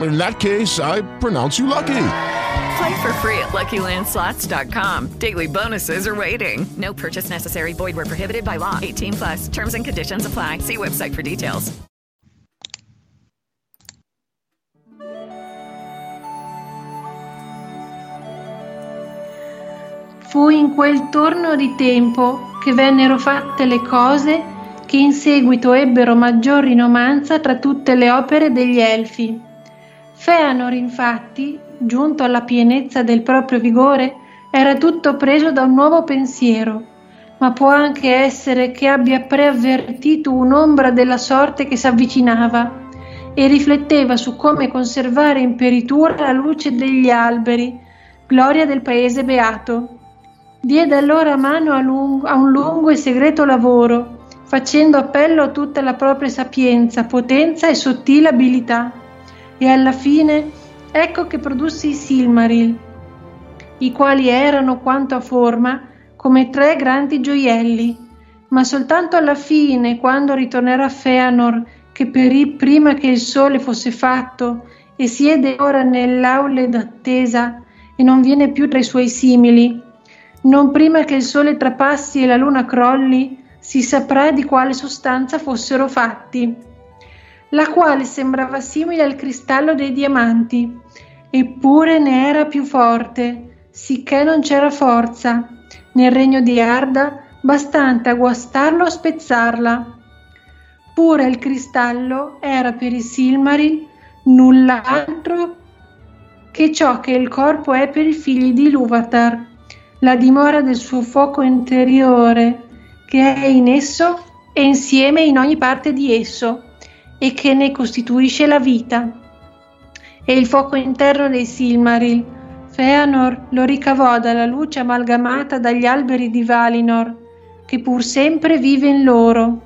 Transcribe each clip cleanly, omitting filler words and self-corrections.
In that case, I pronounce you lucky. Play for free at LuckyLandSlots.com. Daily bonuses are waiting. No purchase necessary. Void where prohibited by law. 18+. Terms and conditions apply. See website for details. Fu in quel torno di tempo che vennero fatte le cose che in seguito ebbero maggior rinomanza tra tutte le opere degli Elfi. Fëanor, infatti, giunto alla pienezza del proprio vigore, era tutto preso da un nuovo pensiero, ma può anche essere che abbia preavvertito un'ombra della sorte che s'avvicinava e rifletteva su come conservare in peritura la luce degli alberi, gloria del paese beato. Diede allora mano a un lungo e segreto lavoro, facendo appello a tutta la propria sapienza, potenza e sottile abilità, e alla fine ecco che produsse i Silmaril, i quali erano, quanto a forma, come tre grandi gioielli, ma soltanto alla fine, quando ritornerà Fëanor, che perì prima che il sole fosse fatto e siede ora nell'aule d'attesa e non viene più tra i suoi simili, non prima che il sole trapassi e la luna crolli, si saprà di quale sostanza fossero fatti, la quale sembrava simile al cristallo dei diamanti, eppure ne era più forte, sicché non c'era forza nel regno di Arda bastante a guastarlo o spezzarla. Pure il cristallo era per i Silmaril nulla altro che ciò che il corpo è per i figli di Ilúvatar, la dimora del suo fuoco interiore, che è in esso e insieme in ogni parte di esso, e che ne costituisce la vita. E il fuoco interno dei Silmaril, Fëanor lo ricavò dalla luce amalgamata dagli alberi di Valinor, che pur sempre vive in loro,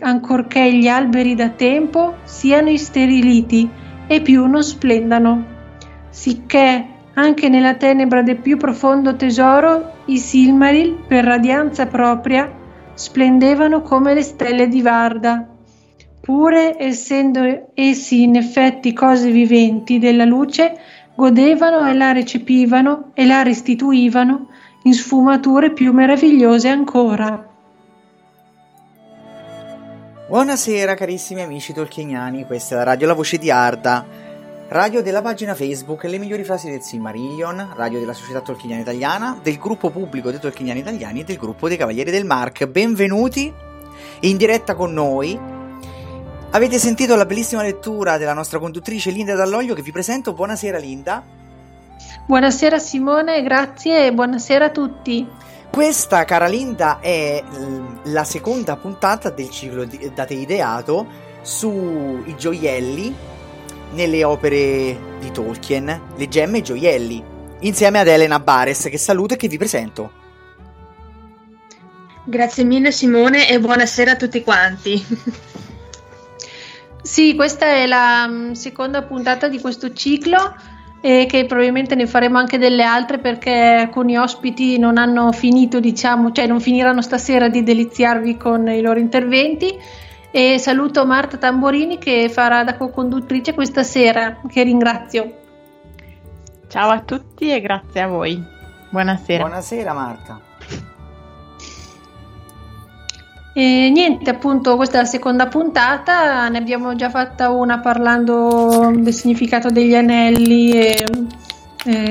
ancorché gli alberi da tempo siano isteriliti e più non splendano. Sicché anche nella tenebra del più profondo tesoro i Silmaril, per radianza propria, splendevano come le stelle di Varda, pure essendo essi in effetti cose viventi della luce, godevano e la recepivano e la restituivano in sfumature più meravigliose ancora. Buonasera carissimi amici tolkieniani, questa è la radio La Voce di Arda, radio della pagina Facebook Le Migliori Frasi del Silmarillion, radio della Società Tolkieniana Italiana, del gruppo pubblico dei Tolkieniani Italiani e del gruppo dei Cavalieri del Mark. Benvenuti in diretta con noi. Avete sentito la bellissima lettura della nostra conduttrice Linda Dall'Olio, che vi presento. Buonasera Linda. Buonasera Simone, grazie e buonasera a tutti. Questa, cara Linda, è la seconda puntata del ciclo da te ideato sui gioielli nelle opere di Tolkien, le gemme e i gioielli, insieme ad Elena Bares, che saluto e che vi presento. Grazie mille Simone e buonasera a tutti quanti. Sì, questa è la seconda puntata di questo ciclo e che probabilmente ne faremo anche delle altre, perché alcuni ospiti non hanno finito, diciamo, cioè non finiranno stasera di deliziarvi con i loro interventi, e saluto Marta Tamborini che farà da co-conduttrice questa sera, che ringrazio. Ciao a tutti e grazie a voi. Buonasera. Buonasera Marta. E niente, appunto, questa è la seconda puntata, ne abbiamo già fatta una parlando del significato degli anelli e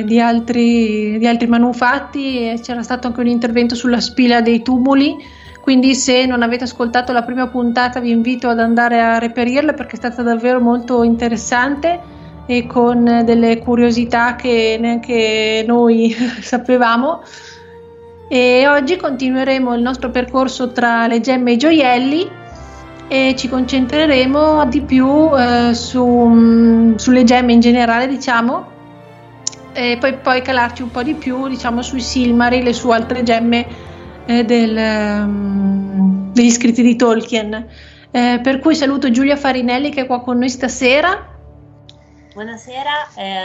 di altri manufatti, e c'era stato anche un intervento sulla spilla dei tumuli, quindi se non avete ascoltato la prima puntata vi invito ad andare a reperirla perché è stata davvero molto interessante e con delle curiosità che neanche noi sapevamo. E oggi continueremo il nostro percorso tra le gemme e i gioielli e ci concentreremo di più sulle gemme in generale, diciamo, e poi calarci un po' di più, diciamo, sui Silmaril e su altre gemme degli scritti di Tolkien, per cui saluto Giulia Farinelli che è qua con noi stasera. Buonasera,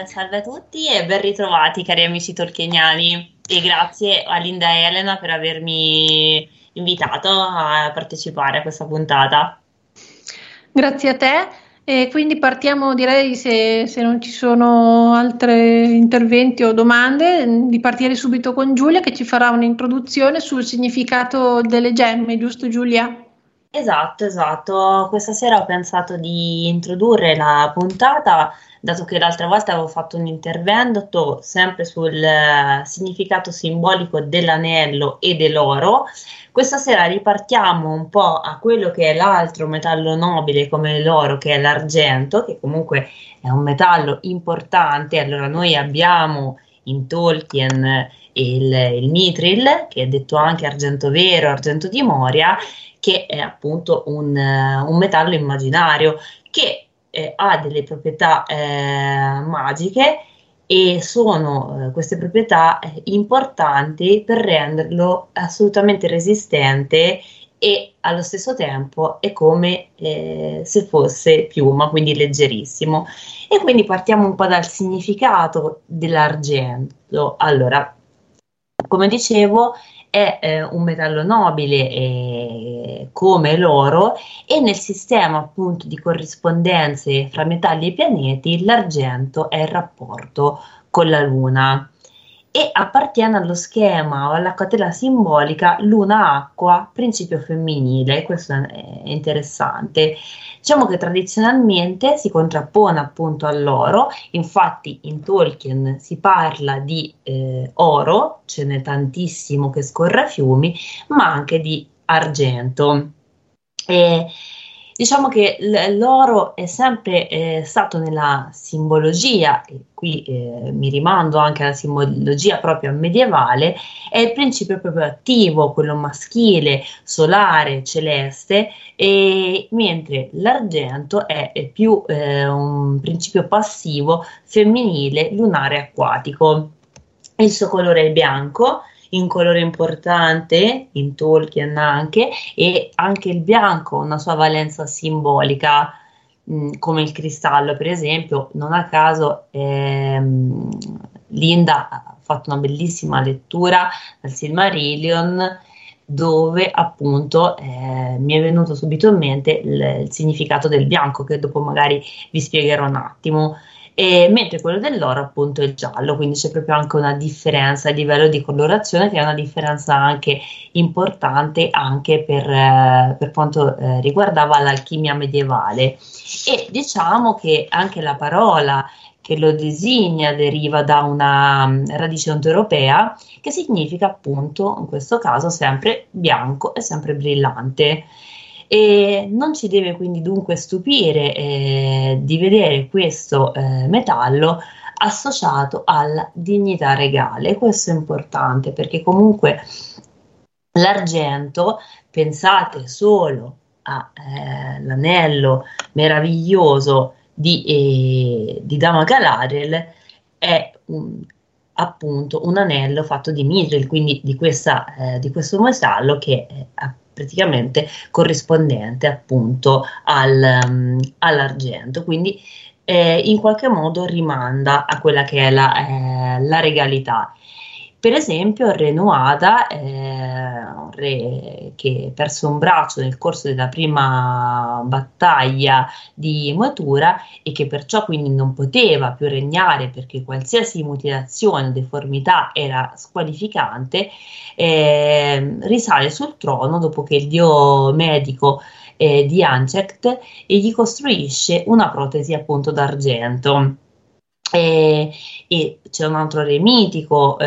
salve a tutti e ben ritrovati cari amici tolkieniani, e grazie a Linda e Elena per avermi invitato a partecipare a questa puntata. Grazie a te, e quindi partiamo, direi, se non ci sono altri interventi o domande, di partire subito con Giulia che ci farà un'introduzione sul significato delle gemme, giusto Giulia? Esatto, questa sera ho pensato di introdurre la puntata, dato che l'altra volta avevo fatto un intervento sempre sul significato simbolico dell'anello e dell'oro. Questa sera ripartiamo un po' a quello che è l'altro metallo nobile come l'oro, che è l'argento, che comunque è un metallo importante. Allora noi abbiamo in Tolkien il mitril, che è detto anche argento vero, argento di Moria, che è appunto un metallo immaginario che ha delle proprietà magiche, e sono queste proprietà importanti per renderlo assolutamente resistente e allo stesso tempo è come se fosse piuma, quindi leggerissimo. E quindi partiamo un po' dal significato dell'argento. Allora, come dicevo, è un metallo nobile come l'oro, e nel sistema appunto di corrispondenze fra metalli e pianeti l'argento è il rapporto con la Luna e appartiene allo schema o alla catena simbolica Luna-Acqua, principio femminile. Questo è interessante. Diciamo che tradizionalmente si contrappone appunto all'oro, infatti in Tolkien si parla di oro, ce n'è tantissimo che scorre a fiumi, ma anche di argento. Diciamo che l'oro è sempre stato nella simbologia, e qui mi rimando anche alla simbologia proprio medievale, è il principio proprio attivo, quello maschile, solare, celeste, e mentre l'argento è più un principio passivo, femminile, lunare, acquatico. Il suo colore è bianco, in colore importante in Tolkien anche, e anche il bianco ha una sua valenza simbolica, come il cristallo per esempio. Non a caso Linda ha fatto una bellissima lettura dal Silmarillion, dove appunto mi è venuto subito in mente il significato del bianco, che dopo magari vi spiegherò un attimo. E mentre quello dell'oro appunto è il giallo, quindi c'è proprio anche una differenza a livello di colorazione, che è una differenza anche importante anche per quanto riguardava l'alchimia medievale. E diciamo che anche la parola che lo designa deriva da una radice indoeuropea che significa appunto in questo caso sempre bianco e sempre brillante. E non ci deve quindi dunque stupire di vedere questo metallo associato alla dignità regale. Questo è importante perché comunque l'argento, pensate solo all'anello meraviglioso di Dama Galadriel, è appunto un anello fatto di mitril, quindi di questo metallo che è praticamente corrispondente appunto all'argento, quindi in qualche modo rimanda a quella che è la regalità. Per esempio il re Noada, un re che perse un braccio nel corso della prima battaglia di Motura e che perciò quindi non poteva più regnare perché qualsiasi mutilazione o deformità era squalificante, risale sul trono dopo che il dio medico di Anchect e gli costruisce una protesi appunto d'argento. E c'è un altro re mitico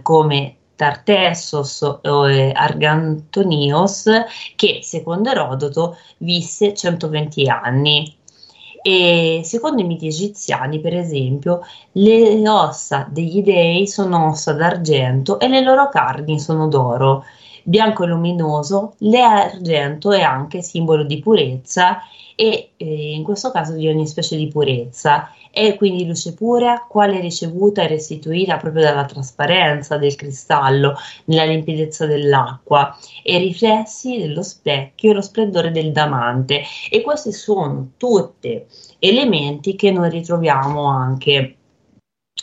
come Tartessos o Argantonios che secondo Erodoto visse 120 anni e secondo i miti egiziani per esempio le ossa degli dei sono ossa d'argento e le loro carni sono d'oro, bianco e luminoso, l'argento è anche simbolo di purezza e in questo caso di ogni specie di purezza, è quindi luce pura, quale ricevuta e restituita proprio dalla trasparenza del cristallo, nella limpidezza dell'acqua, e riflessi dello specchio e lo splendore del diamante. E questi sono tutti elementi che noi ritroviamo anche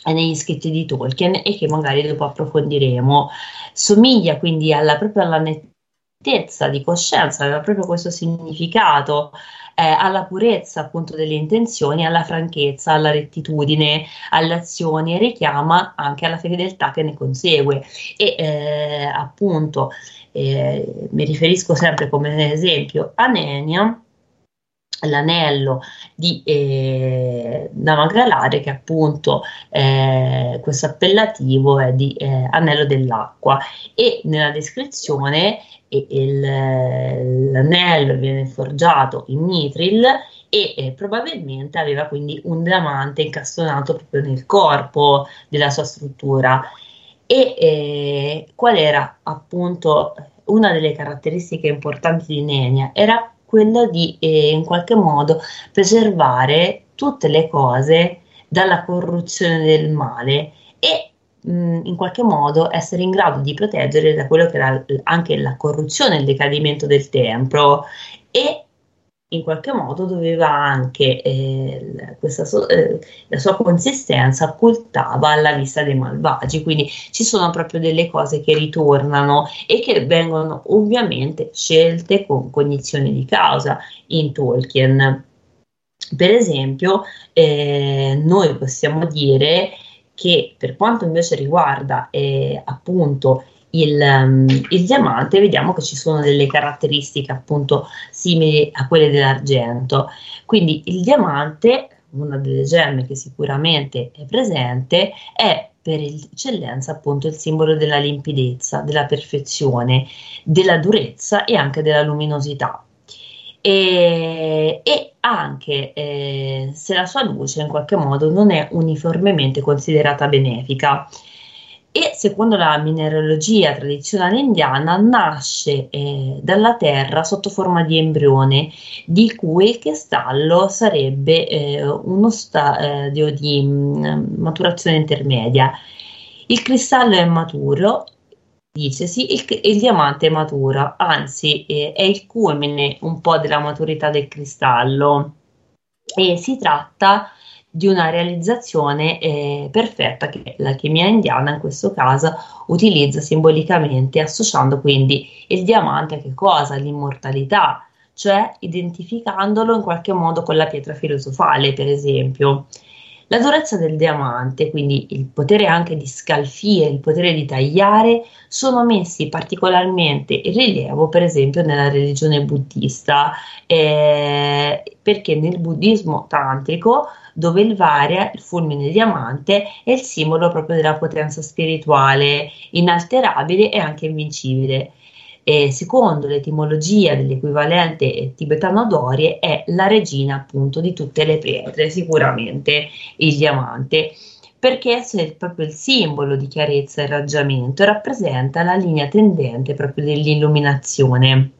negli scritti di Tolkien e che magari dopo approfondiremo. Somiglia quindi alla nettezza di coscienza, aveva proprio questo significato, alla purezza appunto delle intenzioni, alla franchezza, alla rettitudine, alle azioni, e richiama anche alla fedeltà che ne consegue. E appunto mi riferisco sempre come esempio a Nenya, l'anello di Namagralare, che appunto questo appellativo è di anello dell'acqua, e nella descrizione l'anello viene forgiato in nitril e probabilmente aveva quindi un diamante incastonato proprio nel corpo della sua struttura. E qual era appunto una delle caratteristiche importanti di Nenya? Era quella di in qualche modo preservare tutte le cose dalla corruzione del male e in qualche modo essere in grado di proteggere da quello che era anche la corruzione, il decadimento del tempio, e in qualche modo doveva anche la sua consistenza occultava alla vista dei malvagi, quindi ci sono proprio delle cose che ritornano e che vengono ovviamente scelte con cognizione di causa in Tolkien. Per esempio noi possiamo dire che per quanto invece riguarda appunto il diamante, vediamo che ci sono delle caratteristiche appunto simili a quelle dell'argento, quindi il diamante, una delle gemme che sicuramente è presente, è per eccellenza appunto il simbolo della limpidezza, della perfezione, della durezza e anche della luminosità. E anche se la sua luce in qualche modo non è uniformemente considerata benefica, e secondo la mineralogia tradizionale indiana nasce dalla terra sotto forma di embrione, di cui il cristallo sarebbe uno stadio di maturazione intermedia. Il cristallo è maturo, dicesi, il diamante è maturo, anzi è il culmine un po' della maturità del cristallo, e si tratta di una realizzazione perfetta che la chimia indiana in questo caso utilizza simbolicamente, associando quindi il diamante a che cosa? All'immortalità, cioè identificandolo in qualche modo con la pietra filosofale, per esempio. La durezza del diamante, quindi il potere anche di scalfire, il potere di tagliare, sono messi particolarmente in rilievo per esempio nella religione buddista, perché nel buddismo tantrico, dove il varia, il fulmine diamante, è il simbolo proprio della potenza spirituale, inalterabile e anche invincibile. Secondo l'etimologia dell'equivalente tibetano d'orie, è la regina appunto di tutte le pietre, sicuramente il diamante, perché è proprio il simbolo di chiarezza e raggiamento, rappresenta la linea tendente proprio dell'illuminazione,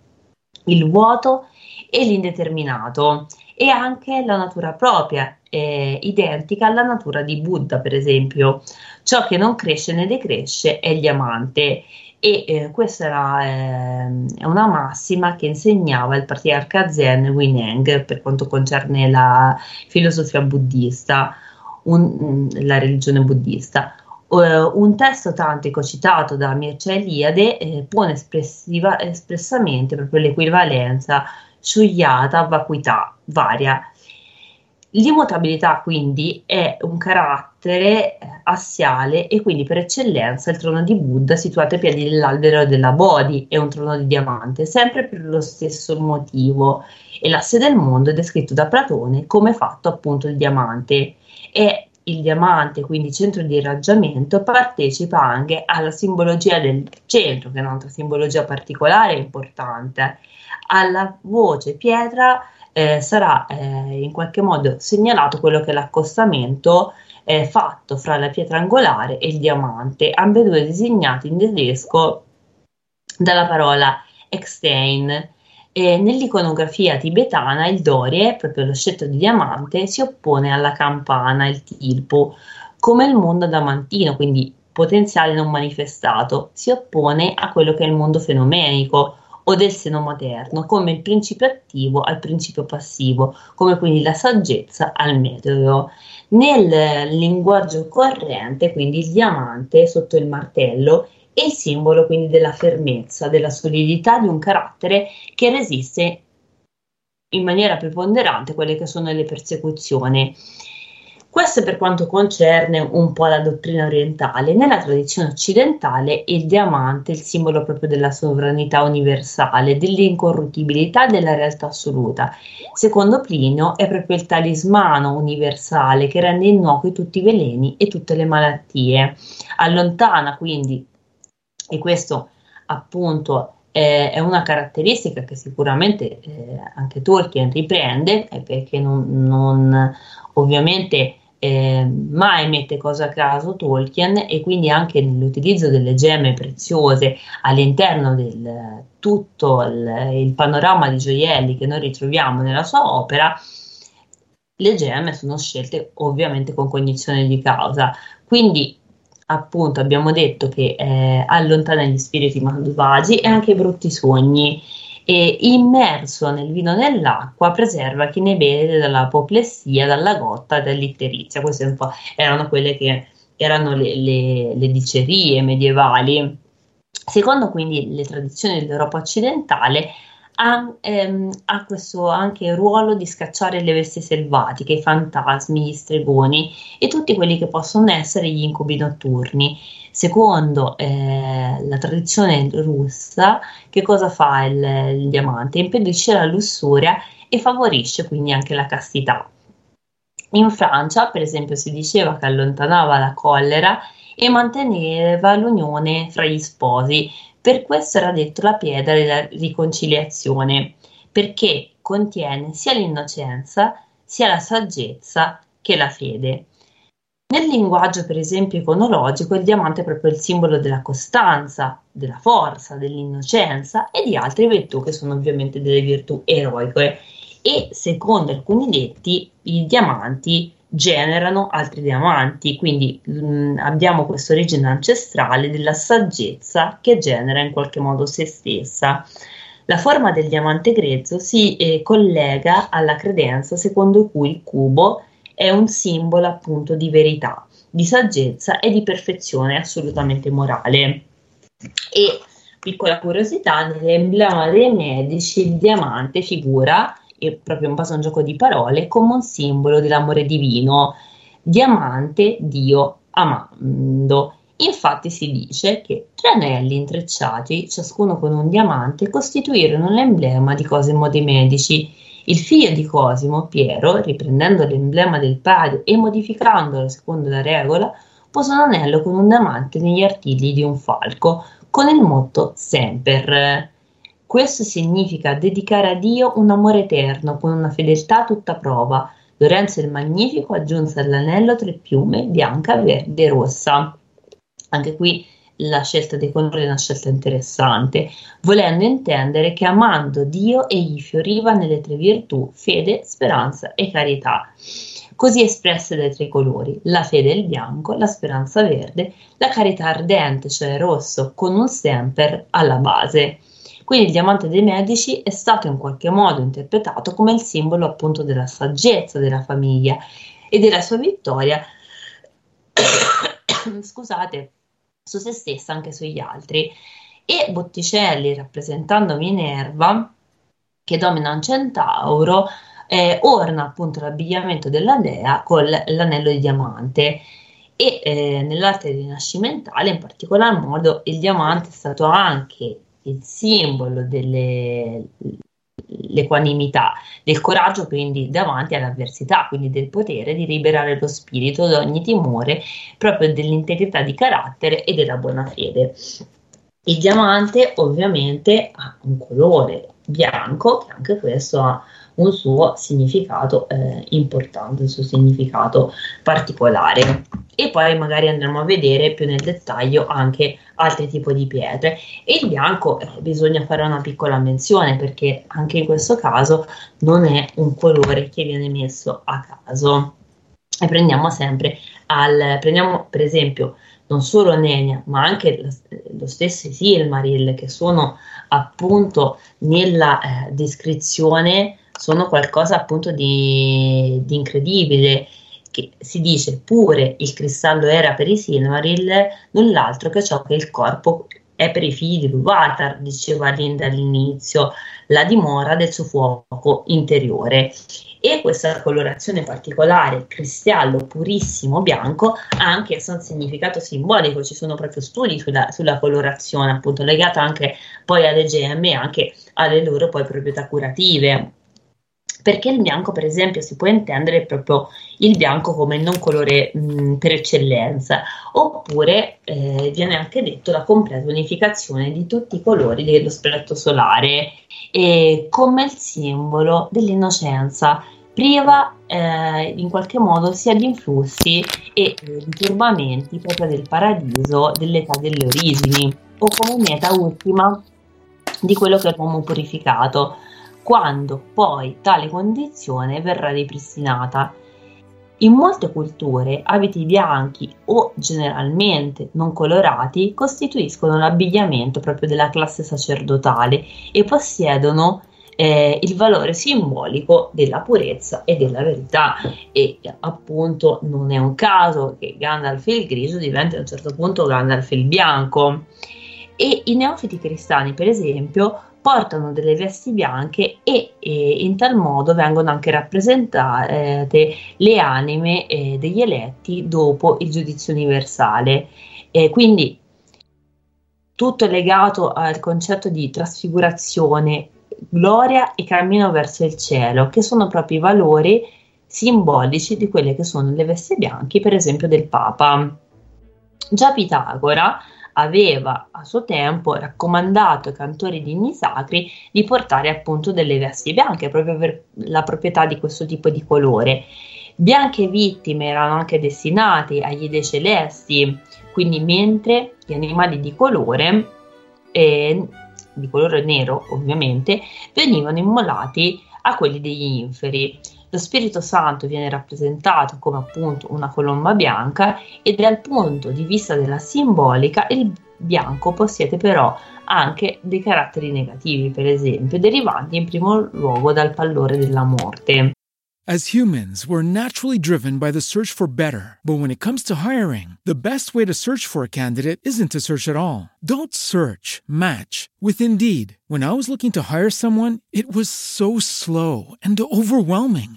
il vuoto e l'indeterminato, e anche la natura propria, identica alla natura di Buddha per esempio. Ciò che non cresce né decresce è il diamante. E questa era una massima che insegnava il patriarca Zen Wineng per quanto concerne la filosofia buddista, la religione buddista. Un testo tantico citato da Mircea Eliade pone espressamente proprio l'equivalenza sciugliata, vacuità, varia. L'immutabilità quindi è un carattere assiale e quindi per eccellenza il trono di Buddha situato ai piedi dell'albero della Bodhi è un trono di diamante, sempre per lo stesso motivo, e l'asse del mondo è descritto da Platone come fatto appunto di diamante e il diamante, quindi centro di irraggiamento, partecipa anche alla simbologia del centro, che è un'altra simbologia particolare e importante. Alla voce pietra sarà in qualche modo segnalato quello che è l'accostamento fatto fra la pietra angolare e il diamante, ambedue designati in tedesco dalla parola Eckstein. Nell'iconografia tibetana il dorie, proprio lo scettro di diamante, si oppone alla campana, il tirpu, come il mondo adamantino, quindi potenziale non manifestato, si oppone a quello che è il mondo fenomenico o del seno materno, come il principio attivo al principio passivo, come quindi la saggezza al metodo. Nel linguaggio corrente, quindi il diamante sotto il martello è il simbolo quindi della fermezza, della solidità di un carattere che resiste in maniera preponderante quelle che sono le persecuzioni. Questo è per quanto concerne un po' la dottrina orientale. Nella tradizione occidentale il diamante è il simbolo proprio della sovranità universale, dell'incorruttibilità della realtà assoluta. Secondo Plinio è proprio il talismano universale che rende innocui tutti i veleni e tutte le malattie. Allontana quindi, e questo appunto è una caratteristica che sicuramente anche Tolkien riprende, perché non ovviamente mai mette cosa a caso Tolkien, e quindi anche nell'utilizzo delle gemme preziose all'interno del tutto il panorama di gioielli che noi ritroviamo nella sua opera, le gemme sono scelte ovviamente con cognizione di causa. Quindi appunto abbiamo detto che allontana gli spiriti malvagi e anche i brutti sogni, e immerso nel vino nell'acqua preserva chi ne beve dall'apoplessia, dalla gotta, dall'itterizia. Queste un po' erano quelle che erano le dicerie medievali. Secondo quindi le tradizioni dell'Europa occidentale ha questo anche ruolo di scacciare le bestie selvatiche, i fantasmi, gli stregoni e tutti quelli che possono essere gli incubi notturni. Secondo la tradizione russa, che cosa fa il diamante? Impedisce la lussuria e favorisce quindi anche la castità. In Francia, per esempio, si diceva che allontanava la collera e manteneva l'unione fra gli sposi. Per questo era detto la pietra della riconciliazione, perché contiene sia l'innocenza, sia la saggezza che la fede. Nel linguaggio, per esempio, iconologico, il diamante è proprio il simbolo della costanza, della forza, dell'innocenza e di altre virtù che sono ovviamente delle virtù eroiche. E secondo alcuni detti, i diamanti generano altri diamanti, quindi abbiamo questa origine ancestrale della saggezza che genera in qualche modo se stessa. La forma del diamante grezzo si collega alla credenza secondo cui il cubo è un simbolo appunto di verità, di saggezza e di perfezione assolutamente morale. E piccola curiosità, nell'emblema dei Medici il diamante figura, è proprio in base a un gioco di parole, come un simbolo dell'amore divino, diamante Dio amando. Infatti si dice che tre anelli intrecciati, ciascuno con un diamante, costituirono l'emblema di Cosimo dei Medici. Il figlio di Cosimo, Piero, riprendendo l'emblema del padre e modificandolo secondo la regola, posò un anello con un diamante negli artigli di un falco, con il motto Semper. Questo significa dedicare a Dio un amore eterno, con una fedeltà a tutta prova. Lorenzo il Magnifico aggiunse all'anello tre piume, bianca, verde e rossa. Anche qui la scelta dei colori è una scelta interessante, volendo intendere che amando Dio egli fioriva nelle tre virtù, fede, speranza e carità, così espresse dai tre colori, la fede è il bianco, la speranza verde, la carità ardente, cioè rosso, con un semper alla base. Quindi il diamante dei Medici è stato in qualche modo interpretato come il simbolo appunto della saggezza della famiglia e della sua vittoria scusate, su se stessa, anche sugli altri. E Botticelli, rappresentando Minerva, che domina un centauro, orna appunto l'abbigliamento della dea con l'anello di diamante. E nell'arte rinascimentale, in particolar modo, il diamante è stato anche il simbolo dell'equanimità, del coraggio quindi davanti all'avversità, quindi del potere di liberare lo spirito da ogni timore, proprio dell'integrità di carattere e della buona fede. Il diamante ovviamente ha un colore bianco, che anche questo ha un suo significato importante, un suo significato particolare. E poi magari andremo a vedere più nel dettaglio anche altri tipi di pietre. E il bianco bisogna fare una piccola menzione, perché anche in questo caso non è un colore che viene messo a caso. E prendiamo per esempio non solo Nenya, ma anche lo stesso Silmaril, che sono appunto nella descrizione, sono qualcosa appunto di incredibile, che si dice pure il cristallo era per i Silmaril null'altro che ciò che il corpo è per i figli di Ilúvatar, diceva Lin dall'inizio, la dimora del suo fuoco interiore. E questa colorazione particolare, cristallo purissimo bianco, ha anche un significato simbolico, ci sono proprio studi sulla colorazione, appunto legata anche poi alle gemme e anche alle loro poi proprietà curative. Perché il bianco, per esempio, si può intendere proprio il bianco come non colore per eccellenza, oppure viene anche detto la completa unificazione di tutti i colori dello spettro solare, come il simbolo dell'innocenza, priva in qualche modo sia di influssi e di turbamenti proprio del paradiso, dell'età delle origini, o come meta ultima di quello che è l'uomo purificato, quando poi tale condizione verrà ripristinata. In molte culture abiti bianchi o generalmente non colorati costituiscono l'abbigliamento proprio della classe sacerdotale e possiedono il valore simbolico della purezza e della verità. E appunto non è un caso che Gandalf il grigio diventi a un certo punto Gandalf il bianco. E i neofiti cristiani, per esempio, portano delle vesti bianche e in tal modo vengono anche rappresentate le anime degli eletti dopo il giudizio universale. Quindi tutto è legato al concetto di trasfigurazione, gloria e cammino verso il cielo, che sono proprio i valori simbolici di quelle che sono le vesti bianche, per esempio del Papa. Già Pitagora aveva a suo tempo raccomandato ai cantori di inni sacri di portare appunto delle vesti bianche proprio per la proprietà di questo tipo di colore. Bianche vittime erano anche destinate agli dei celesti, quindi mentre gli animali di colore nero ovviamente venivano immolati a quelli degli inferi. Lo Spirito Santo viene rappresentato come appunto una colomba bianca e dal punto di vista della simbolica il bianco possiede però anche dei caratteri negativi, per esempio, derivanti in primo luogo dal pallore della morte. As humans, we're naturally driven by the search for better. But when it comes to hiring, the best way to search for a candidate isn't to search at all. Don't search, match with Indeed. When I was looking to hire someone, it was so slow and overwhelming.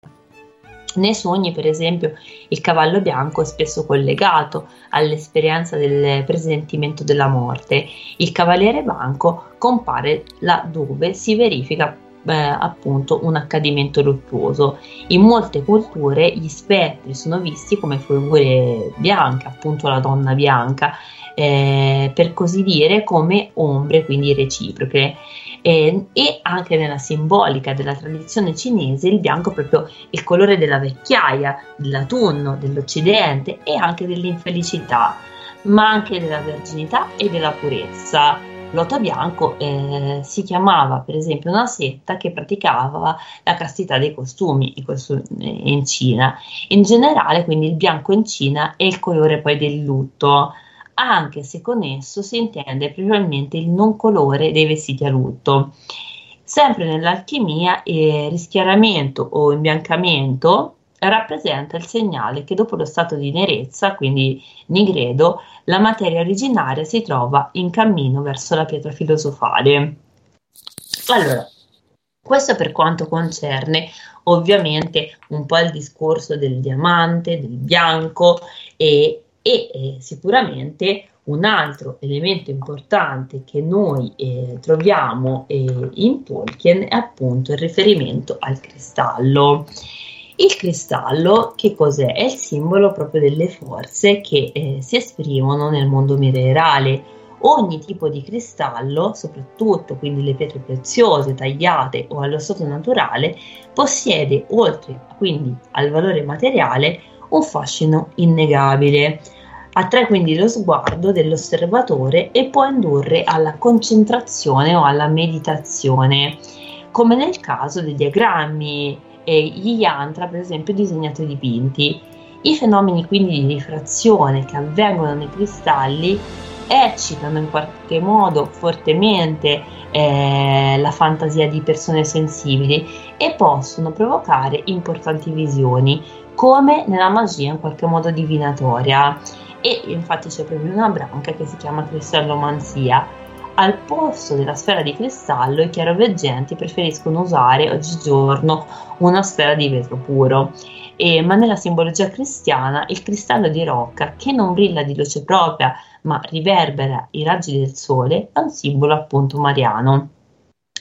Nei sogni, per esempio, il cavallo bianco è spesso collegato all'esperienza del presentimento della morte. Il cavaliere bianco compare laddove si verifica appunto un accadimento luttuoso. In molte culture gli spettri sono visti come figure bianche, appunto la donna bianca, per così dire, come ombre, quindi reciproche. E anche nella simbolica della tradizione cinese il bianco è proprio il colore della vecchiaia, dell'autunno, dell'Occidente e anche dell'infelicità, ma anche della verginità e della purezza. L'otto bianco si chiamava per esempio una setta che praticava la castità dei costumi in Cina. In generale, quindi, il bianco in Cina è il colore poi del lutto, anche se con esso si intende principalmente il non colore dei vestiti a lutto. Sempre nell'alchimia, il rischiaramento o imbiancamento rappresenta il segnale che dopo lo stato di inerezza, quindi nigredo, la materia originaria si trova in cammino verso la pietra filosofale. Allora, questo per quanto concerne ovviamente un po' il discorso del diamante, del bianco e sicuramente un altro elemento importante che noi troviamo in Tolkien è appunto il riferimento al cristallo. Il cristallo, che cos'è? È il simbolo proprio delle forze che si esprimono nel mondo minerale. Ogni tipo di cristallo, soprattutto quindi le pietre preziose, tagliate o allo stato naturale, possiede, oltre quindi al valore materiale, un fascino innegabile. Attrae quindi lo sguardo dell'osservatore e può indurre alla concentrazione o alla meditazione, come nel caso dei diagrammi e gli yantra, per esempio, disegnati o dipinti. I fenomeni quindi di rifrazione che avvengono nei cristalli eccitano in qualche modo fortemente la fantasia di persone sensibili e possono provocare importanti visioni, come nella magia in qualche modo divinatoria. E infatti c'è proprio una branca che si chiama cristallomanzia. Al posto della sfera di cristallo, i chiaroveggenti preferiscono usare oggigiorno una sfera di vetro puro, ma nella simbologia cristiana il cristallo di rocca, che non brilla di luce propria ma riverbera i raggi del sole, è un simbolo appunto mariano.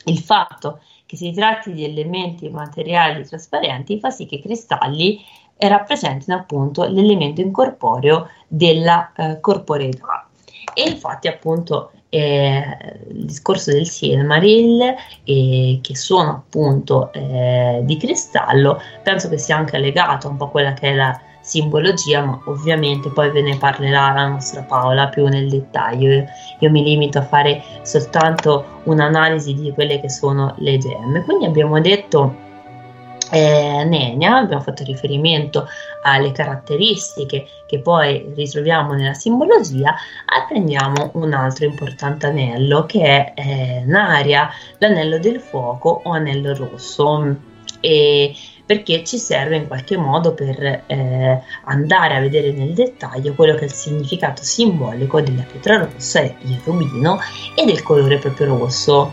Il fatto che si tratti di elementi materiali trasparenti fa sì che i cristalli rappresentino appunto l'elemento incorporeo della corporeità. E infatti appunto il discorso del Silmaril, che sono appunto di cristallo, penso che sia anche legato un po' a quella che è la simbologia, ma ovviamente poi ve ne parlerà la nostra Paola più nel dettaglio. Io mi limito a fare soltanto un'analisi di quelle che sono le gemme. Quindi abbiamo detto Nenya, abbiamo fatto riferimento alle caratteristiche che poi ritroviamo nella simbologia. Prendiamo un altro importante anello, che è Naria, l'anello del fuoco o anello rosso, perché ci serve in qualche modo per andare a vedere nel dettaglio quello che è il significato simbolico della pietra rossa e il rubino e del colore proprio rosso.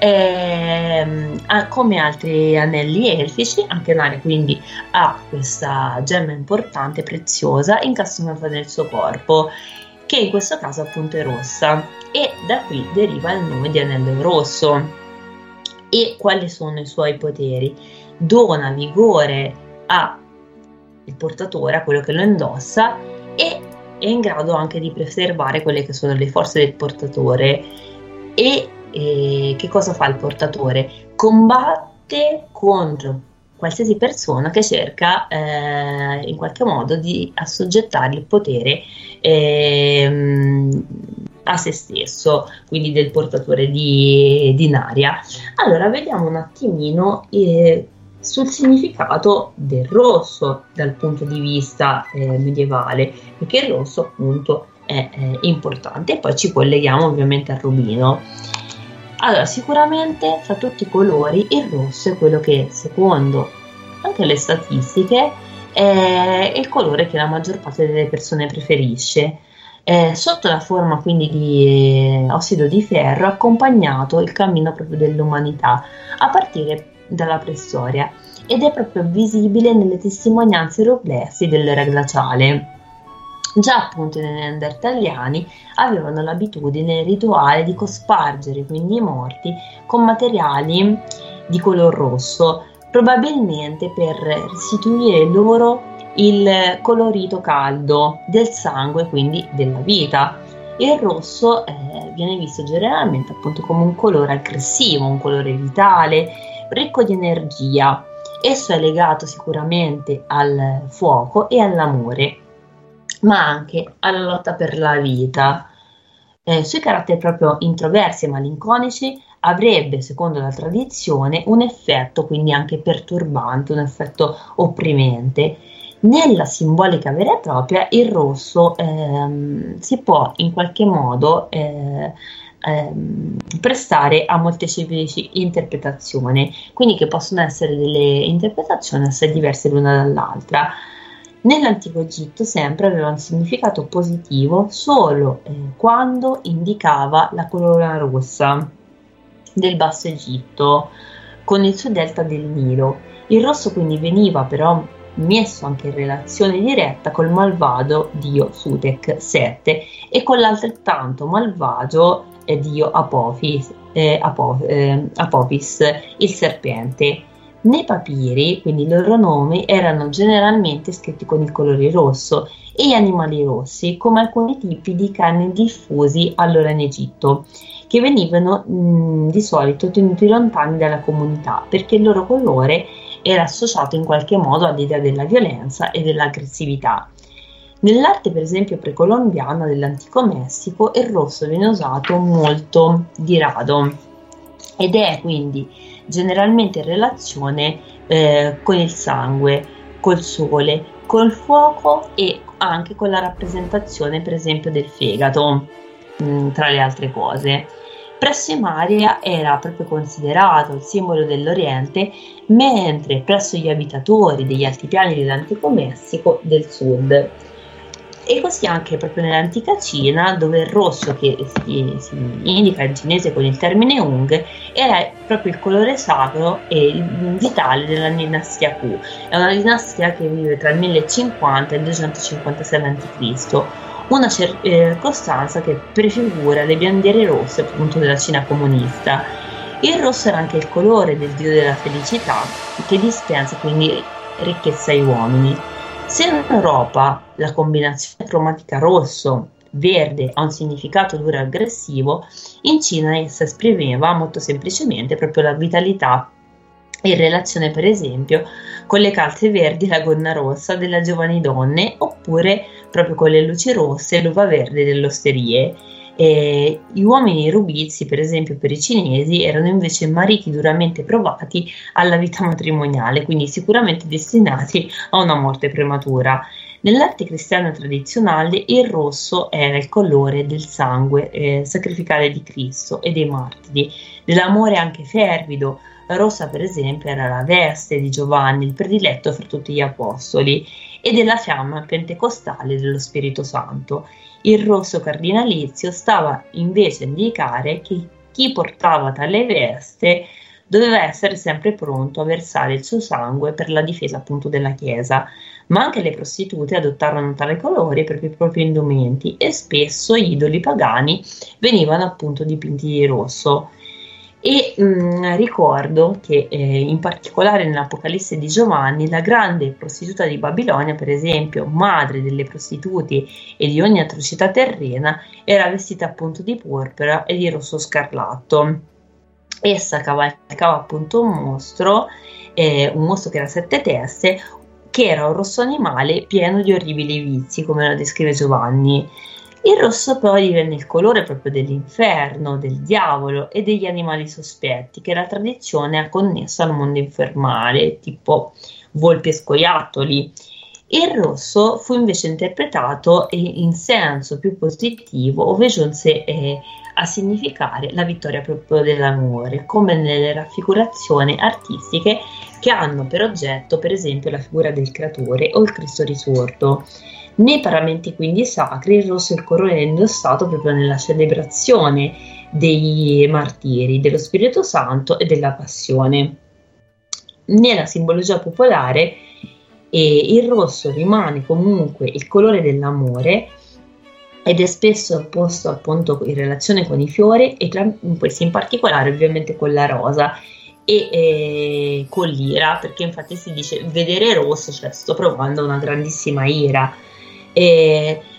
Come altri anelli elfici, anche Naria quindi ha questa gemma importante, preziosa, incastonata nel suo corpo, che in questo caso appunto è rossa, e da qui deriva il nome di anello rosso. E quali sono i suoi poteri? Dona vigore al portatore, a quello che lo indossa, e è in grado anche di preservare quelle che sono le forze del portatore. E che cosa fa il portatore? Combatte contro qualsiasi persona che cerca in qualche modo di assoggettare il potere a se stesso, quindi del portatore di Naria. Allora vediamo un attimino sul significato del rosso dal punto di vista medievale, perché il rosso appunto è importante, e poi ci colleghiamo ovviamente al rubino. Allora, sicuramente fra tutti i colori il rosso è quello che, secondo anche le statistiche, è il colore che la maggior parte delle persone preferisce, sotto la forma quindi di ossido di ferro, accompagnato il cammino proprio dell'umanità a partire dalla preistoria, ed è proprio visibile nelle testimonianze rupestre dell'era glaciale. Già appunto i neandertaliani avevano l'abitudine rituale di cospargere quindi i morti con materiali di color rosso, probabilmente per restituire loro il colorito caldo del sangue, quindi della vita. Il rosso viene visto generalmente appunto come un colore aggressivo, un colore vitale, ricco di energia. Esso è legato sicuramente al fuoco e all'amore, ma anche alla lotta per la vita. Sui caratteri proprio introversi e malinconici avrebbe, secondo la tradizione, un effetto quindi anche perturbante, un effetto opprimente. Nella simbolica vera e propria il rosso si può in qualche modo prestare a molteplici interpretazioni, quindi che possono essere delle interpretazioni assai diverse l'una dall'altra. Nell'antico Egitto sempre aveva un significato positivo solo quando indicava la corona rossa del Basso Egitto con il suo delta del Nilo. Il rosso quindi veniva però messo anche in relazione diretta col malvagio dio Sutek VII e con l'altrettanto malvagio dio Apophis, il serpente. Nei papiri, quindi i loro nomi erano generalmente scritti con il colore rosso e gli animali rossi, come alcuni tipi di carne diffusi allora in Egitto, che venivano di solito tenuti lontani dalla comunità perché il loro colore era associato in qualche modo all'idea della violenza e dell'aggressività. Nell'arte, per esempio, precolombiana dell'antico Messico, il rosso viene usato molto di rado ed è quindi generalmente in relazione con il sangue, col sole, col fuoco e anche con la rappresentazione per esempio del fegato, tra le altre cose. Presso i Maria era proprio considerato il simbolo dell'Oriente, mentre presso gli abitatori degli altipiani dell'antico Messico del sud. E così anche proprio nell'antica Cina, dove il rosso, che si indica in cinese con il termine Ung, era proprio il colore sacro e vitale della dinastia Q. È una dinastia che vive tra il 1050 e il 257 a.C., una circostanza che prefigura le bandiere rosse appunto della Cina comunista. Il rosso era anche il colore del dio della felicità, che dispensa quindi ricchezza agli uomini. Se in Europa la combinazione cromatica rosso-verde ha un significato duro e aggressivo, in Cina essa esprimeva molto semplicemente proprio la vitalità, in relazione per esempio con le calze verdi e la gonna rossa delle giovani donne, oppure proprio con le luci rosse e l'uva verde delle osterie. Gli uomini rubizi, per esempio, per i cinesi erano invece mariti duramente provati alla vita matrimoniale, quindi sicuramente destinati a una morte prematura. Nell'arte cristiana tradizionale il rosso era il colore del sangue sacrificale di Cristo e dei martiri, dell'amore anche fervido. La rosa, per esempio, era la veste di Giovanni, il prediletto fra tutti gli apostoli, e della fiamma pentecostale dello Spirito Santo. Il rosso cardinalizio stava invece a indicare che chi portava tale veste doveva essere sempre pronto a versare il suo sangue per la difesa appunto della Chiesa, ma anche le prostitute adottarono tale colore per i propri indumenti e spesso gli idoli pagani venivano appunto dipinti di rosso. E ricordo che in particolare nell'Apocalisse di Giovanni la grande prostituta di Babilonia, per esempio, madre delle prostitute e di ogni atrocità terrena, era vestita appunto di porpora e di rosso scarlatto. Essa cavalcava appunto un mostro che era a 7 teste, che era un rosso animale pieno di orribili vizi, come lo descrive Giovanni. Il rosso poi divenne il colore proprio dell'inferno, del diavolo e degli animali sospetti che la tradizione ha connesso al mondo infernale, tipo volpi e scoiattoli. Il rosso fu invece interpretato in senso più positivo, ove giunse a significare la vittoria proprio dell'amore, come nelle raffigurazioni artistiche che hanno per oggetto, per esempio, la figura del creatore o il Cristo risorto. Nei paramenti quindi sacri il rosso e il colore è indossato proprio nella celebrazione dei martiri, dello Spirito Santo e della Passione. Nella simbologia popolare il rosso rimane comunque il colore dell'amore ed è spesso posto appunto in relazione con i fiori e questi in particolare ovviamente con la rosa e con l'ira, perché infatti si dice vedere rosso, cioè sto provando una grandissima ira.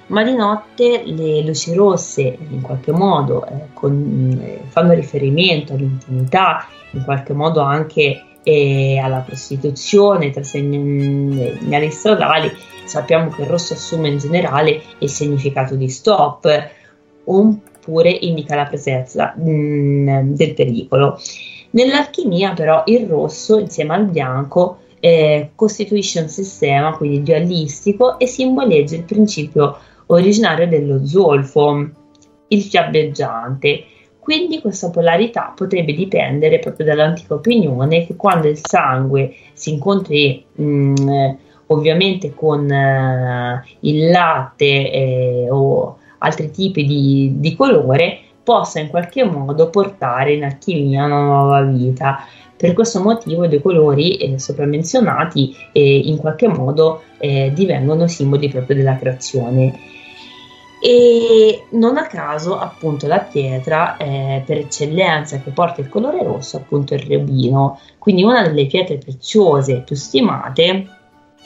Ma di notte le luci rosse in qualche modo fanno riferimento all'intimità, in qualche modo anche alla prostituzione tra segnali stradali. Sappiamo che il rosso assume in generale il significato di stop oppure indica la presenza del pericolo. Nell'alchimia però il rosso insieme al bianco costituisce un sistema quindi dualistico e simboleggia il principio originario dello zolfo, il fiammeggiante. Quindi questa polarità potrebbe dipendere proprio dall'antica opinione che quando il sangue si incontri ovviamente con il latte o altri tipi di colore possa in qualche modo portare in alchimia una nuova vita. Per questo motivo i due colori sopra menzionati in qualche modo divengono simboli proprio della creazione. E non a caso appunto la pietra per eccellenza che porta il colore rosso appunto il rubino, quindi una delle pietre preziose più stimate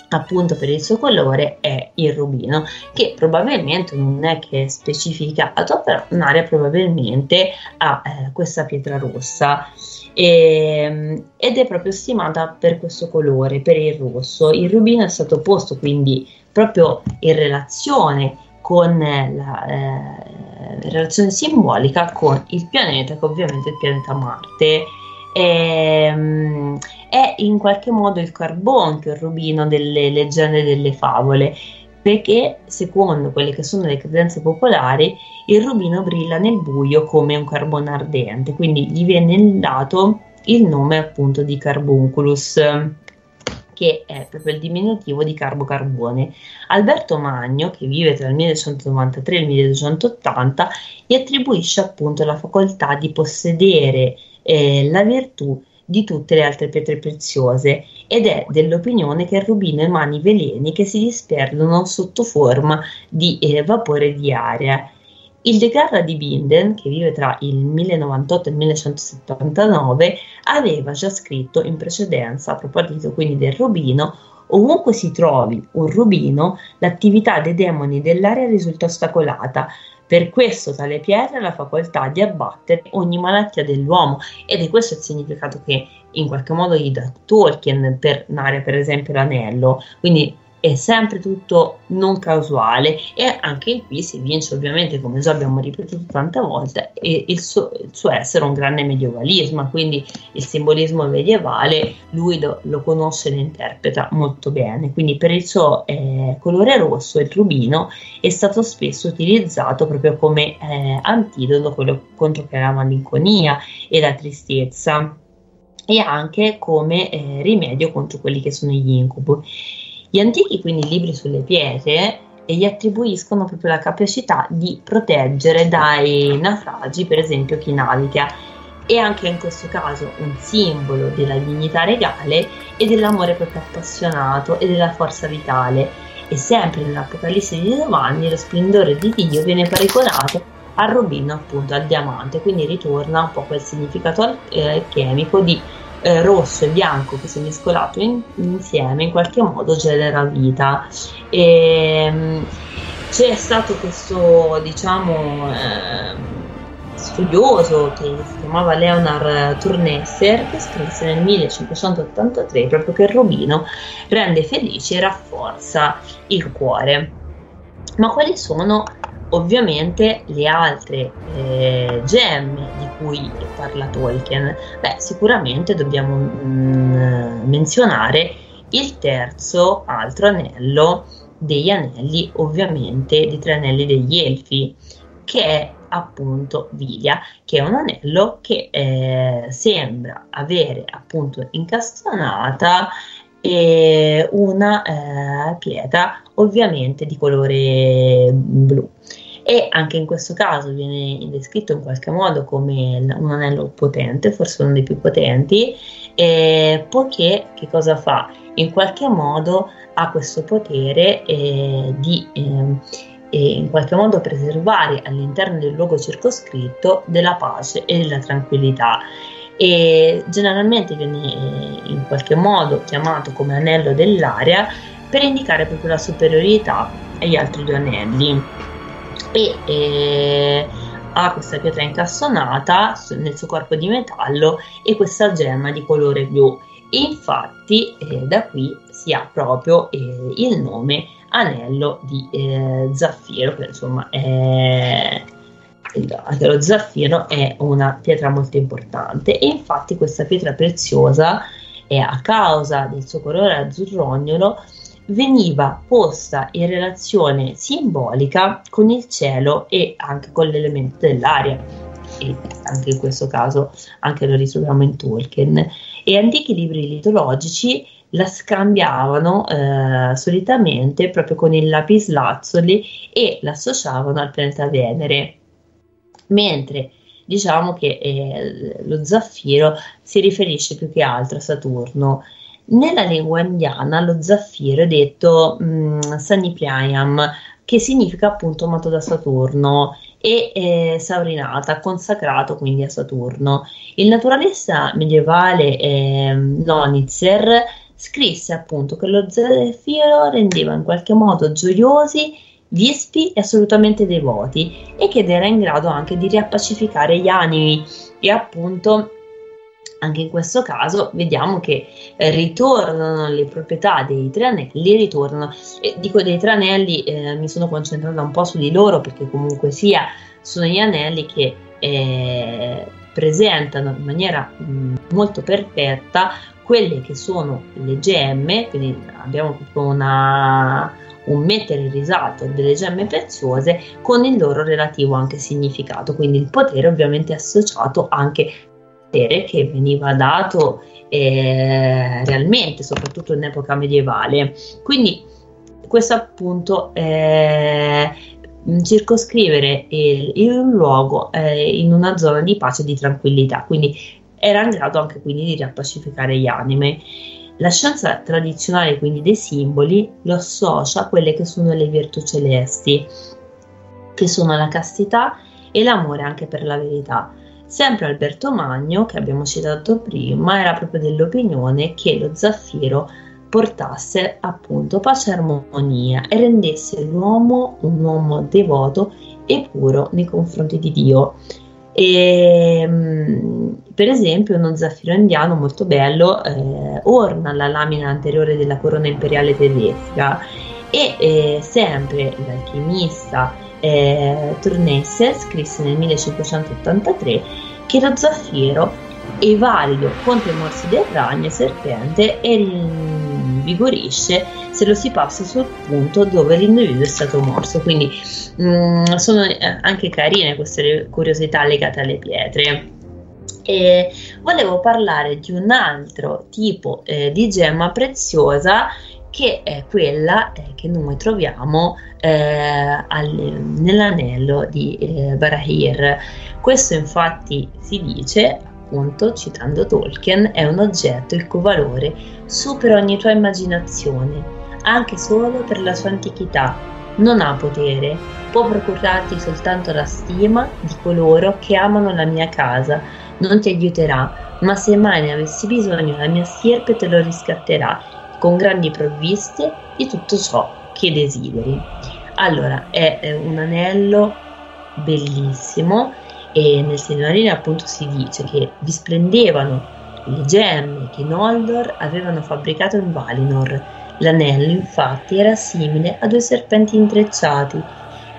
appunto per il suo colore è il rubino, che probabilmente non è che è specificato, però un'area probabilmente ha questa pietra rossa ed è proprio stimata per questo colore, per il rosso. Il rubino è stato posto quindi proprio in relazione con la relazione simbolica con il pianeta, che ovviamente è il pianeta Marte. È in qualche modo il carbonchio, il rubino delle leggende e delle favole, perché secondo quelle che sono le credenze popolari il rubino brilla nel buio come un carbone ardente, quindi gli viene dato il nome appunto di carbunculus, che è proprio il diminutivo di carbocarbone. Alberto Magno, che vive tra il 1193 e il 1280, gli attribuisce appunto la facoltà di possedere la virtù di tutte le altre pietre preziose ed è dell'opinione che il rubino emani veleni che si disperdono sotto forma di vapore di aria. Il De Garra di Binden, che vive tra il 1098 e il 1179, aveva già scritto in precedenza, a proposito quindi del rubino: ovunque si trovi un rubino, l'attività dei demoni dell'aria risulta ostacolata. Per questo tale pietra ha la facoltà di abbattere ogni malattia dell'uomo, ed è questo il significato che in qualche modo gli dà Tolkien per Narnia, per esempio, l'anello. Quindi è sempre tutto non casuale, e anche qui si evince ovviamente, come già abbiamo ripetuto tante volte, il suo essere un grande medievalismo, quindi il simbolismo medievale lui lo conosce e lo interpreta molto bene. Quindi per il suo colore rosso il rubino è stato spesso utilizzato proprio come antidoto contro la malinconia e la tristezza, e anche come rimedio contro quelli che sono gli incubi. Gli antichi quindi libri sulle pietre gli attribuiscono proprio la capacità di proteggere dai naufragi, per esempio chi naviga, e anche in questo caso un simbolo della dignità regale e dell'amore proprio appassionato e della forza vitale. E sempre nell'Apocalisse di Giovanni lo splendore di Dio viene paragonato al rubino, appunto al diamante, quindi ritorna un po' quel significato alchemico di rosso e bianco che, se mescolato insieme, in qualche modo genera vita. C'è stato questo, diciamo, studioso che si chiamava Leonard Turnesser, che scrisse nel 1583 proprio che il rubino rende felice e rafforza il cuore. Ma quali sono Ovviamente le altre gemme di cui parla Tolkien, sicuramente dobbiamo menzionare il terzo altro anello degli anelli, ovviamente dei tre anelli degli elfi, che è appunto Vilia, che è un anello che sembra avere appunto incastonata una pietra ovviamente di colore blu, e anche in questo caso viene descritto in qualche modo come un anello potente, forse uno dei più potenti, poiché che cosa fa? In qualche modo ha questo potere in qualche modo preservare all'interno del luogo circoscritto della pace e della tranquillità, e generalmente viene in qualche modo chiamato come anello dell'aria per indicare proprio la superiorità agli altri due anelli, e ha questa pietra incastonata nel suo corpo di metallo e questa gemma di colore blu, e infatti da qui si ha proprio il nome anello di zaffiro, che insomma anche lo zaffiro è una pietra molto importante, e infatti questa pietra preziosa, a causa del suo colore azzurrognolo, veniva posta in relazione simbolica con il cielo e anche con l'elemento dell'aria, e anche in questo caso anche lo ritroviamo in Tolkien, e antichi libri litologici la scambiavano solitamente proprio con il lapislazzuli e l'associavano al pianeta Venere, mentre diciamo che lo zaffiro si riferisce più che altro a Saturno. Nella lingua indiana lo zaffiro è detto Sanipriam, che significa appunto amato da Saturno, e Saurinata, consacrato quindi a Saturno. Il naturalista medievale Lonitzer scrisse appunto che lo zaffiro rendeva in qualche modo gioiosi, vispi e assolutamente devoti, e che era in grado anche di riappacificare gli animi, e appunto anche in questo caso vediamo che ritornano le proprietà dei tre anelli, ritornano, e dico dei tre anelli, mi sono concentrata un po' su di loro perché comunque sia sono gli anelli che presentano in maniera molto perfetta quelle che sono le gemme, quindi abbiamo un mettere in risalto delle gemme preziose con il loro relativo anche significato, quindi il potere ovviamente associato anche al potere che veniva dato realmente, soprattutto in epoca medievale. Quindi questo appunto circoscrivere il luogo in una zona di pace e di tranquillità, quindi era in grado anche quindi di riappacificare gli animi. La scienza tradizionale quindi dei simboli lo associa a quelle che sono le virtù celesti, che sono la castità e l'amore anche per la verità. Sempre Alberto Magno, che abbiamo citato prima, era proprio dell'opinione che lo zaffiro portasse appunto pace e armonia e rendesse l'uomo un uomo devoto e puro nei confronti di Dio. E, per esempio, uno zaffiro indiano molto bello orna la lamina anteriore della corona imperiale tedesca, e sempre l'alchimista Tournesse scrisse nel 1583 che lo zaffiro è valido contro i morsi del ragno e serpente e invigorisce se lo si passa sul punto dove l'individuo è stato morso. Quindi sono anche carine queste curiosità legate alle pietre. E volevo parlare di un altro tipo di gemma preziosa, che è quella che noi troviamo nell'anello di Barahir. Questo infatti si dice, appunto, citando Tolkien, è un oggetto il cui valore supera ogni tua immaginazione, anche solo per la sua antichità. Non ha potere, può procurarti soltanto la stima di coloro che amano la mia casa. Non ti aiuterà, ma se mai ne avessi bisogno la mia stirpe te lo riscatterà con grandi provviste di tutto ciò che desideri. Allora, è un anello bellissimo, e nel Silmarillion appunto si dice che risplendevano le gemme che Noldor avevano fabbricato in Valinor. L'anello infatti era simile a due serpenti intrecciati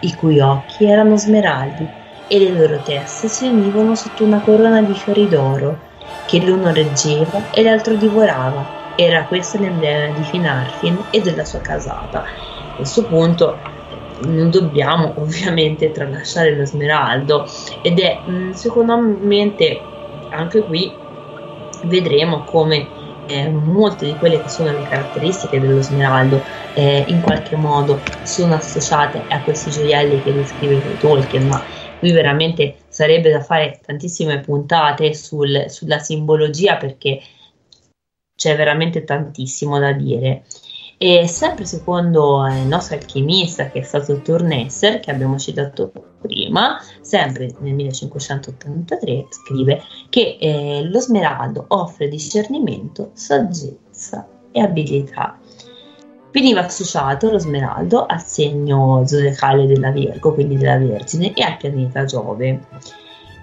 i cui occhi erano smeraldi e le loro teste si univano sotto una corona di fiori d'oro che l'uno reggeva e l'altro divorava. Era questo l'emblema di Finarfin e della sua casata. A questo punto non dobbiamo ovviamente tralasciare lo smeraldo, ed è secondamente anche qui vedremo come molte di quelle che sono le caratteristiche dello smeraldo in qualche modo sono associate a questi gioielli che descrive Tolkien, ma qui veramente sarebbe da fare tantissime puntate sulla simbologia, perché c'è veramente tantissimo da dire. E sempre secondo il nostro alchimista, che è stato Turnesser, che abbiamo citato prima, sempre nel 1583 scrive che lo smeraldo offre discernimento, saggezza e abilità. Veniva associato lo smeraldo al segno zodiacale della Virgo, quindi della Vergine, e al pianeta Giove.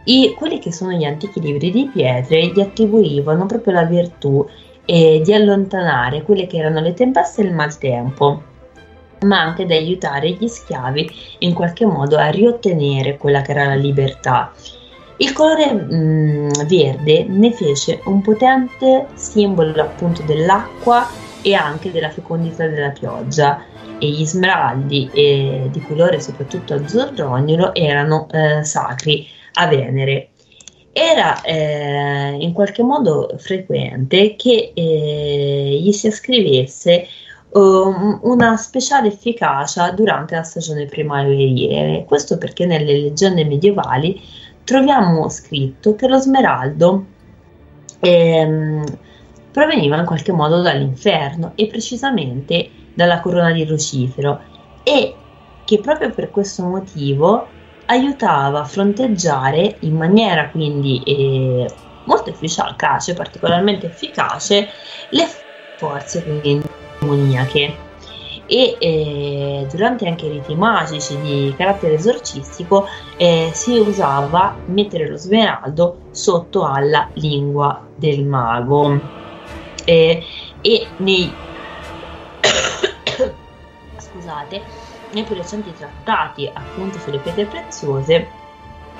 E quelli che sono gli antichi libri di pietre gli attribuivano proprio la virtù e di allontanare quelle che erano le tempeste e il maltempo, ma anche di aiutare gli schiavi in qualche modo a riottenere quella che era la libertà. Il colore verde ne fece un potente simbolo appunto dell'acqua e anche della fecondità della pioggia, e gli smeraldi di colore soprattutto azzurrognolo erano sacri a Venere. Era in qualche modo frequente che gli si ascrivesse una speciale efficacia durante la stagione primaverile. Questo perché nelle leggende medievali troviamo scritto che lo smeraldo proveniva in qualche modo dall'inferno e precisamente dalla corona di Lucifero, e che proprio per questo motivo aiutava a fronteggiare in maniera quindi molto efficace, particolarmente efficace, le forze quindi demoniache. E durante anche i riti magici di carattere esorcistico si usava mettere lo smeraldo sotto alla lingua del mago, e nei scusate, nei più recenti trattati appunto sulle pietre preziose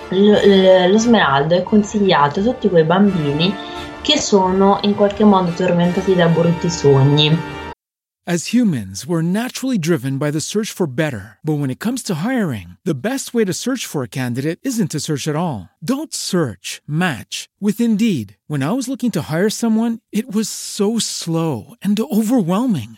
lo smeraldo è consigliato a tutti quei bambini che sono in qualche modo tormentati da brutti sogni. As humans, we're naturally driven by the search for better. But when it comes to hiring, the best way to search for a candidate isn't to search at all. Don't search, match with Indeed. When I was looking to hire someone, it was so slow and overwhelming.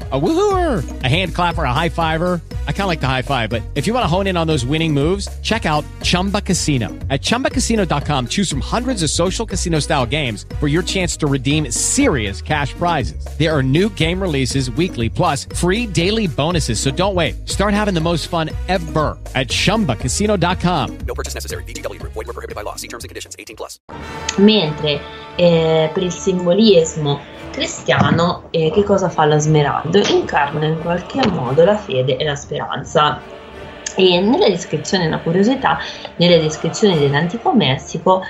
a woohooer, a hand clapper, a high fiver? I kind of like the high five, but if you want to hone in on those winning moves, check out Chumba Casino. At chumbacasino.com, choose from hundreds of social casino style games for your chance to redeem serious cash prizes. There are new game releases weekly, plus free daily bonuses. So don't wait. Start having the most fun ever at chumbacasino.com. No purchase necessary. VGW Group. Void where prohibited by law. See terms and conditions. 18+. Mentre per il simbolismo cristiano, che cosa fa lo smeraldo? Incarna in qualche modo la fede e la speranza. E nella descrizione, una curiosità, nelle descrizioni dell'antico Messico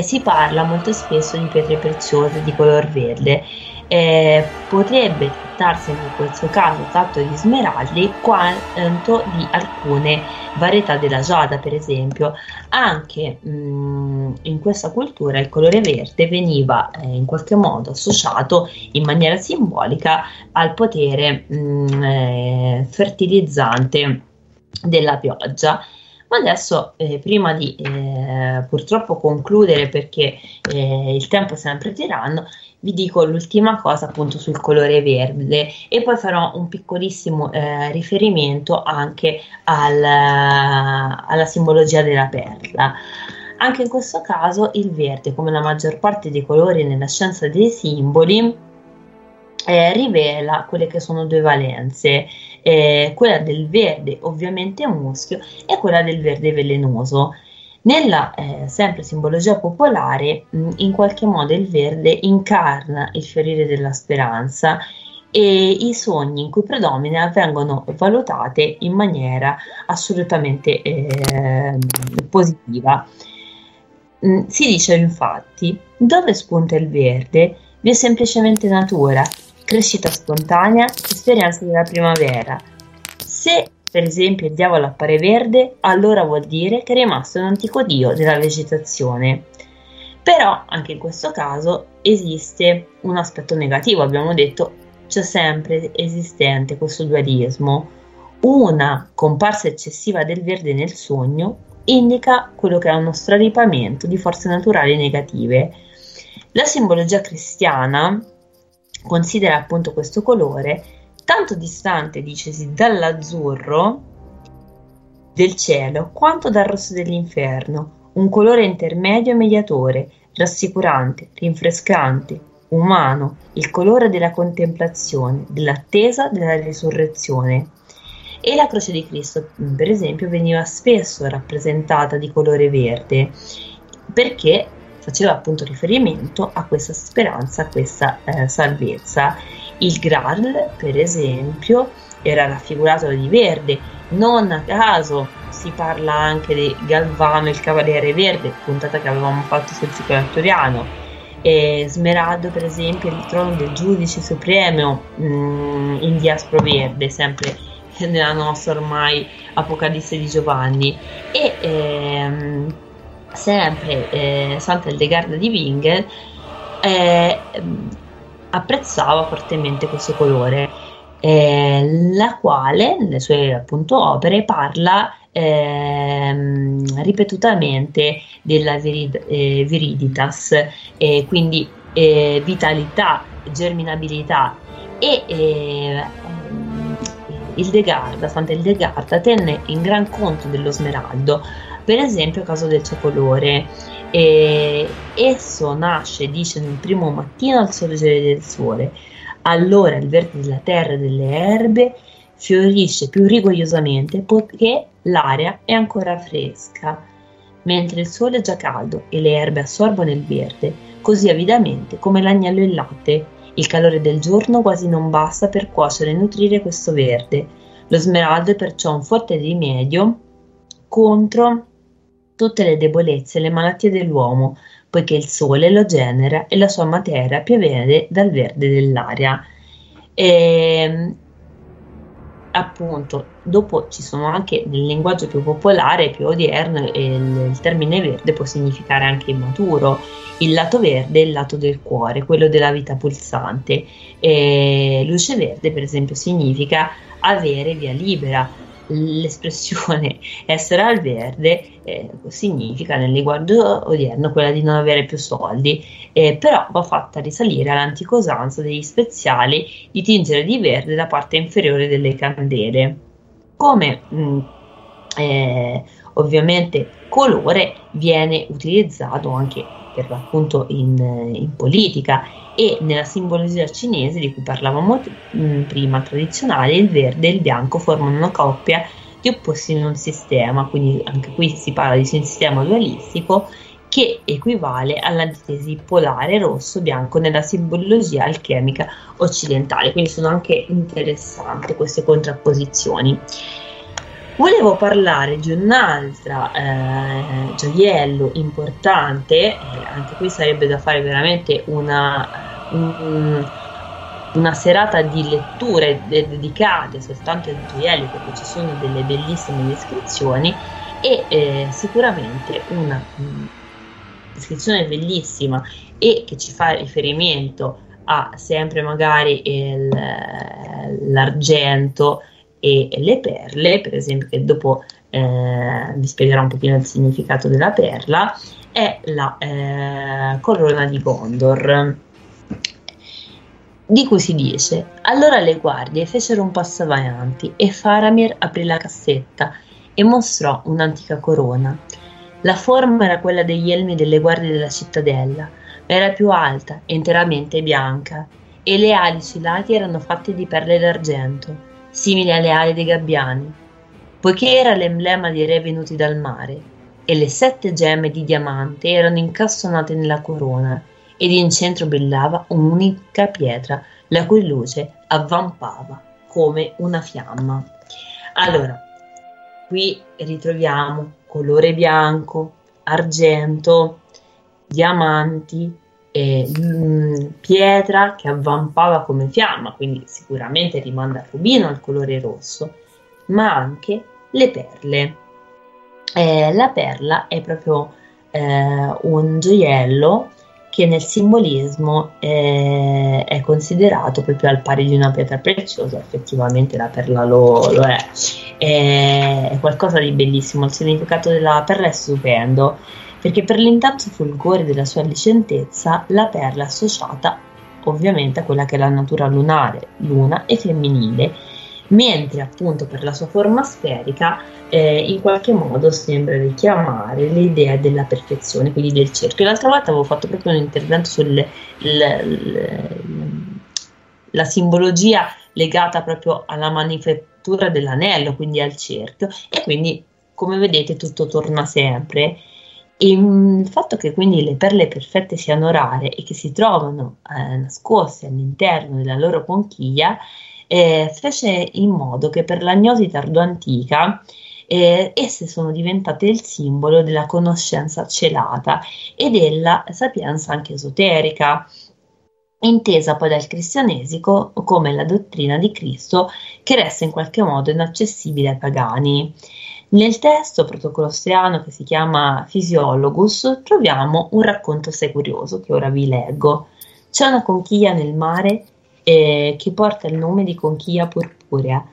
si parla molto spesso di pietre preziose di color verde. Potrebbe trattarsi in questo caso tanto di smeraldi quanto di alcune varietà della giada, per esempio. Anche in questa cultura il colore verde veniva in qualche modo associato in maniera simbolica al potere fertilizzante della pioggia. Ma adesso, prima di purtroppo concludere, perché il tempo è sempre tiranno, vi dico l'ultima cosa appunto sul colore verde e poi farò un piccolissimo riferimento anche alla simbologia della perla. Anche in questo caso il verde, come la maggior parte dei colori nella scienza dei simboli, rivela quelle che sono due valenze, quella del verde ovviamente muschio e quella del verde velenoso. Nella sempre simbologia popolare, in qualche modo il verde incarna il fiorire della speranza e i sogni in cui predomina vengono valutate in maniera assolutamente positiva. Si dice infatti: dove spunta il verde vi è semplicemente natura, crescita spontanea, esperienza della primavera. Se per esempio il diavolo appare verde, allora vuol dire che è rimasto un antico dio della vegetazione. Però anche in questo caso esiste un aspetto negativo, abbiamo detto c'è sempre esistente questo dualismo. Una comparsa eccessiva del verde nel sogno indica quello che è uno straripamento di forze naturali negative. La simbologia cristiana considera appunto questo colore tanto distante, dicesi, dall'azzurro del cielo quanto dal rosso dell'inferno, un colore intermedio e mediatore, rassicurante, rinfrescante, umano, il colore della contemplazione, dell'attesa della risurrezione. E la croce di Cristo, per esempio, veniva spesso rappresentata di colore verde perché faceva appunto riferimento a questa speranza, a questa salvezza. Il Graal, per esempio, era raffigurato di verde, non a caso si parla anche di Galvano, il Cavaliere Verde, puntata che avevamo fatto sul ciclo arturiano. E Smeraldo, per esempio, il trono del giudice supremo in diaspro verde, sempre nella nostra ormai Apocalisse di Giovanni. E sempre Santa Hildegarda di Bingen apprezzava fortemente questo colore, la quale nelle sue appunto opere parla ripetutamente della viriditas, quindi vitalità, germinabilità, e Santa Hildegarda tenne in gran conto dello smeraldo, per esempio a causa del suo colore. Esso nasce, dice, nel primo mattino al sorgere del sole, allora il verde della terra e delle erbe fiorisce più rigogliosamente poiché l'aria è ancora fresca, mentre il sole è già caldo e le erbe assorbono il verde così avidamente come l'agnello e il latte. Il calore del giorno quasi non basta per cuocere e nutrire questo verde. Lo smeraldo è perciò un forte rimedio contro tutte le debolezze e le malattie dell'uomo, poiché il sole lo genera e la sua materia proviene dal verde dell'aria. E appunto, dopo ci sono anche nel linguaggio più popolare, più odierno, il termine verde può significare anche immaturo. Il lato verde è il lato del cuore, quello della vita pulsante. E luce verde, per esempio, significa avere via libera. L'espressione essere al verde significa nel linguaggio odierno quella di non avere più soldi, però va fatta risalire all'antica usanza degli speziali di tingere di verde la parte inferiore delle candele. Come ovviamente colore viene utilizzato anche per l'appunto in politica, e nella simbologia cinese di cui parlavamo prima, tradizionale, il verde e il bianco formano una coppia di opposti in un sistema, quindi anche qui si parla di un sistema dualistico che equivale all'antitesi polare rosso-bianco nella simbologia alchemica occidentale, quindi sono anche interessanti queste contrapposizioni. Volevo parlare di un altro gioiello importante, anche qui sarebbe da fare veramente una serata di letture dedicate soltanto ai gioielli, perché ci sono delle bellissime descrizioni e sicuramente una descrizione bellissima e che ci fa riferimento a sempre magari l'argento e le perle, per esempio, che dopo vi spiegherò un pochino il significato della perla, è la corona di Gondor, di cui si dice: allora le guardie fecero un passo avanti e Faramir aprì la cassetta e mostrò un'antica corona. La forma era quella degli elmi delle guardie della cittadella, ma era più alta e interamente bianca, e le ali sui lati erano fatte di perle d'argento, simili alle ali dei gabbiani, poiché era l'emblema dei re venuti dal mare, e le 7 gemme di diamante erano incastonate nella corona, ed in centro brillava un'unica pietra, la cui luce avvampava come una fiamma. Allora, qui ritroviamo colore bianco, argento, diamanti, pietra che avvampava come fiamma, quindi sicuramente rimanda al rubino, al colore rosso, ma anche le perle. La perla è proprio un gioiello che nel simbolismo è considerato proprio al pari di una pietra preziosa. Effettivamente la perla lo è. È qualcosa di bellissimo, il significato della perla è stupendo, perché per l'intenso fulgore della sua lucentezza la perla è associata ovviamente a quella che è la natura lunare, luna e femminile, mentre appunto per la sua forma sferica in qualche modo sembra richiamare l'idea della perfezione, quindi del cerchio. L'altra volta avevo fatto proprio un intervento sulla simbologia legata proprio alla manifattura dell'anello, quindi al cerchio, e quindi come vedete tutto torna sempre. E il fatto che quindi le perle perfette siano rare e che si trovano nascoste all'interno della loro conchiglia fece in modo che per l'agnosi tardoantica esse sono diventate il simbolo della conoscenza celata e della sapienza anche esoterica, intesa poi dal cristianesimo come la dottrina di Cristo, che resta in qualche modo inaccessibile ai pagani. Nel testo protocolosseano, che si chiama Physiologus, troviamo un racconto assai curioso che ora vi leggo. C'è una conchiglia nel mare che porta il nome di conchiglia purpurea.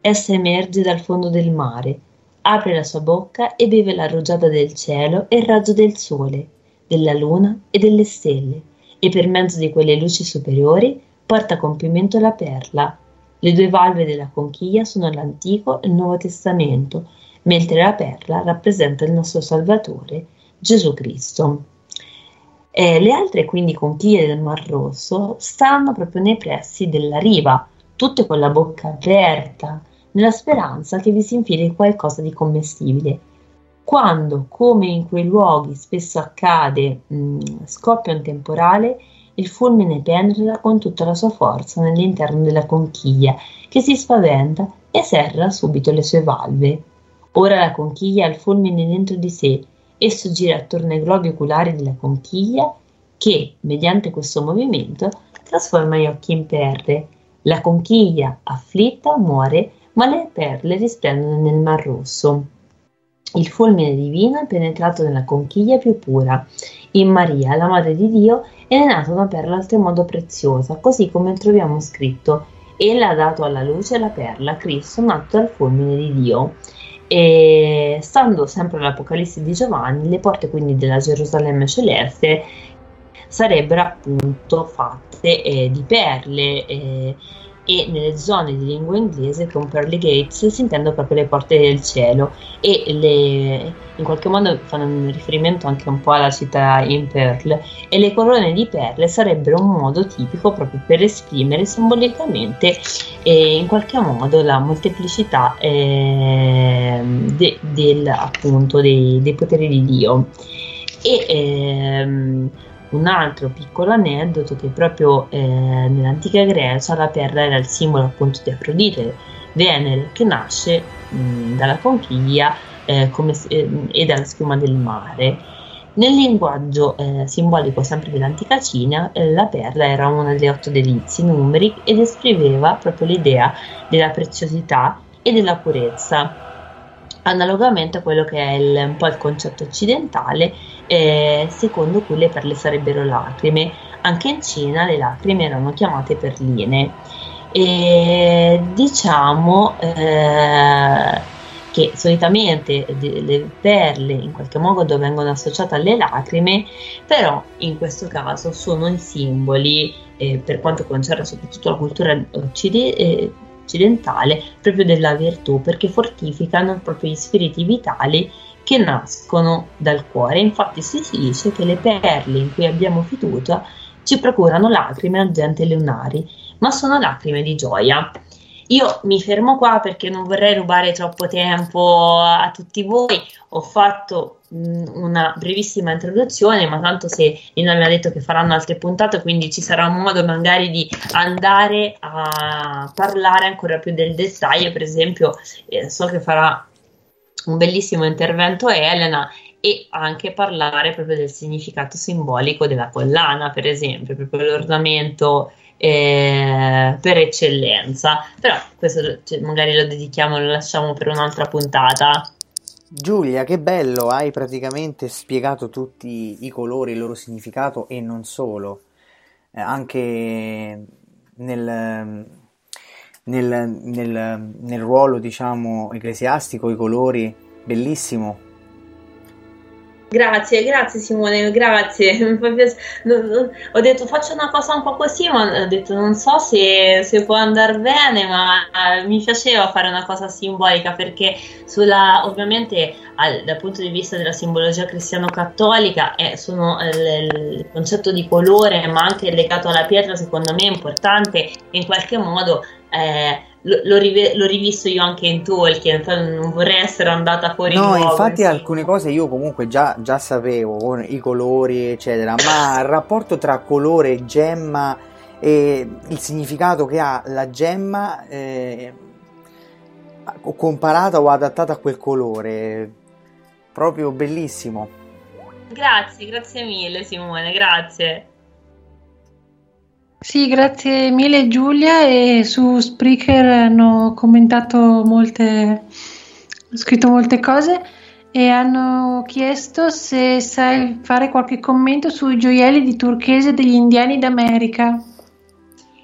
Essa emerge dal fondo del mare, apre la sua bocca e beve la rugiada del cielo e il raggio del sole, della luna e delle stelle, e per mezzo di quelle luci superiori porta a compimento la perla. Le due valve della conchiglia sono l'Antico e il Nuovo Testamento, mentre la perla rappresenta il nostro Salvatore, Gesù Cristo. Le altre quindi conchiglie del Mar Rosso stanno proprio nei pressi della riva, tutte con la bocca aperta, nella speranza che vi si infili qualcosa di commestibile. Quando, come in quei luoghi spesso accade, scoppia un temporale, il fulmine penetra con tutta la sua forza nell'interno della conchiglia, che si spaventa e serra subito le sue valve. Ora la conchiglia ha il fulmine dentro di sé. Esso gira attorno ai globi oculari della conchiglia che, mediante questo movimento, trasforma gli occhi in perle. La conchiglia afflitta muore, ma le perle risplendono nel Mar Rosso. Il fulmine divino è penetrato nella conchiglia più pura. In Maria, la Madre di Dio, è nata una perla oltremodo preziosa, così come troviamo scritto: ella ha dato alla luce la perla, Cristo, nato dal fulmine di Dio. E stando sempre all'Apocalisse di Giovanni, le porte quindi della Gerusalemme celeste sarebbero appunto fatte di perle, e nelle zone di lingua inglese con pearly gates si intendono proprio le porte del cielo, e in qualche modo fanno un riferimento anche un po' alla città in Pearl, e le corone di perle sarebbero un modo tipico proprio per esprimere simbolicamente in qualche modo la molteplicità appunto dei poteri di Dio. Un altro piccolo aneddoto: che proprio nell'antica Grecia la perla era il simbolo appunto di Afrodite, Venere, che nasce dalla conchiglia e dalla schiuma del mare. Nel linguaggio simbolico sempre dell'antica Cina, la perla era una delle 8 delizie numeri ed esprimeva proprio l'idea della preziosità e della purezza. Analogamente a quello che è un po' il concetto occidentale, secondo cui le perle sarebbero lacrime. Anche in Cina le lacrime erano chiamate perline. E, diciamo che solitamente le perle in qualche modo vengono associate alle lacrime, però in questo caso sono i simboli, per quanto concerne soprattutto la cultura occidentale, proprio della virtù, perché fortificano proprio gli spiriti vitali che nascono dal cuore. Infatti si dice che le perle in cui abbiamo fiducia ci procurano lacrime argente lunari, ma sono lacrime di gioia. Io mi fermo qua perché non vorrei rubare troppo tempo a tutti voi. Ho fatto una brevissima introduzione, ma tanto se Lina mi ha detto che faranno altre puntate, quindi ci sarà modo magari di andare a parlare ancora più del dettaglio. Per esempio, so che farà un bellissimo intervento Elena, e anche parlare proprio del significato simbolico della collana, per esempio, proprio l'ornamento per eccellenza. Però questo magari lo dedichiamo, lo lasciamo per un'altra puntata. Giulia, che bello, hai praticamente spiegato tutti i colori, il loro significato e non solo, anche nel ruolo, diciamo, ecclesiastico, i colori, bellissimo. Grazie Simone, grazie. Ho detto faccio una cosa un po' così, ma ho detto non so se può andare bene, ma mi piaceva fare una cosa simbolica, perché ovviamente dal punto di vista della simbologia cristiano-cattolica sono il concetto di colore, ma anche legato alla pietra, secondo me è importante, e in qualche modo l'ho rivisto io anche in Tolkien, non vorrei essere andata fuori luogo. No, infatti alcune cose io comunque già sapevo, con i colori eccetera, ma il rapporto tra colore e gemma e il significato che ha la gemma comparata o adattata a quel colore, proprio bellissimo. Grazie mille Simone, grazie. Sì, grazie mille Giulia, e su Spreaker hanno scritto molte cose e hanno chiesto se sai fare qualche commento sui gioielli di turchese degli indiani d'America.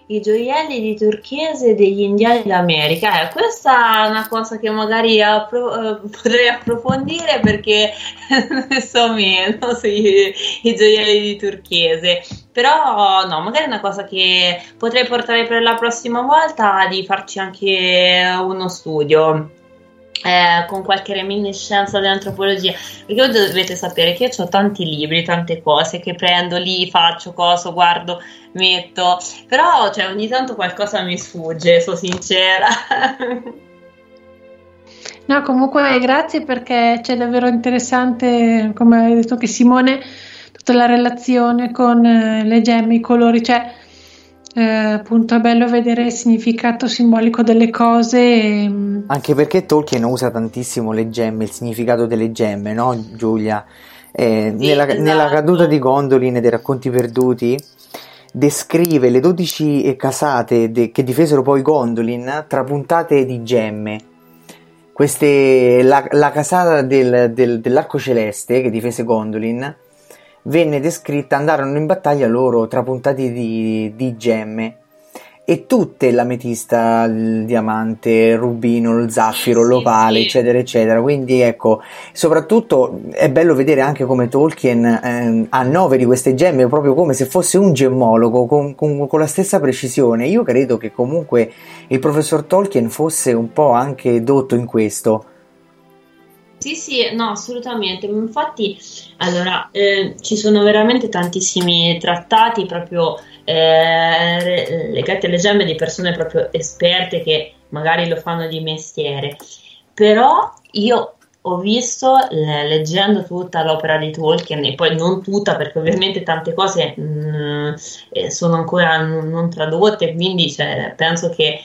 I gioielli di turchese degli indiani d'America, questa è una cosa che magari potrei approfondire, perché ne so meno sui gioielli di turchese, però no, magari è una cosa che potrei portare per la prossima volta, di farci anche uno studio con qualche reminiscenza dell'antropologia, perché voi dovete sapere che io ho tanti libri, tante cose che prendo lì, faccio coso, guardo, metto, però cioè, ogni tanto qualcosa mi sfugge, sono sincera. No, comunque grazie, perché c'è davvero interessante, come hai detto che Simone, tutta la relazione con le gemme, i colori, cioè appunto è bello vedere il significato simbolico delle cose anche perché Tolkien usa tantissimo le gemme, il significato delle gemme, no Giulia? Sì, esatto. Nella caduta di Gondolin dei racconti perduti descrive le 12 casate che difesero poi Gondolin trapuntate di gemme. Queste, la casata dell'arco celeste che difese Gondolin venne descritta, andarono in battaglia loro trapuntati di gemme, e tutte l'ametista, il diamante, il rubino, lo zaffiro, l'opale, eccetera eccetera. Quindi ecco, soprattutto è bello vedere anche come Tolkien annoveri queste gemme proprio come se fosse un gemmologo, con la stessa precisione. Io credo che comunque il professor Tolkien fosse un po' anche dotto in questo. Sì, no, assolutamente. Infatti, allora, ci sono veramente tantissimi trattati proprio legati alle gemme, di persone proprio esperte che magari lo fanno di mestiere. Però io ho visto, leggendo tutta l'opera di Tolkien, e poi non tutta, perché ovviamente tante cose sono ancora non tradotte, quindi cioè, penso che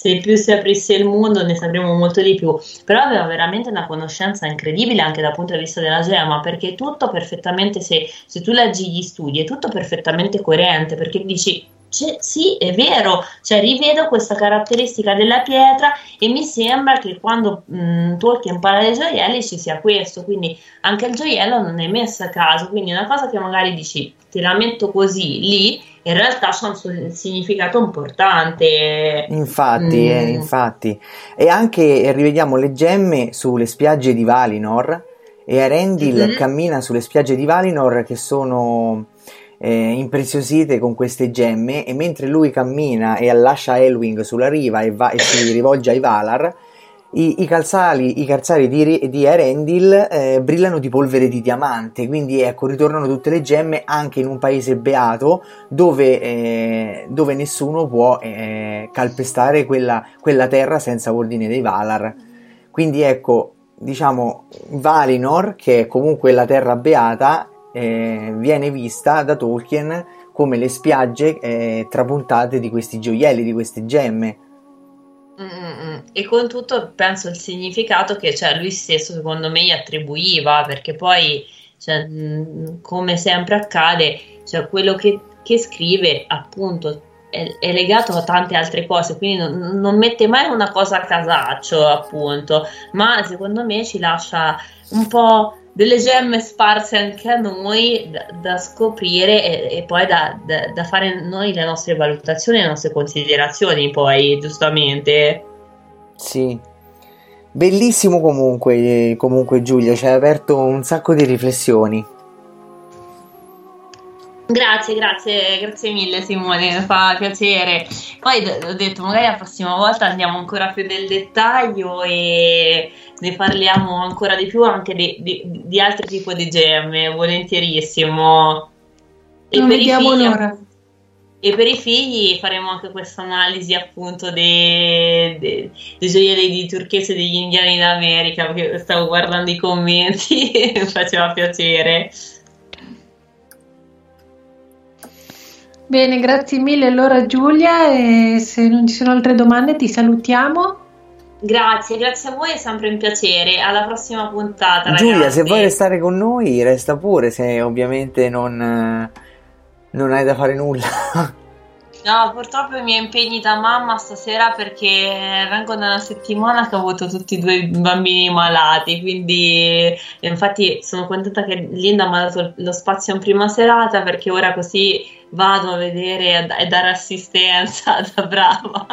se più si aprisse il mondo ne sapremo molto di più, però aveva veramente una conoscenza incredibile anche dal punto di vista della gemma, perché tutto perfettamente, se tu leggi gli studi, è tutto perfettamente coerente, perché dici sì, è vero, cioè rivedo questa caratteristica della pietra e mi sembra che quando Tolkien parla dei gioielli ci sia questo, quindi anche il gioiello non è messo a caso, quindi è una cosa che magari dici te la metto così lì, in realtà c'è un significato importante. Infatti. E anche rivediamo le gemme sulle spiagge di Valinor, e Earendil cammina sulle spiagge di Valinor che sono impreziosite con queste gemme, e mentre lui cammina e lascia Elwing sulla riva e si rivolge ai Valar, i calzari di Earendil brillano di polvere di diamante, quindi ecco, ritornano tutte le gemme anche in un paese beato dove nessuno può calpestare quella terra senza ordine dei Valar. Quindi ecco, diciamo, Valinor, che è comunque la terra beata, viene vista da Tolkien come le spiagge trapuntate di questi gioielli, di queste gemme. E con tutto penso il significato che lui stesso secondo me gli attribuiva, perché poi come sempre accade, quello che scrive appunto è legato a tante altre cose, quindi non mette mai una cosa a casaccio appunto, ma secondo me ci lascia un po' delle gemme sparse anche a noi da scoprire e poi da fare noi le nostre valutazioni, le nostre considerazioni poi, giustamente. Sì, bellissimo comunque Giulia, ci hai aperto un sacco di riflessioni. Grazie mille Simone, fa piacere. Poi ho detto magari la prossima volta andiamo ancora più nel dettaglio e ne parliamo ancora di più anche di altri tipi di gemme, volentierissimo. Non vediamo l'ora. E per i figli faremo anche questa analisi appunto dei gioielli di turchese degli indiani d'America, perché stavo guardando i commenti e faceva piacere. Bene, grazie mille allora Giulia, e se non ci sono altre domande ti salutiamo. Grazie a voi, è sempre un piacere, alla prossima puntata ragazzi. Giulia, se vuoi restare con noi resta pure, se ovviamente non hai da fare nulla. No, purtroppo i miei impegni da mamma stasera, perché vengo da una settimana che ho avuto tutti e due i bambini malati, quindi infatti sono contenta che Linda mi ha dato lo spazio in prima serata, perché ora così vado a vedere e dare assistenza da brava.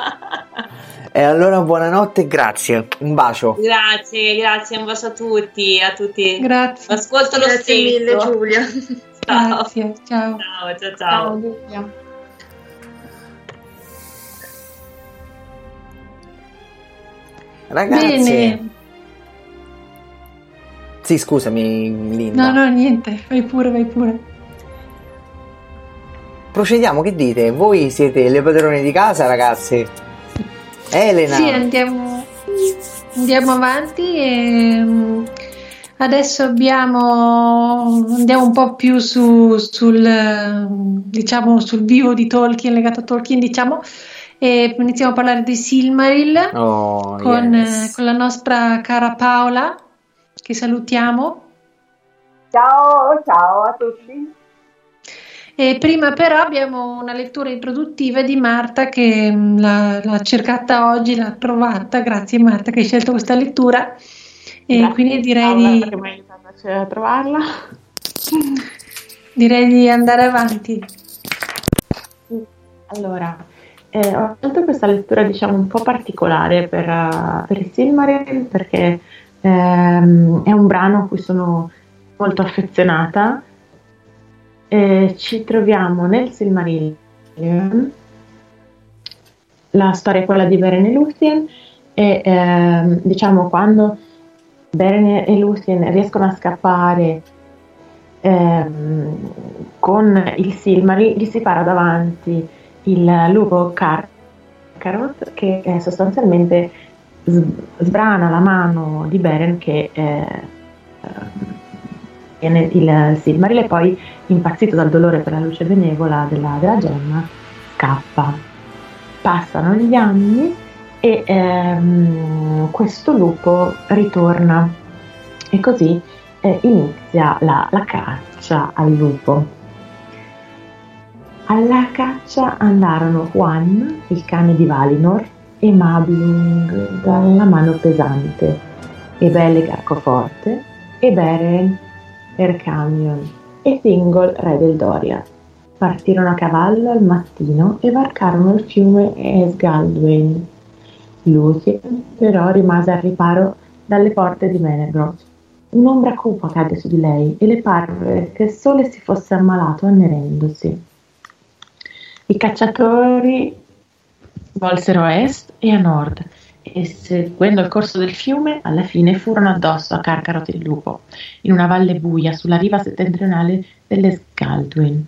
E allora buonanotte e grazie, un bacio. Grazie, un bacio a tutti. Grazie. Ascolto lo stesso. Grazie mille Giulia. Ciao. Grazie, ciao. Giulia. Ragazzi. Bene. Sì, scusami Linda. No, niente, vai pure. Procediamo, che dite? Voi siete le padrone di casa, ragazzi? Elena? Sì, andiamo avanti e adesso andiamo un po' più sul vivo di Tolkien, legato a Tolkien, diciamo, e iniziamo a parlare di Silmaril con la nostra cara Paola, che salutiamo. Ciao a tutti. E prima però abbiamo una lettura introduttiva di Marta, che l'ha cercata oggi, l'ha trovata. Grazie Marta che hai scelto questa lettura. E quindi direi di andare avanti. Allora, ho scelto questa lettura diciamo un po' particolare per Silmaril, perché è un brano a cui sono molto affezionata. Ci troviamo nel Silmarillion, la storia è quella di Beren e Lúthien, e diciamo quando Beren e Lúthien riescono a scappare con il Silmaril, gli si para davanti il lupo Carcharoth, che sostanzialmente sbrana la mano di Beren che il Silmaril, e poi impazzito dal dolore per la luce benevola della gemma scappa. Passano gli anni e questo lupo ritorna, e così inizia la caccia al lupo. Alla caccia andarono Juan, il cane di Valinor, e Mablung dalla mano pesante, e Beleg Arcoforte, e Beren Ercamion, e Tingol re del Doriath, Partirono a cavallo al mattino e varcarono il fiume Esgaldwain. Lúthien però rimase al riparo dalle porte di Menegroth. Un'ombra cupa cadde su di lei e le parve che il sole si fosse ammalato annerendosi. I cacciatori volsero a est e a nord e, seguendo il corso del fiume, alla fine furono addosso a Carcharoth il lupo, in una valle buia sulla riva settentrionale dell'Esgaldwain,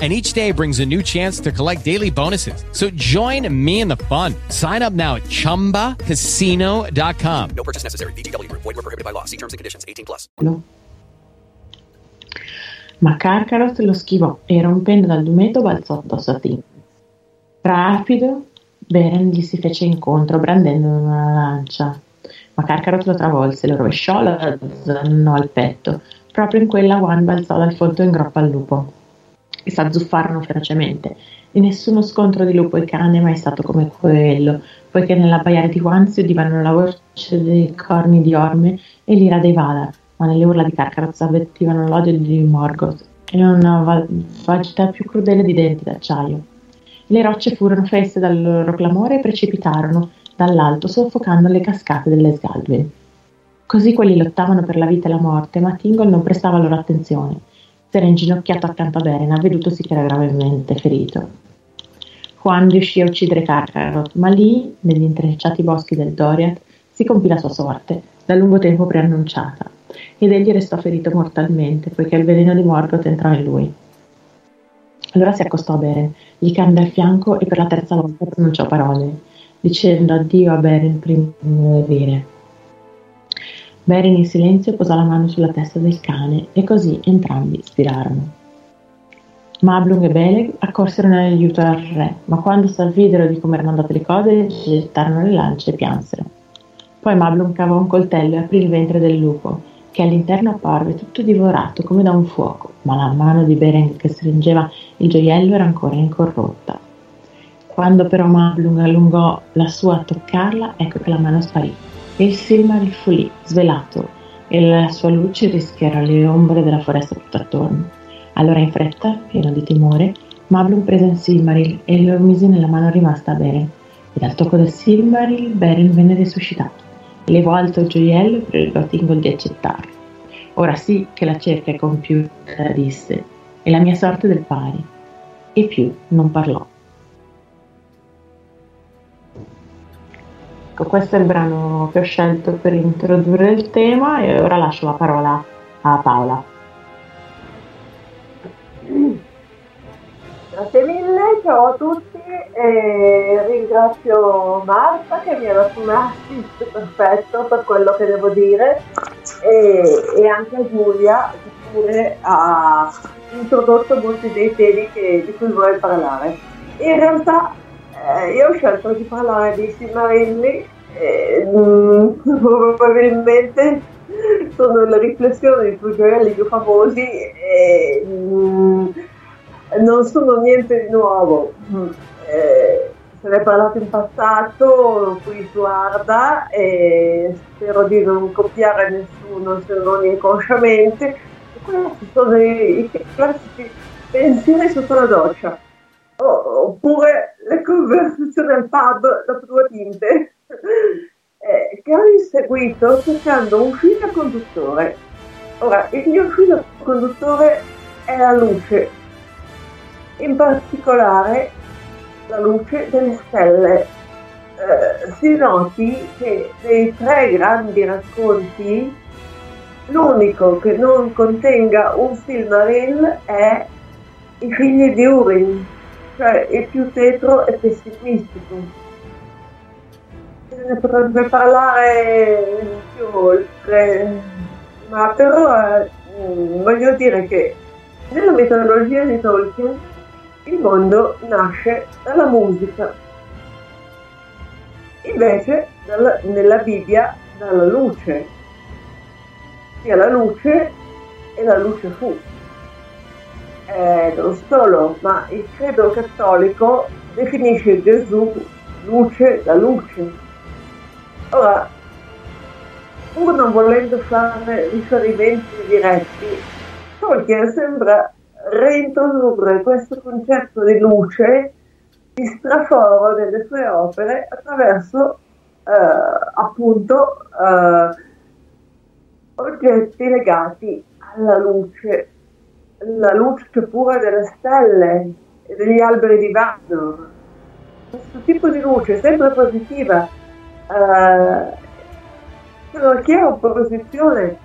And each day brings a new chance to collect daily bonuses. So join me in the fun. Sign up now at ChumbaCasino.com. No purchase necessary. VGW. Void where prohibited by law. See terms and conditions. 18+. Ma Carcharoth lo schivò e, rompendo dal lumeto, balzò addosso a Tim. Rapido, Beren gli si fece incontro, brandendo una lancia. Ma Carcharoth lo travolse, lo rovesciò, lo zannò al petto. Proprio in quella Juan balzò dal folto in groppa al lupo. E s'azzuffarono ferocemente. In nessuno scontro di lupo e cane mai stato come quello, poiché nell'abbaiare di Juan si udivano la voce dei corni di orme e l'ira dei Valar, ma nelle urla di Carcharoth avvertivano l'odio di Morgoth e una vagità più crudele di denti d'acciaio. Le rocce furono feste dal loro clamore e precipitarono dall'alto, soffocando le cascate delle Sgalve. Così quelli lottavano per la vita e la morte, ma Tingol non prestava loro attenzione. Si era inginocchiato accanto a Beren, avvedutosi che era gravemente ferito. Juan riuscì a uccidere Carcharoth, ma lì, negli intrecciati boschi del Doriath, si compì la sua sorte, da lungo tempo preannunciata, ed egli restò ferito mortalmente, poiché il veleno di Morgoth entrò in lui. Allora si accostò a Beren, gli cadde al fianco e per la terza volta pronunciò parole, dicendo addio a Beren prima di morire. Beren in silenzio posò la mano sulla testa del cane e così entrambi spirarono. Mablung e Beleg accorsero in aiuto al re, ma quando s'avvidero di come erano andate le cose, gettarono le lance e piansero. Poi Mablung cavò un coltello e aprì il ventre del lupo, che all'interno apparve tutto divorato come da un fuoco, ma la mano di Beren che stringeva il gioiello era ancora incorrotta. Quando però Mablung allungò la sua a toccarla, ecco che la mano sparì. Il Silmaril fu lì, svelato, e la sua luce rischiarò le ombre della foresta tutt'attorno. Allora in fretta, pieno di timore, Mablung prese il Silmaril e lo mise nella mano rimasta a Beren. E dal tocco del Silmaril Beren venne resuscitato. Levò alto il gioiello e pregò Tingol di accettarlo. Ora sì che la cerca è compiuta, disse, e la mia sorte del pari. E più non parlò. Questo è il brano che ho scelto per introdurre il tema e ora lascio la parola a Paola. Grazie mille, ciao a tutti e ringrazio Marta che mi ha dato un assist perfetto per quello che devo dire e anche Giulia, che pure ha introdotto molti dei temi di cui vuole parlare. In realtà io ho scelto di parlare di Silmarillion, probabilmente sono le riflessioni di due giornali più famosi e non sono niente di nuovo. Se ne è parlato in passato, qui guarda, e spero di non copiare nessuno se non inconsciamente. Questi sono i classici pensieri sotto la doccia, oppure le conversazioni al pub dopo due tinte, che ho inseguito cercando un filo conduttore. Ora, il mio filo conduttore è la luce, in particolare la luce delle stelle. Si noti che dei tre grandi racconti l'unico che non contenga un Silmaril è I figli di Urin, cioè il più tetro e pessimistico. Se ne potrebbe parlare più oltre, ma però voglio dire che nella mitologia di Tolkien il mondo nasce dalla musica, invece nella Bibbia dalla luce, sia la luce e la luce fu. Non solo, ma il credo cattolico definisce Gesù luce da luce. Ora, pur non volendo fare riferimenti diretti, Tolkien sembra reintrodurre questo concetto di luce di straforo delle sue opere attraverso oggetti legati alla luce, la luce pura delle stelle e degli alberi di Valinor. Questo tipo di luce sempre positiva, in chiara opposizione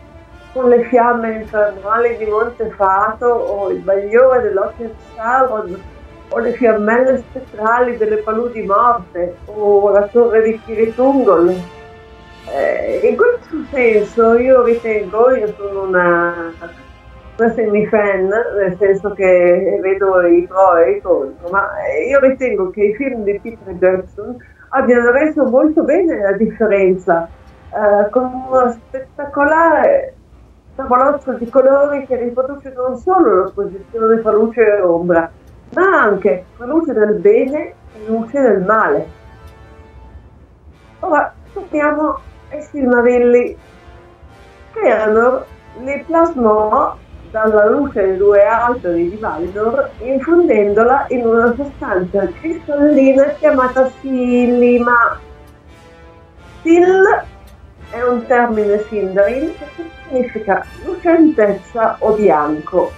con le fiamme infernali di Montefato o il bagliore dell'occhio di Sauron o le fiammelle spettrali delle paludi morte o la torre di Kiritungol. In questo senso io ritengo, io sono una semifan, nel senso che vedo i pro e i contro, ma io ritengo che i film di Peter Jackson abbiano reso molto bene la differenza, con una spettacolare tavolozza di colori che riproduce non solo l'opposizione fra luce e ombra, ma anche la luce del bene e luce del male. Ora torniamo ai Silmarilli. Fëanor li plasmò dalla luce dei due alberi di Valinor, infondendola in una sostanza cristallina chiamata silima. Sil è un termine sindarin che significa lucentezza o bianco.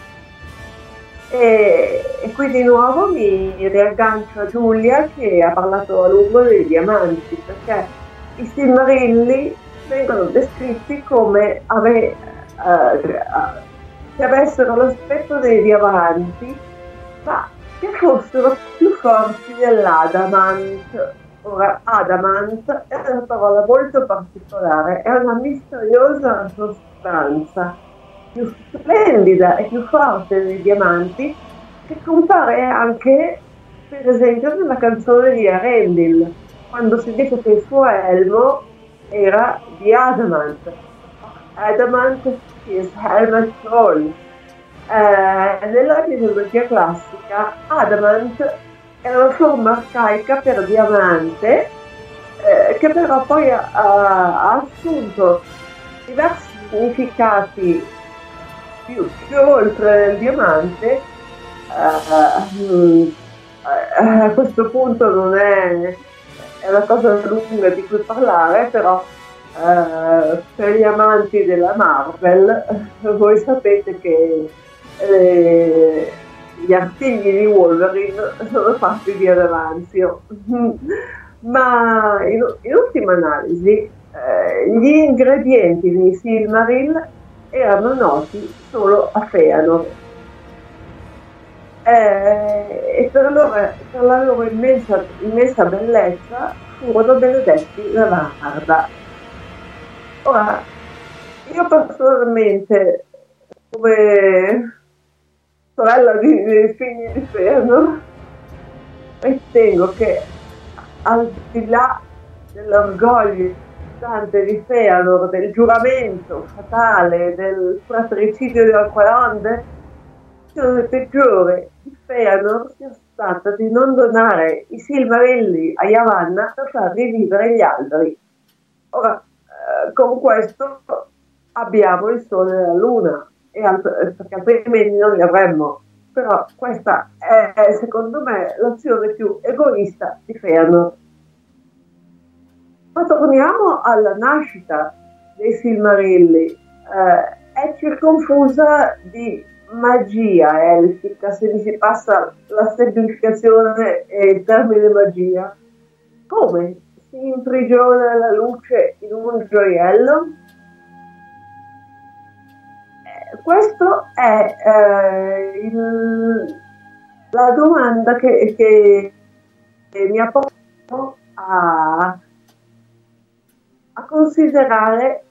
E qui di nuovo mi riaggancio a Giulia, che ha parlato a lungo dei diamanti, perché i Silmarilli vengono descritti come che avessero l'aspetto dei diamanti, ma che fossero più forti dell'adamant. Ora, adamant è una parola molto particolare, è una misteriosa sostanza più splendida e più forte dei diamanti, che compare anche, per esempio, nella canzone di Earendil, quando si dice che il suo elmo era di adamant. Adamant is helmet roll. Nella mitologia classica, adamant è una forma arcaica per diamante, che però poi ha assunto diversi significati più oltre il diamante. A questo punto non è una cosa lunga di cui parlare, però per gli amanti della Marvel, voi sapete che gli artigli di Wolverine sono fatti di adamanzio. Ma in ultima analisi, gli ingredienti di Silmaril erano noti solo a Fëanor, e per la loro immensa bellezza furono benedetti da Varda. Ora, Io personalmente, come sorella dei figli di Fëanor, ritengo che al di là dell'orgoglio di Fëanor, del giuramento fatale, del fratricidio di Alquaronde, il peggiore di Fëanor sia stata di non donare i Silmarilli a Yavanna per far rivivere gli alberi. Ora, con questo abbiamo il sole e la luna, perché altrimenti non li avremmo. Però questa è, secondo me, l'azione più egoista di Fëanor. Ma torniamo alla nascita dei Silmarilli. È circonfusa di magia elfica, se mi si passa la semplificazione e il termine magia. Come si imprigiona la luce in un gioiello? Questo è la domanda che mi ha portato a considerare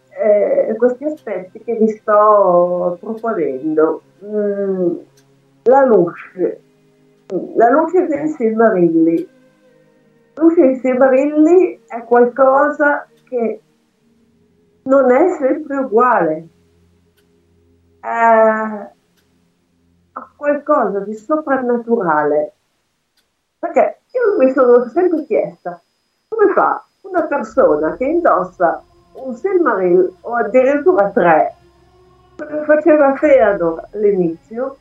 questi aspetti che vi sto proponendo. La luce dei Silmarilli. La luce dei Silmarilli è qualcosa che non è sempre uguale, è qualcosa di soprannaturale, perché io mi sono sempre chiesta come fa una persona che indossa un Silmaril o addirittura 3, come faceva Fëanor all'inizio,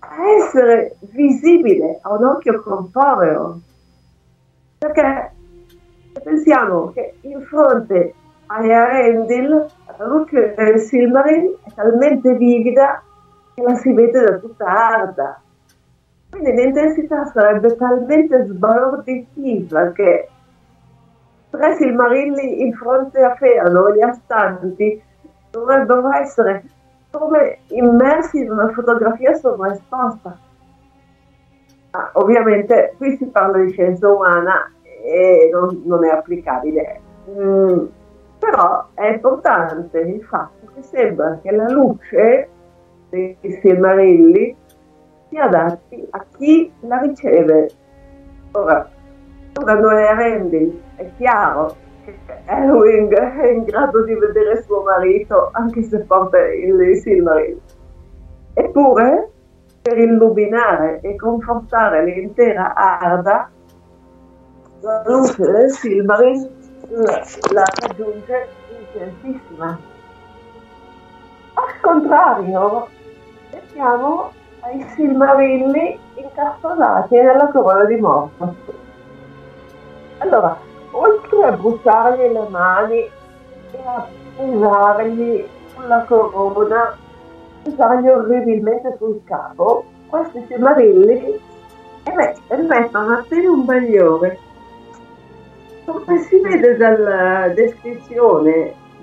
a essere visibile a un occhio corporeo, perché pensiamo che in fronte a Earendil la luce del Silmaril è talmente vivida che la si vede da tutta Arda, quindi l'intensità sarebbe talmente sbalorditiva che 3 Silmarilli in fronte a Fëanor, gli astanti, dovrebbero essere come immersi in una fotografia sovraesposta. Ah, ovviamente qui si parla di scienza umana e non è applicabile, però è importante il fatto che sembra che la luce dei Silmarilli si adatti a chi la riceve. Ora, quando Earendil è chiaro che Elwing è in grado di vedere suo marito anche se porta il Silmaril, eppure per illuminare e confortare l'intera Arda la luce del Silmaril la raggiunge intensissima. Al contrario, vediamo ai Silmarilli incastonati nella corona di Morgoth. Allora, oltre a bruciargli le mani e a pesargli sulla corona, pesargli orribilmente sul capo, questi Silmarilli emettono a te un bagliore. Come si vede dalla descrizione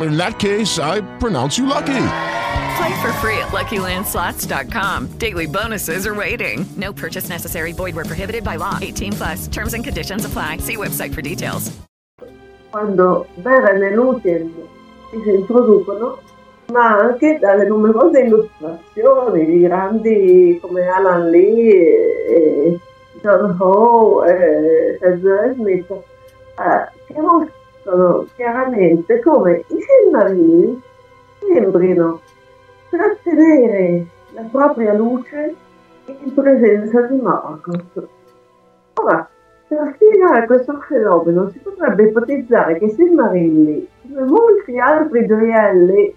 In that case, I pronounce you lucky. Play for free at LuckyLandSlots.com. Daily bonuses are waiting. No purchase necessary. Void where prohibited by law. 18+. Terms and conditions apply. See website for details. Quando Beren e Lúthien si introducono, ma anche dalle numerose illustrazioni di grandi come Alan Lee, e John Howe e Cesare Smith, che mostrano chiaramente come i Silmarilli sembrino trattenere la propria luce in presenza di Morgoth. Ora, Per spiegare questo fenomeno si potrebbe ipotizzare che Silmarilli, come molti altri gioielli,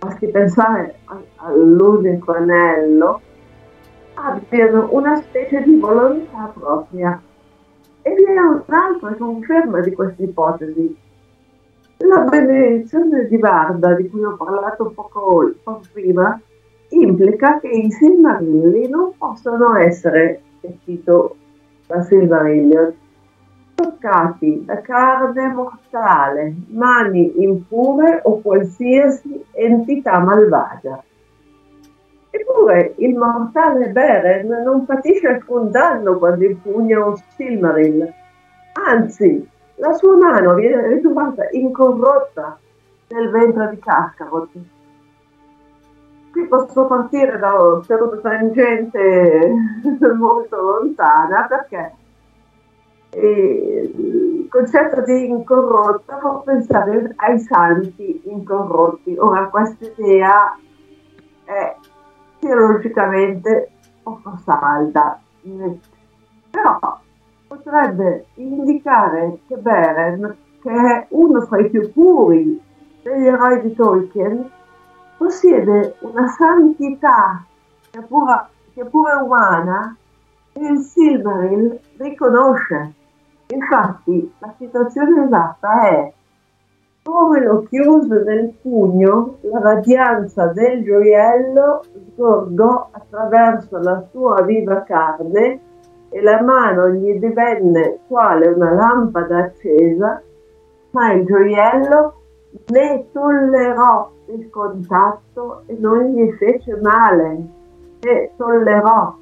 basti pensare all'unico anello, abbiano una specie di volontà propria. E vi è un'altra conferma di questa ipotesi: la benedizione di Varda, di cui ho parlato poco prima, implica che i Silmarilli non possono essere, cito da Silmarillion, toccati da carne mortale, mani impure o qualsiasi entità malvagia. Eppure il mortale Beren non patisce alcun danno quando impugna un Silmaril, anzi la sua mano viene ritrovata incorrotta nel ventre di Carcharoth. Qui posso partire da una tangente molto lontana, perché il concetto di incorrotta fa pensare ai santi incorrotti. Ora, questa idea è teologicamente poco salda, però potrebbe indicare che Beren, che è uno fra i più puri degli eroi di Tolkien, possiede una santità che pure umana e il Silmaril riconosce. Infatti la citazione esatta è: come l'ho chiuso nel pugno, la radianza del gioiello sgorgò attraverso la sua viva carne e la mano gli divenne quale una lampada accesa, ma il gioiello ne tollerò il contatto e non gli fece male. E tollerò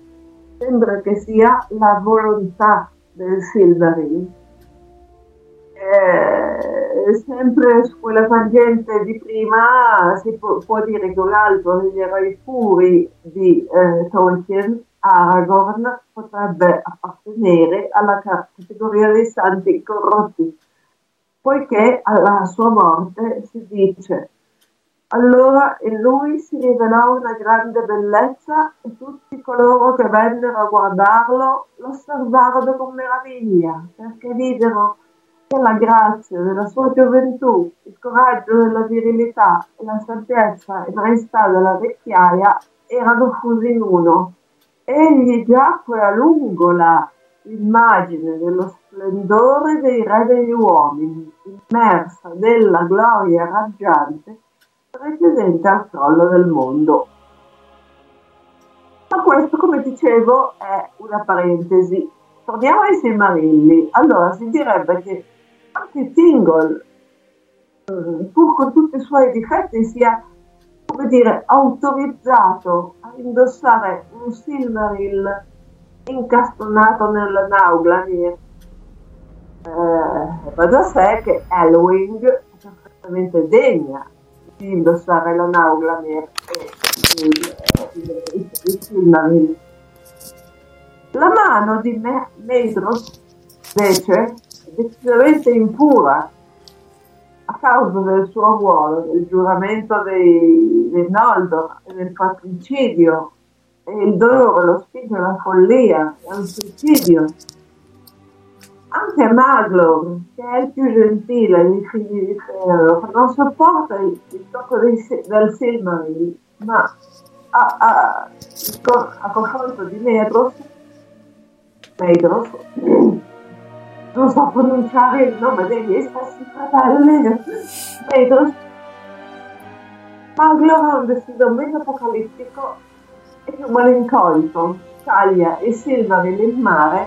sembra che sia la volontà del Silmaril. Sempre su quella tangente di prima si può dire che un altro degli eroi puri di Tolkien, Aragorn, potrebbe appartenere alla categoria dei santi corrotti, poiché alla sua morte si dice: allora in lui si rivelò una grande bellezza e tutti coloro che vennero a guardarlo lo osservarono con meraviglia, perché videro che la grazia della sua gioventù, il coraggio della virilità e la saggezza e maestà della vecchiaia erano fusi in uno. Egli giacque a lungo la immagine dello splendore dei re degli uomini, immersa nella gloria raggiante precedente al crollo del mondo. Ma questo, come dicevo, è una parentesi. Torniamo ai Silmarilli. Allora, si direbbe che anche Tingol, pur con tutti i suoi difetti, sia, come dire, autorizzato a indossare un Silmaril incastonato nel Nauglamir. Va da sé che Elwing è perfettamente degna di indossare la Nauglamir e il Silmaril. La mano di Meldros, invece, è decisamente impura a causa del suo ruolo, del giuramento dei Noldor e del fratricidio, e il dolore lo spinge alla follia, è un suicidio. Anche Maglor, che è il più gentile dei figli di Fëanor, non sopporta il tocco del Silmaril, ma a confronto di Meldros, non so pronunciare il nome dei miei stessi fratelli, Meldros, Maglor ha un destino meno apocalittico e più malinconico, taglia e Silmaril nel mare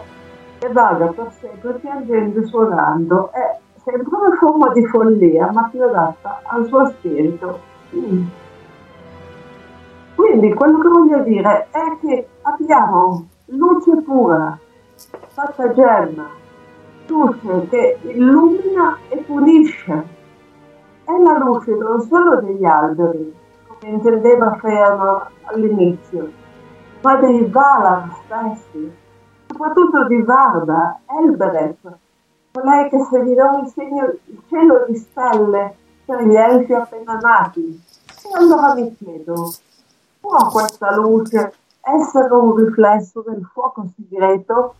e vaga per sempre piangendo e suonando. È sempre una forma di follia, ma più adatta al suo spirito. Quindi quello che voglio dire è che abbiamo luce pura, fatta gemma, luce che illumina e pulisce. È la luce non solo degli alberi, come intendeva Fëanor all'inizio, ma dei Valar stessi, soprattutto di Varda, Elbereth, colei che seminò il cielo di stelle per gli elfi appena nati. E allora mi chiedo, può questa luce essere un riflesso del fuoco segreto,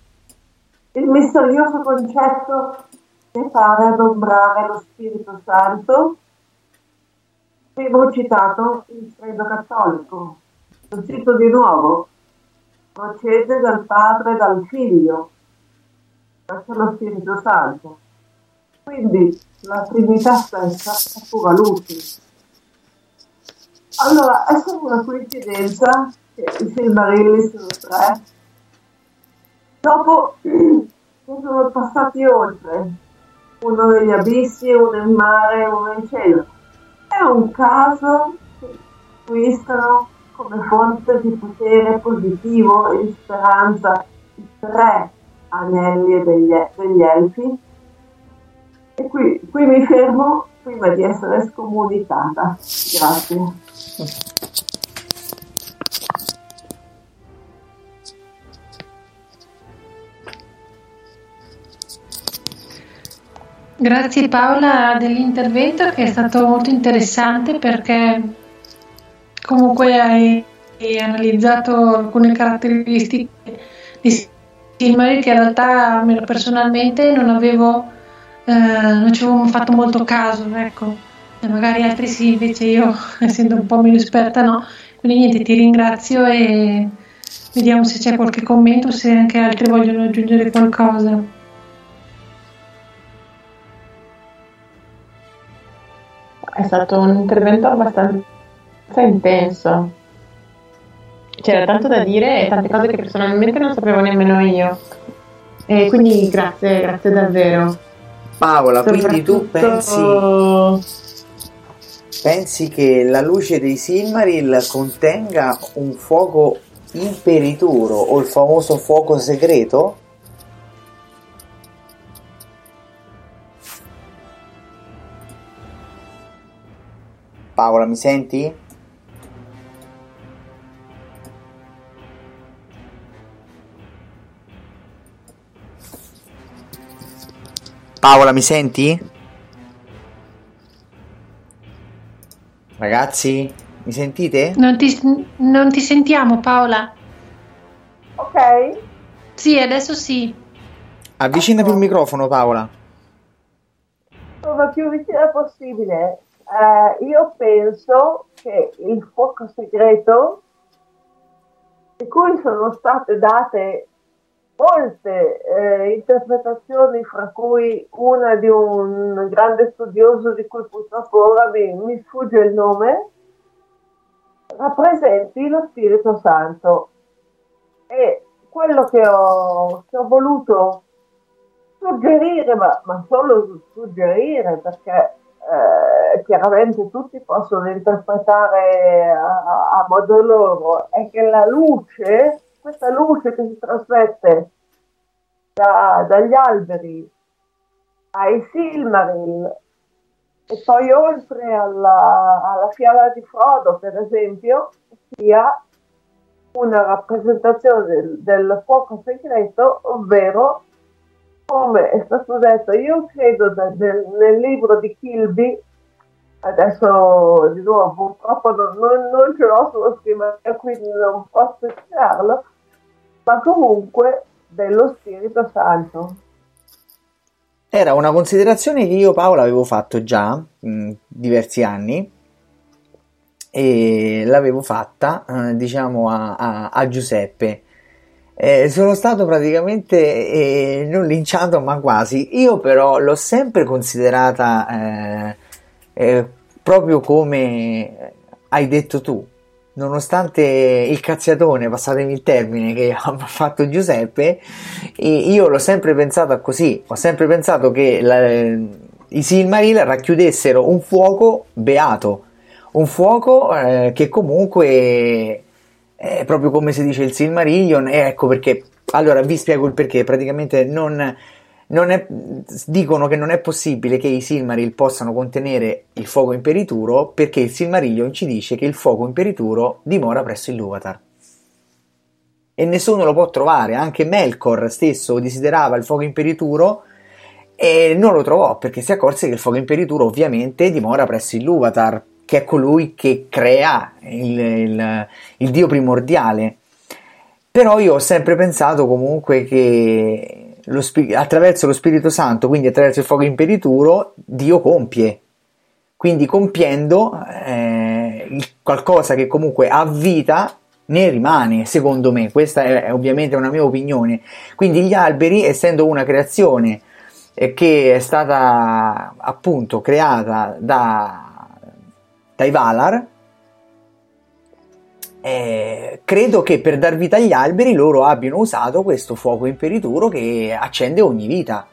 il misterioso concetto che fare adombrare lo Spirito Santo, primo citato il credo cattolico. Lo cito di nuovo: procede dal Padre e dal Figlio, verso lo Spirito Santo. Quindi la Trinità stessa è pura luce. Allora, è solo una coincidenza che i Silmarilli sono tre. Dopo che sono passati oltre, uno negli abissi, uno in mare, uno in cielo. È un caso che acquistano come fonte di potere positivo e di speranza i tre anelli degli elfi. E qui mi fermo prima di essere scomunicata. Grazie. Grazie Paola dell'intervento, che è stato molto interessante, perché comunque hai analizzato alcune caratteristiche di Silmaril che in realtà personalmente non ci avevo fatto molto caso, ecco. Magari altri sì, invece io, essendo un po' meno esperta, no. Quindi niente, ti ringrazio e vediamo se c'è qualche commento, se anche altri vogliono aggiungere qualcosa. È stato un intervento abbastanza intenso, c'era tanto da dire e tante cose che personalmente non sapevo nemmeno io, e quindi grazie davvero Paola. Quindi tu pensi che la luce dei Silmaril contenga un fuoco imperituro, o il famoso fuoco segreto? Paola, mi senti? Paola, mi senti? Ragazzi, mi sentite? Non ti sentiamo, Paola. Ok. Sì, adesso sì. Avvicina più il microfono, Paola. Sono più vicina possibile. Io penso che il fuoco segreto, di cui sono state date molte interpretazioni, fra cui una di un grande studioso di cui purtroppo ora mi sfugge il nome, rappresenti lo Spirito Santo. E quello che ho voluto suggerire, ma solo suggerire, perché chiaramente tutti possono interpretare a modo loro, è che la luce, questa luce che si trasmette dagli alberi ai Silmaril e poi oltre alla fiala di Frodo, per esempio, sia una rappresentazione del fuoco segreto, ovvero, come è stato detto, io credo nel libro di Kilby. Adesso di nuovo purtroppo non ce l'ho sulla scrivania, quindi non posso spiegarlo, ma comunque dello Spirito Santo. Era una considerazione che io, Paola, avevo fatto già diversi anni, e l'avevo fatta diciamo a Giuseppe. Sono stato praticamente non linciato, ma quasi. Io però l'ho sempre considerata proprio come hai detto tu, nonostante il cazziatone, passatemi il termine, che ha fatto Giuseppe. Io l'ho sempre pensata così, ho sempre pensato che i Silmaril racchiudessero un fuoco beato, un fuoco che comunque è proprio come si dice il Silmarillion. E ecco perché, allora vi spiego il perché. Praticamente dicono che non è possibile che i Silmaril possano contenere il fuoco imperituro, perché il Silmarillion ci dice che il fuoco imperituro dimora presso Ilúvatar e nessuno lo può trovare. Anche Melkor stesso desiderava il fuoco imperituro e non lo trovò, perché si accorse che il fuoco imperituro ovviamente dimora presso Ilúvatar, che è colui che crea il dio primordiale. Però io ho sempre pensato comunque che attraverso lo Spirito Santo, quindi attraverso il fuoco imperituro, Dio compie. Quindi compiendo qualcosa che comunque ha vita, ne rimane, secondo me. Questa è ovviamente una mia opinione. Quindi gli alberi, essendo una creazione che è stata appunto creata dai Valar, credo che per dar vita agli alberi loro abbiano usato questo fuoco imperituro che accende ogni vita.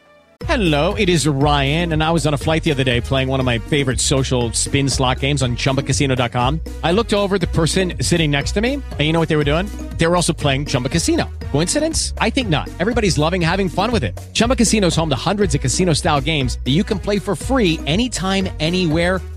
Hello, it is Ryan, and I was on a flight the other day playing one of my favorite social spin slot games on ChumbaCasino.com. I looked over at the person sitting next to me, and you know what they were doing? They were also playing Chumba Casino. Coincidence? I think not. Everybody's loving having fun with it. Chumba Casino is home to hundreds of casino-style games that you can play for free anytime, anywhere,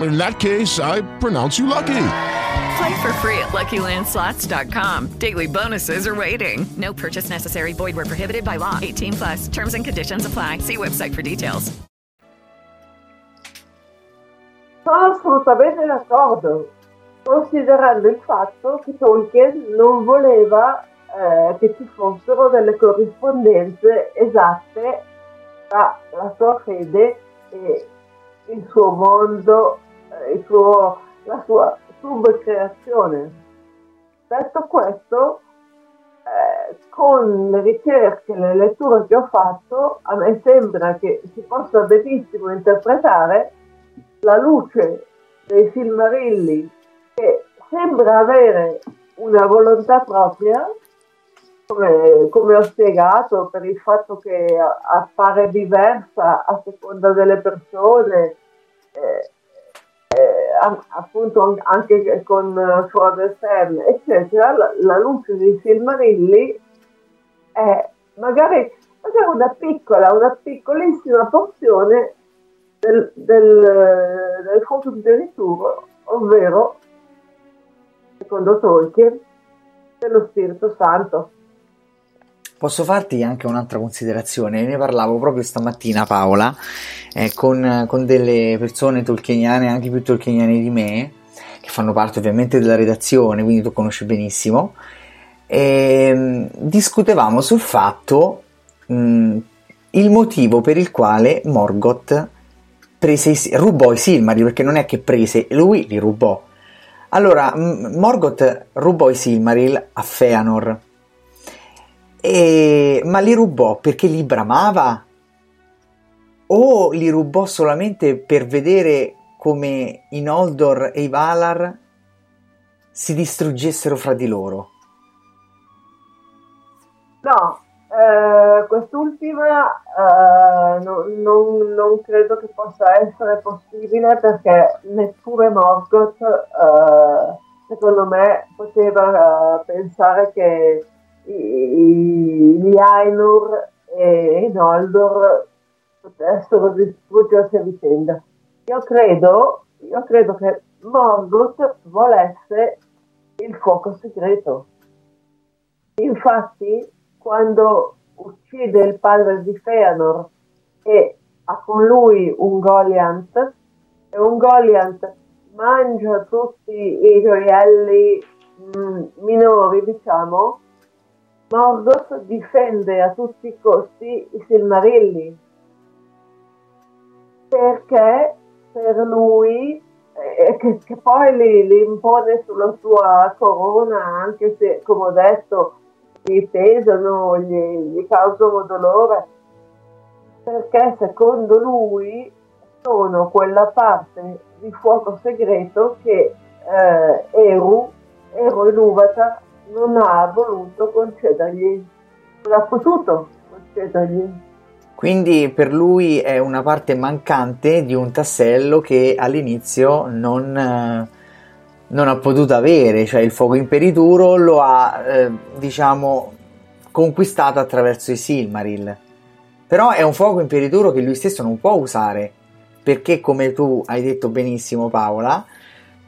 In that case, I pronounce you lucky. Play for free at LuckyLandSlots.com. Daily bonuses are waiting. No purchase necessary. Void where prohibited by law. 18+. Terms and conditions apply. See website for details. Sono assolutamente d'accordo, considerando il fatto che Tolkien non voleva che ci fossero delle corrispondenze esatte tra la sua fede e il suo mondo, la sua subcreazione. Detto questo, con le ricerche e le letture che ho fatto, a me sembra che si possa benissimo interpretare la luce dei Silmarilli, che sembra avere una volontà propria, come ho spiegato, per il fatto che appare diversa a seconda delle persone, appunto anche con Frodo e Sam, eccetera. La luce dei Silmarilli è magari una piccolissima porzione del fuoco imperituro, ovvero, secondo Tolkien, dello Spirito Santo. Posso farti anche un'altra considerazione? Ne parlavo proprio stamattina, Paola, con delle persone tolkieniane, anche più tolkieniane di me, che fanno parte ovviamente della redazione, quindi tu conosci benissimo. E discutevamo sul fatto, il motivo per il quale Morgoth rubò i Silmaril, perché non è che prese, lui li rubò. Allora, Morgoth rubò i Silmaril a Fëanor. Ma li rubò perché li bramava? O li rubò solamente per vedere come i Noldor e i Valar si distruggessero fra di loro? No, quest'ultima non credo che possa essere possibile, perché neppure Morgoth, secondo me, poteva pensare che gli Ainur e Noldor potessero distruggersi a vicenda. Io credo che Morgoth volesse il fuoco segreto. Infatti, quando uccide il padre di Fëanor e ha con lui un Goliath mangia tutti i gioielli minori, diciamo, Morgoth difende a tutti i costi i Silmarilli, perché per lui, che poi li impone sulla sua corona, anche se, come ho detto, gli pesano, gli causano dolore, perché secondo lui sono quella parte di fuoco segreto che Eru Ilúvatar non ha voluto concedergli, non ha potuto concedergli. Quindi per lui è una parte mancante di un tassello che all'inizio non ha potuto avere, cioè il fuoco imperituro lo ha, diciamo, conquistato attraverso i Silmaril. Però è un fuoco imperituro che lui stesso non può usare, perché, come tu hai detto benissimo, Paola,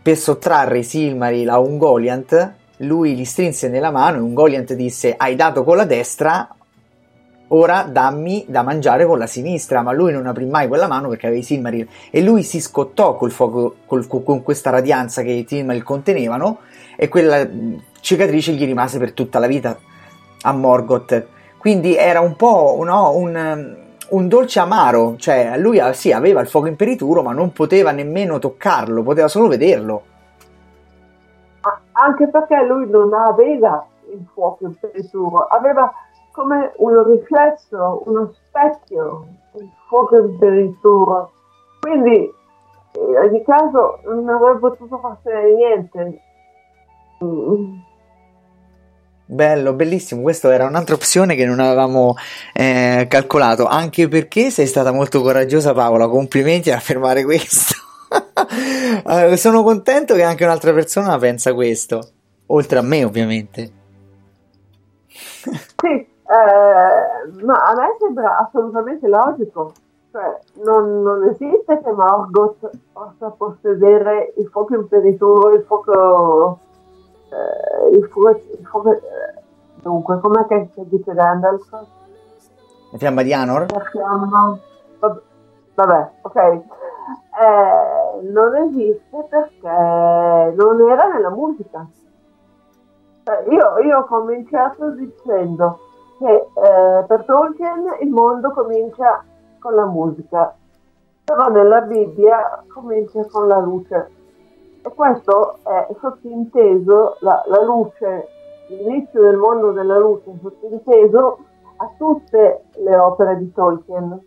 per sottrarre i Silmaril a un Goliant, lui li strinse nella mano e un Goliant disse: hai dato con la destra, ora dammi da mangiare con la sinistra. Ma lui non aprì mai quella mano perché aveva i Silmaril, e lui si scottò col fuoco, con questa radianza che i Silmaril contenevano, e quella cicatrice gli rimase per tutta la vita a Morgoth. Quindi era un po', no, un dolce amaro, cioè lui sì, aveva il fuoco imperituro, ma non poteva nemmeno toccarlo, poteva solo vederlo. Anche perché lui non aveva il fuoco imperituro, aveva come un riflesso, uno specchio, il fuoco imperituro. Quindi in ogni caso non avrebbe potuto fare niente. Bello, bellissimo, questa era un'altra opzione che non avevamo calcolato, anche perché sei stata molto coraggiosa, Paola, complimenti a fermare questo. Sono contento che anche un'altra persona pensa questo, oltre a me ovviamente. Sì, ma a me sembra assolutamente logico, cioè non esiste che Morgoth possa possedere il fuoco imperituro, il fuoco dunque, com'è che si dice Gandalf? La fiamma di Anor? La fiamma, vabbè, ok, non esiste perché non era nella musica. Io ho cominciato dicendo che per Tolkien il mondo comincia con la musica, però nella Bibbia comincia con la luce, e questo è sottinteso, la luce, l'inizio del mondo della luce, sottinteso a tutte le opere di Tolkien,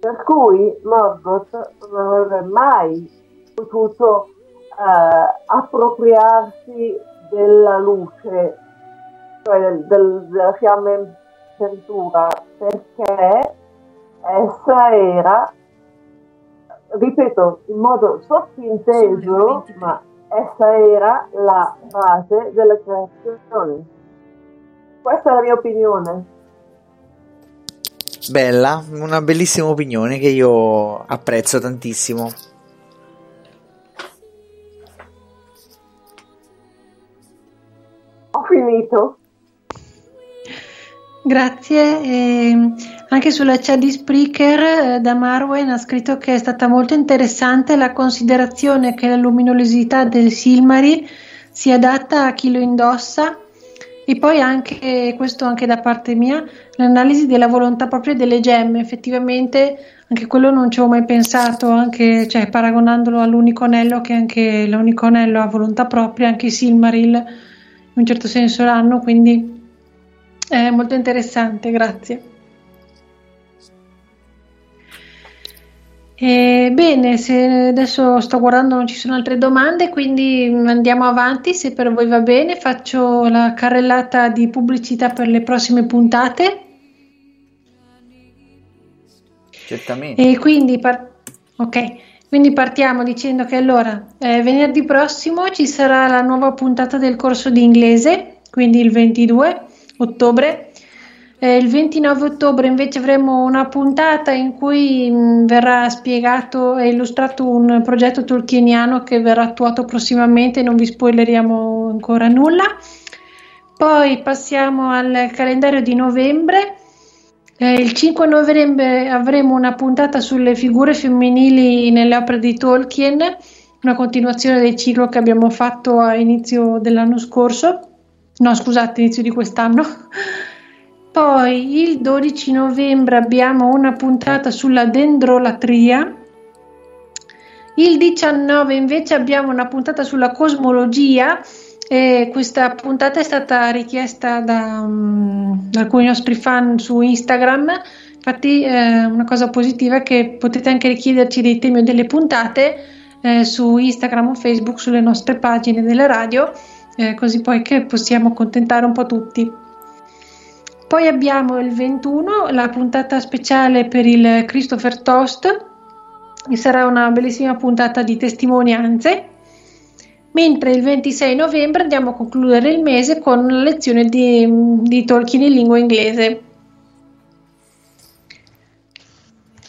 per cui Morgoth non avrebbe mai potuto appropriarsi della luce, cioè della fiamma imperitura, perché essa era, ripeto, in modo sottinteso, ma essa era la base della creazione. Questa è la mia opinione. Bella, una bellissima opinione che io apprezzo tantissimo. Finito. Grazie. E anche sulla chat di Spreaker da Marwen ha scritto che è stata molto interessante la considerazione che la luminosità del Silmaril sia data a chi lo indossa, e poi anche questo, anche da parte mia, l'analisi della volontà propria delle gemme. Effettivamente anche quello non ci ho mai pensato, anche, cioè, paragonandolo all'unico anello, che anche l'unico anello ha volontà propria, anche i Silmaril in un certo senso l'hanno, quindi è molto interessante, grazie. E bene, se adesso sto guardando non ci sono altre domande, quindi andiamo avanti, se per voi va bene faccio la carrellata di pubblicità per le prossime puntate. Certamente. E quindi ok. Quindi partiamo dicendo che allora venerdì prossimo ci sarà la nuova puntata del corso di inglese, quindi il 22 ottobre. Il 29 ottobre invece avremo una puntata in cui verrà spiegato e illustrato un progetto tolkieniano che verrà attuato prossimamente, non vi spoileriamo ancora nulla. Poi passiamo al calendario di novembre. Il 5 novembre avremo una puntata sulle figure femminili nelle opere di Tolkien, una continuazione del ciclo che abbiamo fatto a inizio dell'anno scorso, no scusate, inizio di quest'anno. Poi il 12 novembre abbiamo una puntata sulla dendrolatria, il 19 invece abbiamo una puntata sulla cosmologia. E questa puntata è stata richiesta da alcuni nostri fan su Instagram, infatti una cosa positiva è che potete anche richiederci dei temi o delle puntate su Instagram o Facebook, sulle nostre pagine della radio, così poi che possiamo contentare un po' tutti. Poi abbiamo il 21 la puntata speciale per il Christopher Toast, che sarà una bellissima puntata di testimonianze. mentre il 26 novembre andiamo a concludere il mese con una lezione di Tolkien in lingua inglese.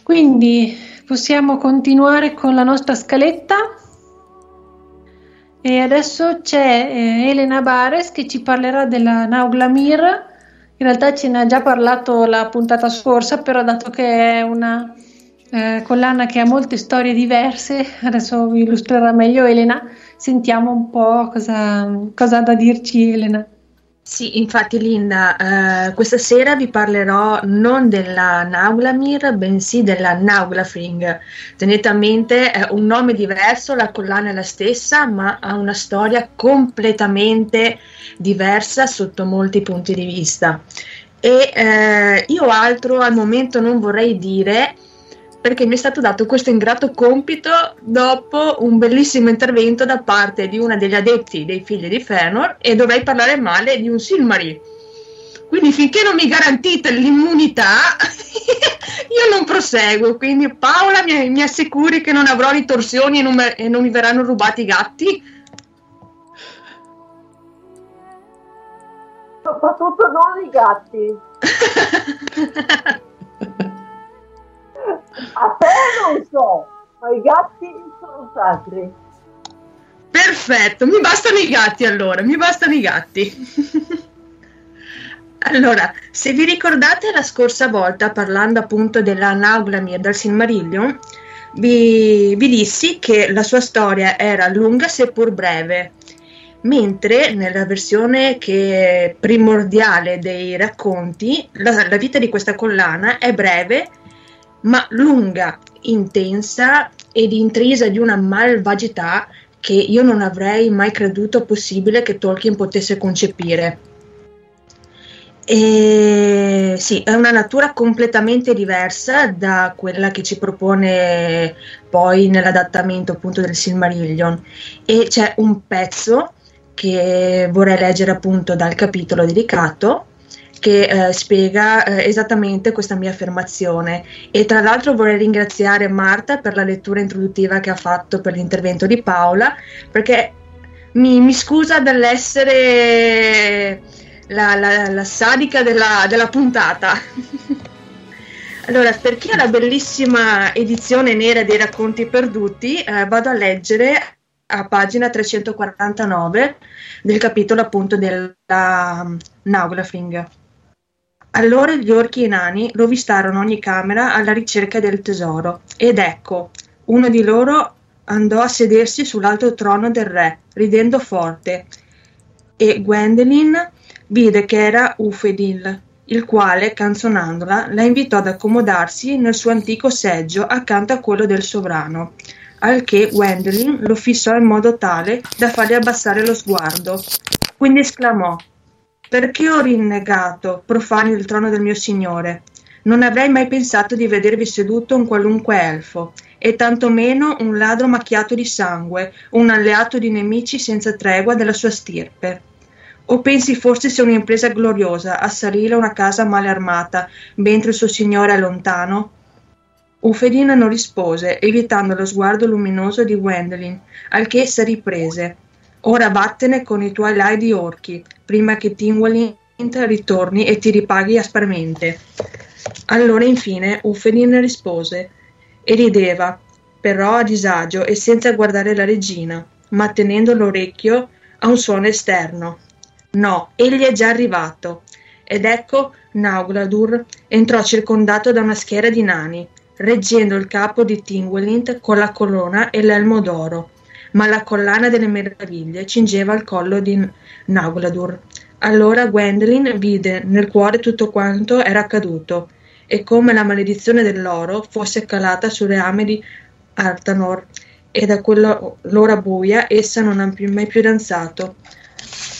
Quindi possiamo continuare con la nostra scaletta e adesso c'è Elena Bares che ci parlerà della Nauglamir. In realtà ce ne ha già parlato la puntata scorsa, però dato che è una collana che ha molte storie diverse, adesso vi illustrerà meglio Elena. Sentiamo un po' cosa ha da dirci Elena. Sì, infatti Linda, questa sera vi parlerò non della Nauglamir, bensì della Nauglafring. Tenete a mente, è un nome diverso, la collana è la stessa, ma ha una storia completamente diversa sotto molti punti di vista. E io altro al momento non vorrei dire, perché mi è stato dato questo ingrato compito dopo un bellissimo intervento da parte di una degli adepti dei figli di Fëanor e dovrei parlare male di un Silmaril. Quindi finché non mi garantite l'immunità io non proseguo, quindi Paola mi assicuri che non avrò ritorsioni e non mi verranno rubati i gatti? Soprattutto non i gatti. A te non so, ma i gatti sono sacri. Perfetto, mi bastano i gatti allora, mi bastano i gatti. Allora, se vi ricordate la scorsa volta, parlando appunto della Nauglamir dal Silmarillion, vi dissi che la sua storia era lunga seppur breve, mentre nella versione che è primordiale dei racconti, la vita di questa collana è breve, ma lunga, intensa ed intrisa di una malvagità che io non avrei mai creduto possibile che Tolkien potesse concepire. E sì, è una natura completamente diversa da quella che ci propone poi nell'adattamento appunto del Silmarillion, e c'è un pezzo che vorrei leggere appunto dal capitolo dedicato che spiega esattamente questa mia affermazione. E tra l'altro vorrei ringraziare Marta per la lettura introduttiva che ha fatto per l'intervento di Paola, perché mi scusa dell'essere la sadica della puntata. Allora, per chi ha la bellissima edizione nera dei racconti perduti, vado a leggere a pagina 349 del capitolo appunto della Nauglamir. Allora gli orchi e nani rovistarono ogni camera alla ricerca del tesoro, ed ecco, uno di loro andò a sedersi sull'alto trono del re, ridendo forte, e Gwendolen vide che era Uferin, il quale, canzonandola, la invitò ad accomodarsi nel suo antico seggio accanto a quello del sovrano, al che Gwendolen lo fissò in modo tale da fargli abbassare lo sguardo, quindi esclamò: «Perché ho rinnegato, profani, il trono del mio signore? Non avrei mai pensato di vedervi seduto un qualunque elfo, e tantomeno un ladro macchiato di sangue, un alleato di nemici senza tregua della sua stirpe. O pensi forse sia un'impresa gloriosa assalire una casa male armata, mentre il suo signore è lontano?» Uferin non rispose, evitando lo sguardo luminoso di Gwendolen, al che essa riprese: «Ora vattene con i tuoi lai di orchi, prima che Tingol ritorni e ti ripaghi aspramente.» Allora infine Uferin rispose e rideva, però a disagio e senza guardare la regina, ma tenendo l'orecchio a un suono esterno. No, egli è già arrivato. Ed ecco Nauglamir entrò circondato da una schiera di nani, reggendo il capo di Tingol con la corona e l'elmo d'oro, ma la collana delle meraviglie cingeva il collo di Nauglamir. Allora Gwendolen vide nel cuore tutto quanto era accaduto, e come la maledizione dell'oro fosse calata sulle ame di Artanor, e da quell'ora buia essa non ha mai più danzato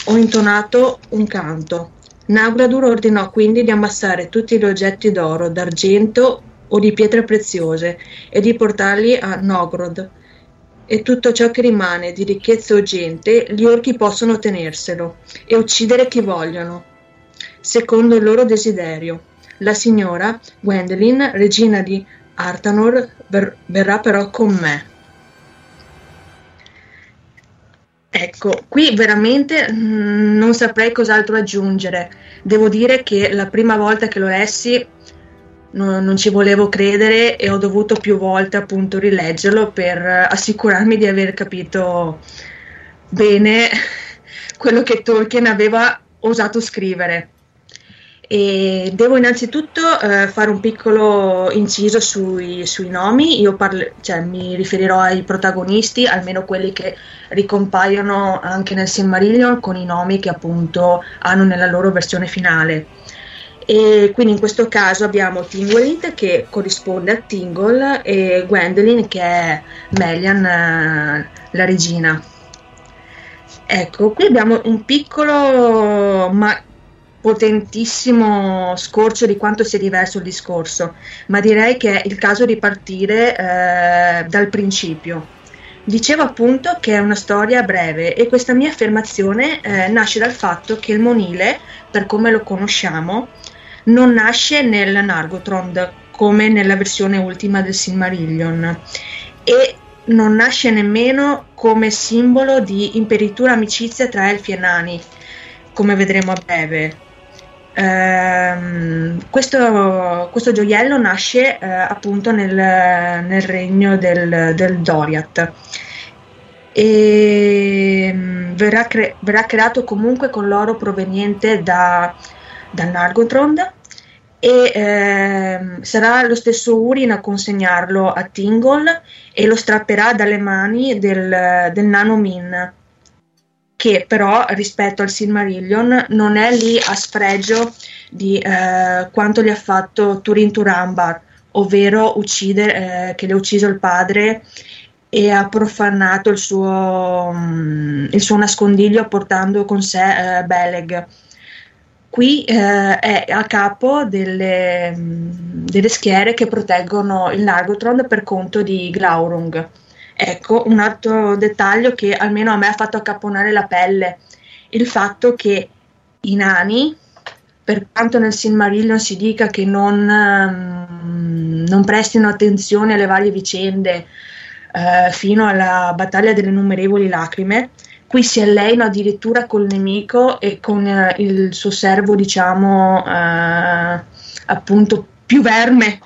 o intonato un canto. Nauglamir ordinò quindi di ammassare tutti gli oggetti d'oro, d'argento o di pietre preziose e di portarli a Nogrod, e tutto ciò che rimane di ricchezza o gente gli orchi possono tenerselo e uccidere chi vogliono, secondo il loro desiderio. La signora Gwendolen, regina di Artanor, verrà però con me. Ecco, qui veramente non saprei cos'altro aggiungere. Devo dire che la prima volta che lo lessi non ci volevo credere e ho dovuto più volte appunto rileggerlo per assicurarmi di aver capito bene quello che Tolkien aveva osato scrivere. E devo innanzitutto fare un piccolo inciso sui nomi. Io mi riferirò ai protagonisti, almeno quelli che ricompaiono anche nel Silmarillion con i nomi che appunto hanno nella loro versione finale. E quindi in questo caso abbiamo Tingolit, che corrisponde a Tingol, e Gwendoline, che è Melian, la regina. Ecco, qui abbiamo un piccolo ma potentissimo scorcio di quanto sia diverso il discorso, ma direi che è il caso di partire dal principio. Dicevo appunto che è una storia breve, e questa mia affermazione nasce dal fatto che il Monile, per come lo conosciamo, non nasce nel Nargothrond come nella versione ultima del Silmarillion, e non nasce nemmeno come simbolo di imperitura amicizia tra elfi e nani, come vedremo a breve. Questo gioiello nasce appunto nel regno del Doriath, e verrà creato comunque con l'oro proveniente dal Nargothrond, e sarà lo stesso Urin a consegnarlo a Tingol e lo strapperà dalle mani del nano Mim, che però rispetto al Silmarillion non è lì a sfregio di quanto gli ha fatto Turin Turambar, ovvero che le ha ucciso il padre e ha profanato il suo nascondiglio portando con sé Beleg. Qui è a capo delle schiere che proteggono il Nargothrond per conto di Glaurung. Ecco, un altro dettaglio che almeno a me ha fatto accapponare la pelle: il fatto che i nani, per quanto nel Silmarillion si dica che non prestino attenzione alle varie vicende fino alla battaglia delle innumerevoli lacrime, qui si alleiano addirittura col nemico e con il suo servo, diciamo, appunto più verme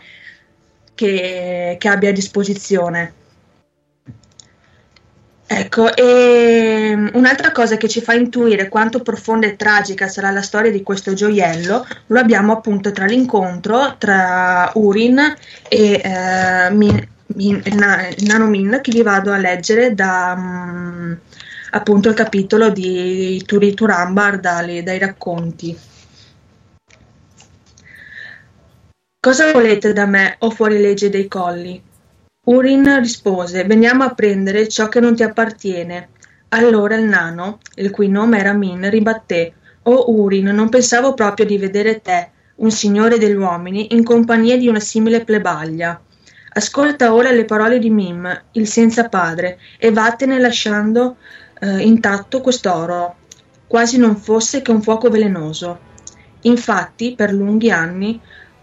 che abbia a disposizione. Ecco, e un'altra cosa che ci fa intuire quanto profonda e tragica sarà la storia di questo gioiello lo abbiamo appunto tra l'incontro tra Urin e Nano Min, che vi vado a leggere da appunto il capitolo di Turin Turambar dai racconti. Cosa volete da me, o fuorilegge dei colli? Urin rispose: veniamo a prendere ciò che non ti appartiene. Allora il nano, il cui nome era Min, ribatté: oh Urin, non pensavo proprio di vedere te, un signore degli uomini, in compagnia di una simile plebaglia. Ascolta ora le parole di Mim, il senza padre, e vattene lasciando intatto quest'oro, quasi non fosse che un fuoco velenoso. Infatti, per lunghi anni,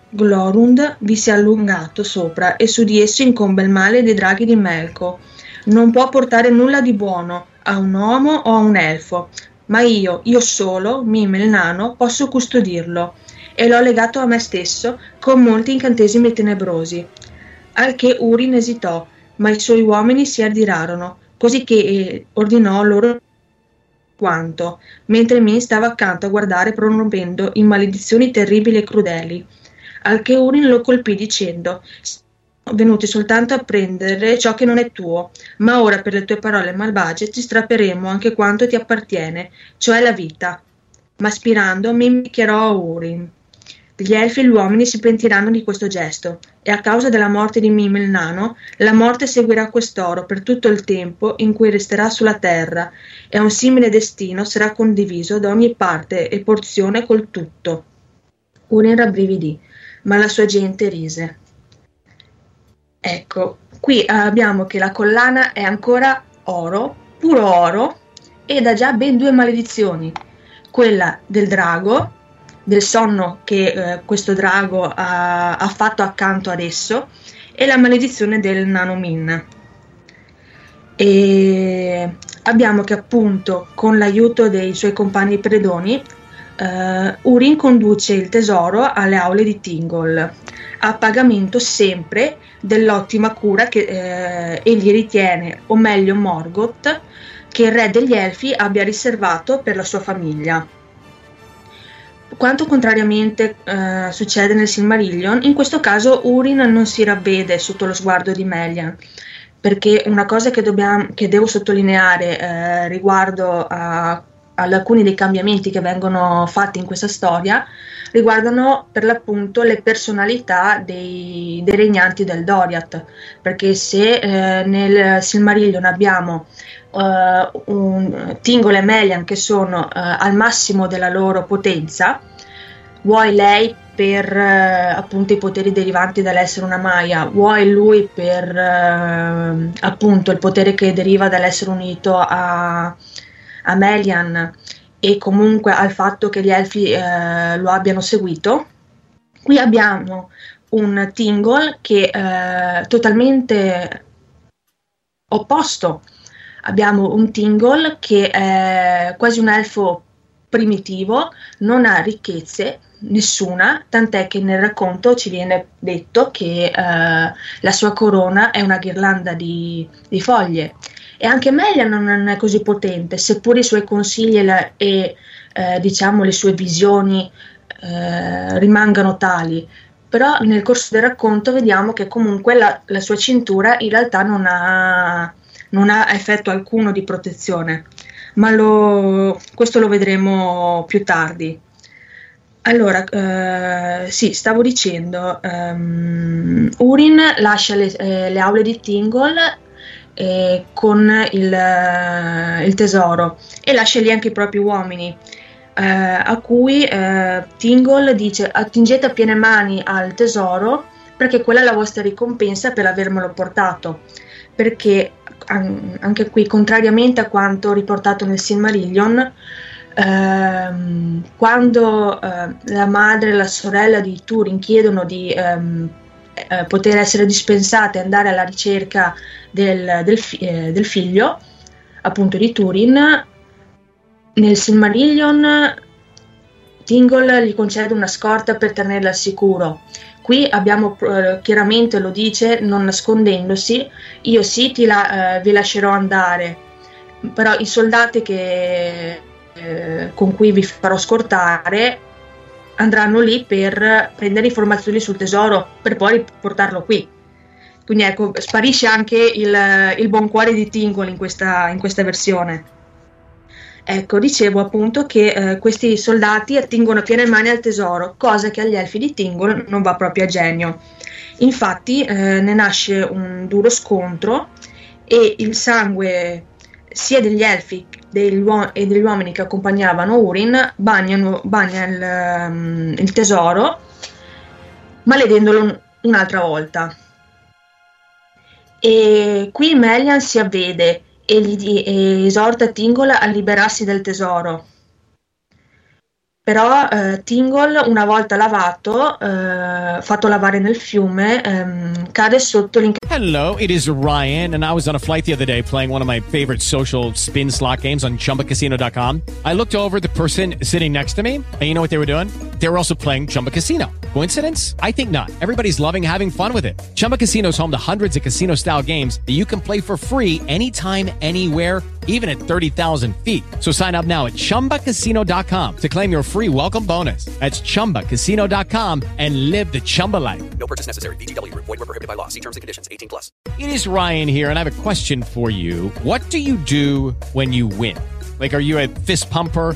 Glorund vi si è allungato sopra, e su di esso incombe il male dei draghi di Melco. Non può portare nulla di buono a un uomo o a un elfo, ma io solo, Mim il nano, posso custodirlo, e l'ho legato a me stesso con molti incantesimi tenebrosi. Al che Urin esitò, ma i suoi uomini si ardirarono, così che ordinò loro quanto, mentre Min stava accanto a guardare, pronunciando in maledizioni terribili e crudeli. Al che Urin lo colpì dicendo: sono venuti soltanto a prendere ciò che non è tuo, ma ora per le tue parole malvagie ti strapperemo anche quanto ti appartiene, cioè la vita. Ma spirando mi picchierò a Urin. Gli elfi e gli uomini si pentiranno di questo gesto, e a causa della morte di Mim il nano, la morte seguirà quest'oro per tutto il tempo in cui resterà sulla terra, e un simile destino sarà condiviso da ogni parte e porzione col tutto. Urin rabbrividì, ma la sua gente rise. Ecco, qui abbiamo che la collana è ancora oro, puro oro, ed ha già ben due maledizioni: quella del drago, del sonno che questo drago ha fatto accanto ad esso, e la maledizione del nano Min. E abbiamo che appunto con l'aiuto dei suoi compagni predoni Urin conduce il tesoro alle aule di Tingol a pagamento sempre dell'ottima cura che egli ritiene, o meglio Morgoth, che il re degli elfi abbia riservato per la sua famiglia. Quanto contrariamente succede nel Silmarillion, in questo caso Urin non si ravvede sotto lo sguardo di Melian, perché una cosa che devo sottolineare riguardo ad alcuni dei cambiamenti che vengono fatti in questa storia riguardano per l'appunto le personalità dei regnanti del Doriath, perché se nel Silmarillion abbiamo Tingol e Melian che sono al massimo della loro potenza, vuoi lei per appunto i poteri derivanti dall'essere una Maia, vuoi lui per appunto il potere che deriva dall'essere unito a Melian e comunque al fatto che gli elfi lo abbiano seguito. Qui abbiamo un Tingol che è totalmente opposto. Abbiamo un Tingol che è quasi un elfo primitivo, non ha ricchezze, nessuna, tant'è che nel racconto ci viene detto che la sua corona è una ghirlanda di foglie. E anche Melian non è così potente, seppur i suoi consigli diciamo le sue visioni rimangano tali. Però nel corso del racconto vediamo che comunque la sua cintura in realtà non ha effetto alcuno di protezione, ma questo lo vedremo più tardi. Allora, sì, stavo dicendo, Urin lascia le aule di Tingol con il tesoro e lascia lì anche i propri uomini, a cui Tingol dice: attingete a piene mani al tesoro, perché quella è la vostra ricompensa per avermelo portato. Perché anche qui, contrariamente a quanto riportato nel Silmarillion, quando la madre e la sorella di Turin chiedono di poter essere dispensate e andare alla ricerca del figlio, appunto di Turin, nel Silmarillion Tingol gli concede una scorta per tenerla al sicuro. Qui abbiamo chiaramente, lo dice non nascondendosi: io sì vi lascerò andare, però i soldati con cui vi farò scortare andranno lì per prendere informazioni sul tesoro per poi portarlo qui. Quindi ecco, sparisce anche il buon cuore di Tingol in questa versione. Ecco, dicevo appunto che questi soldati attingono a piene mani al tesoro, cosa che agli elfi di Tingol non va proprio a genio. Infatti ne nasce un duro scontro e il sangue sia degli elfi e degli uomini che accompagnavano Urin bagna il tesoro, maledendolo un'altra volta. E qui Melian si avvede e esorta Tingol a liberarsi del tesoro. Però Tingol, una volta fatto lavare nel fiume, cade sotto Hello, it is Ryan, and I was on a flight the other day playing one of my favorite social spin slot games on ChumbaCasino.com. I looked over at the person sitting next to me, and you know what they were doing? They were also playing Chumba Casino. Coincidence? I think not. Everybody's loving having fun with it. Chumba Casino is home to hundreds of casino-style games that you can play for free anytime, anywhere, even at 30,000 feet. So sign up now at ChumbaCasino.com to claim your free welcome bonus. That's ChumbaCasino.com and live the Chumba life. No purchase necessary. VGW. Void where prohibited by law. See terms and conditions. 18+. It is Ryan here, and I have a question for you. What do you do when you win? Like, are you a fist pumper?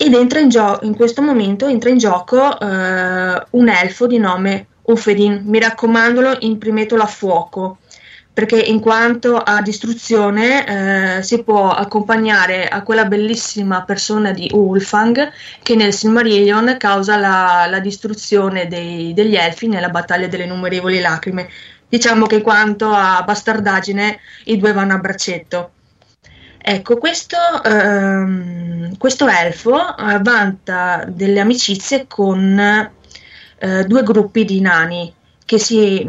Ed in questo momento entra in gioco un elfo di nome Uferin. Mi raccomando, imprimetelo a fuoco, perché in quanto a distruzione si può accompagnare a quella bellissima persona di Ulfang che nel Silmarillion causa la distruzione degli elfi nella battaglia delle innumerevoli lacrime. Diciamo che in quanto a bastardaggine i due vanno a braccetto. Ecco, questo elfo vanta delle amicizie con due gruppi di nani che si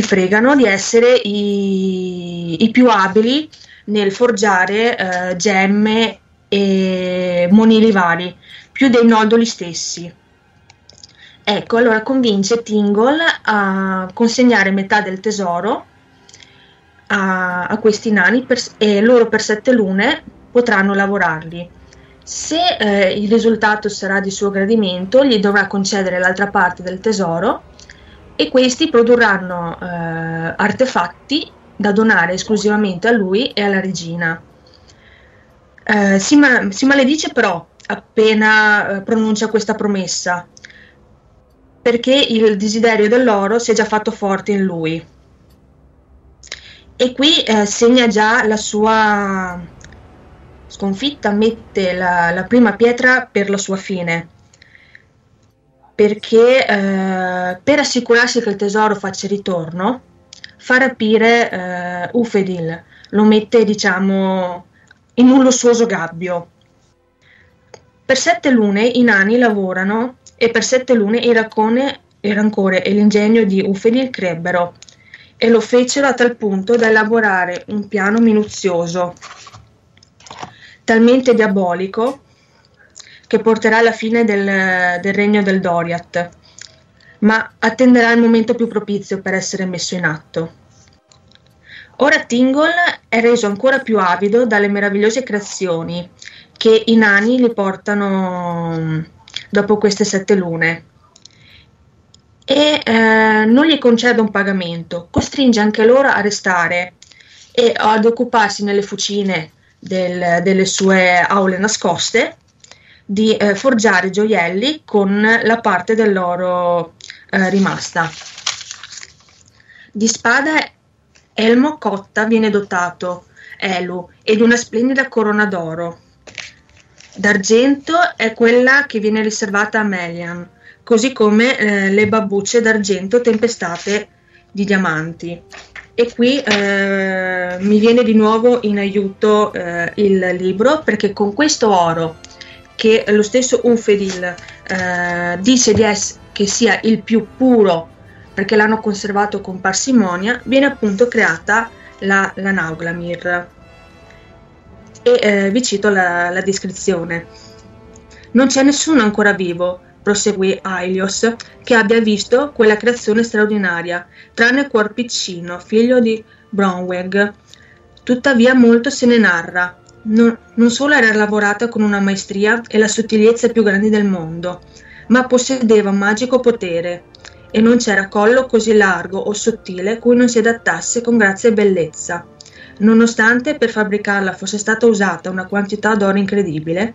fregano di essere i più abili nel forgiare gemme e monili vari, più dei noldoli stessi. Ecco, allora convince Tingol a consegnare metà del tesoro a questi nani e loro per 7 lune potranno lavorarli. Se il risultato sarà di suo gradimento, gli dovrà concedere l'altra parte del tesoro e questi produrranno artefatti da donare esclusivamente a lui e alla regina. Si maledice però appena pronuncia questa promessa, perché il desiderio dell'oro si è già fatto forte in lui. E qui segna già la sua sconfitta, mette la prima pietra per la sua fine, perché per assicurarsi che il tesoro faccia ritorno, fa rapire Ufedil, lo mette diciamo in un lussuoso gabbio. Per 7 lune i nani lavorano e per 7 lune il rancore e l'ingegno di Ufedil crebbero, e lo fecero a tal punto da elaborare un piano minuzioso, talmente diabolico, che porterà alla fine del regno del Doriath, ma attenderà il momento più propizio per essere messo in atto. Ora Tingol è reso ancora più avido dalle meravigliose creazioni che i nani gli portano dopo queste 7 lune. E non gli concede un pagamento, costringe anche loro a restare e ad occuparsi nelle fucine delle sue aule nascoste di forgiare gioielli con la parte dell'oro rimasta. Di spada, elmo, cotta viene dotato Elu e di una splendida corona d'oro. D'argento è quella che viene riservata a Melian, così come le babbucce d'argento tempestate di diamanti. E qui mi viene di nuovo in aiuto il libro, perché con questo oro che lo stesso Ufedil dice che sia il più puro perché l'hanno conservato con parsimonia, viene appunto creata la Nauglamir. E vi cito la descrizione. Non c'è nessuno ancora vivo, proseguì Aelios, che abbia visto quella creazione straordinaria, tranne Cuor Piccino, figlio di Bronweg. Tuttavia molto se ne narra. Non solo era lavorata con una maestria e la sottigliezza più grandi del mondo, ma possedeva un magico potere, e non c'era collo così largo o sottile cui non si adattasse con grazia e bellezza. Nonostante per fabbricarla fosse stata usata una quantità d'oro incredibile,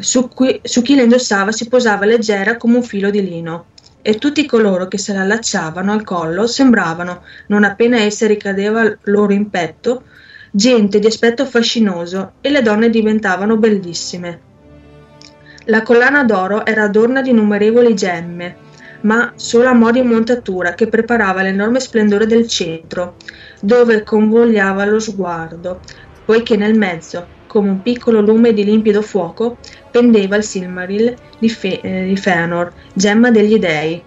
su chi la indossava si posava leggera come un filo di lino, e tutti coloro che se la allacciavano al collo sembravano, non appena essa ricadeva loro in petto, gente di aspetto fascinoso, e le donne diventavano bellissime. La collana d'oro era adorna di innumerevoli gemme, ma solo a modo di montatura che preparava l'enorme splendore del centro, dove convogliava lo sguardo, poiché nel mezzo, come un piccolo lume di limpido fuoco, pendeva il Silmaril di Fëanor, gemma degli dei.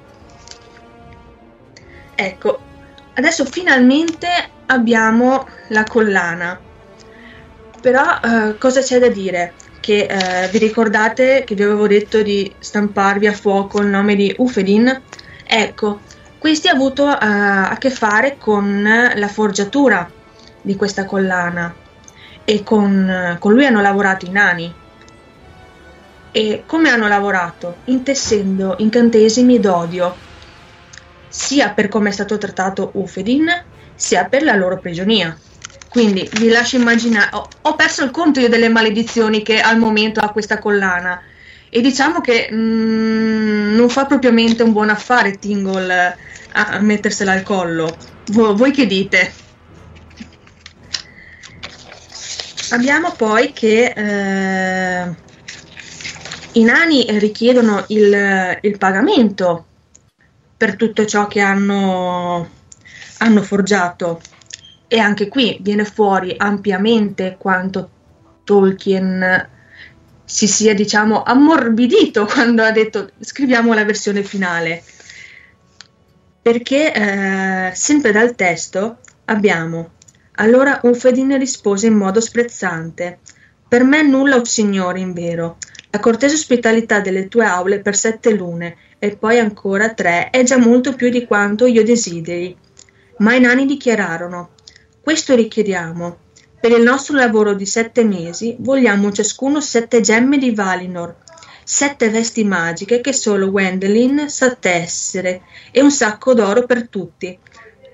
Ecco, adesso finalmente abbiamo la collana. Però cosa c'è da dire? Che vi ricordate che vi avevo detto di stamparvi a fuoco il nome di Uferin? Ecco, questi ha avuto a che fare con la forgiatura di questa collana, e con lui hanno lavorato i nani. E come hanno lavorato? Intessendo incantesimi d'odio, sia per come è stato trattato Ufedin, sia per la loro prigionia. Quindi vi lascio immaginare, ho perso il conto io delle maledizioni che al momento ha questa collana, e diciamo che non fa propriamente un buon affare Tingol a mettersela al collo. Voi che dite? Abbiamo poi che i nani richiedono il pagamento per tutto ciò che hanno forgiato, e anche qui viene fuori ampiamente quanto Tolkien si sia, diciamo, ammorbidito quando ha detto scriviamo la versione finale, perché sempre dal testo abbiamo: allora Ufedin rispose in modo sprezzante: per me nulla, o signore, in vero. La cortese ospitalità delle tue aule per 7 lune, e poi ancora 3, è già molto più di quanto io desideri. Ma i nani dichiararono: questo richiediamo. Per il nostro lavoro di 7 mesi vogliamo ciascuno 7 gemme di Valinor, 7 vesti magiche che solo Gwendoline sa tessere, e un sacco d'oro per tutti.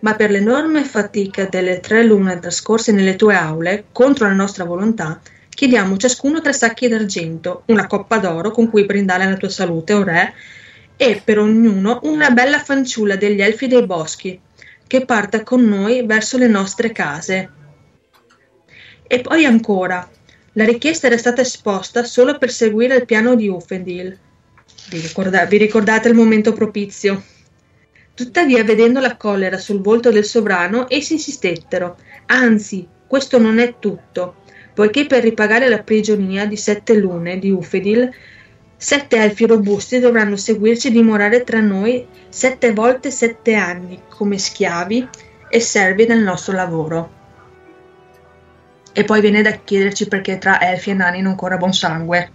Ma per l'enorme fatica delle 3 lune trascorse nelle tue aule, contro la nostra volontà, chiediamo ciascuno 3 sacchi d'argento, una coppa d'oro con cui brindare alla tua salute, o re, e per ognuno una bella fanciulla degli elfi dei boschi, che parta con noi verso le nostre case. E poi ancora: la richiesta era stata esposta solo per seguire il piano di Ufendil. Vi ricordate il momento propizio? Tuttavia, vedendo la collera sul volto del sovrano, essi insistettero: anzi, questo non è tutto, poiché per ripagare la prigionia di 7 lune di Ufedil, 7 elfi robusti dovranno seguirci e dimorare tra noi 7 volte 7 anni, come schiavi e servi del nostro lavoro. E poi viene da chiederci perché tra elfi e nani non corra buon sangue.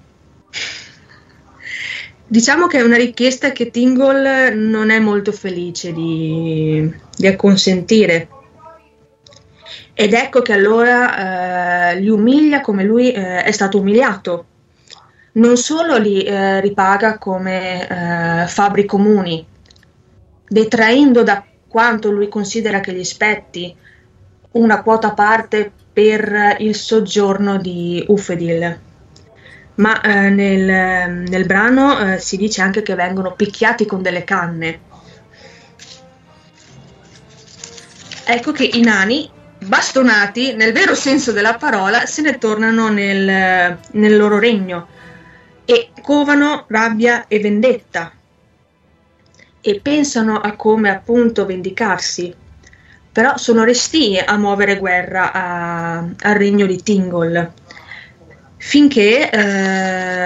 Diciamo che è una richiesta che Tingol non è molto felice di acconsentire. Ed ecco che allora li umilia come lui è stato umiliato. Non solo li ripaga come fabbri comuni, detraendo da quanto lui considera che gli spetti una quota a parte per il soggiorno di Ufedil, ma nel brano si dice anche che vengono picchiati con delle canne. Ecco che i nani, bastonati nel vero senso della parola, se ne tornano nel loro regno e covano rabbia e vendetta, e pensano a come appunto vendicarsi, però sono restii a muovere guerra al regno di Tingol, finché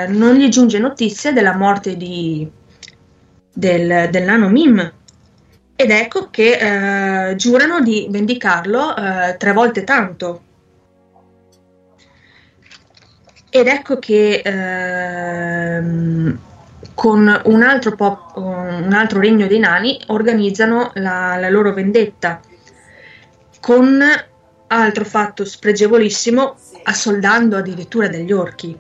non gli giunge notizia della morte del nano Mim. Ed ecco che giurano di vendicarlo 3 volte tanto. Ed ecco che con un altro regno dei nani organizzano la loro vendetta, con altro fatto spregevolissimo, assoldando addirittura degli orchi.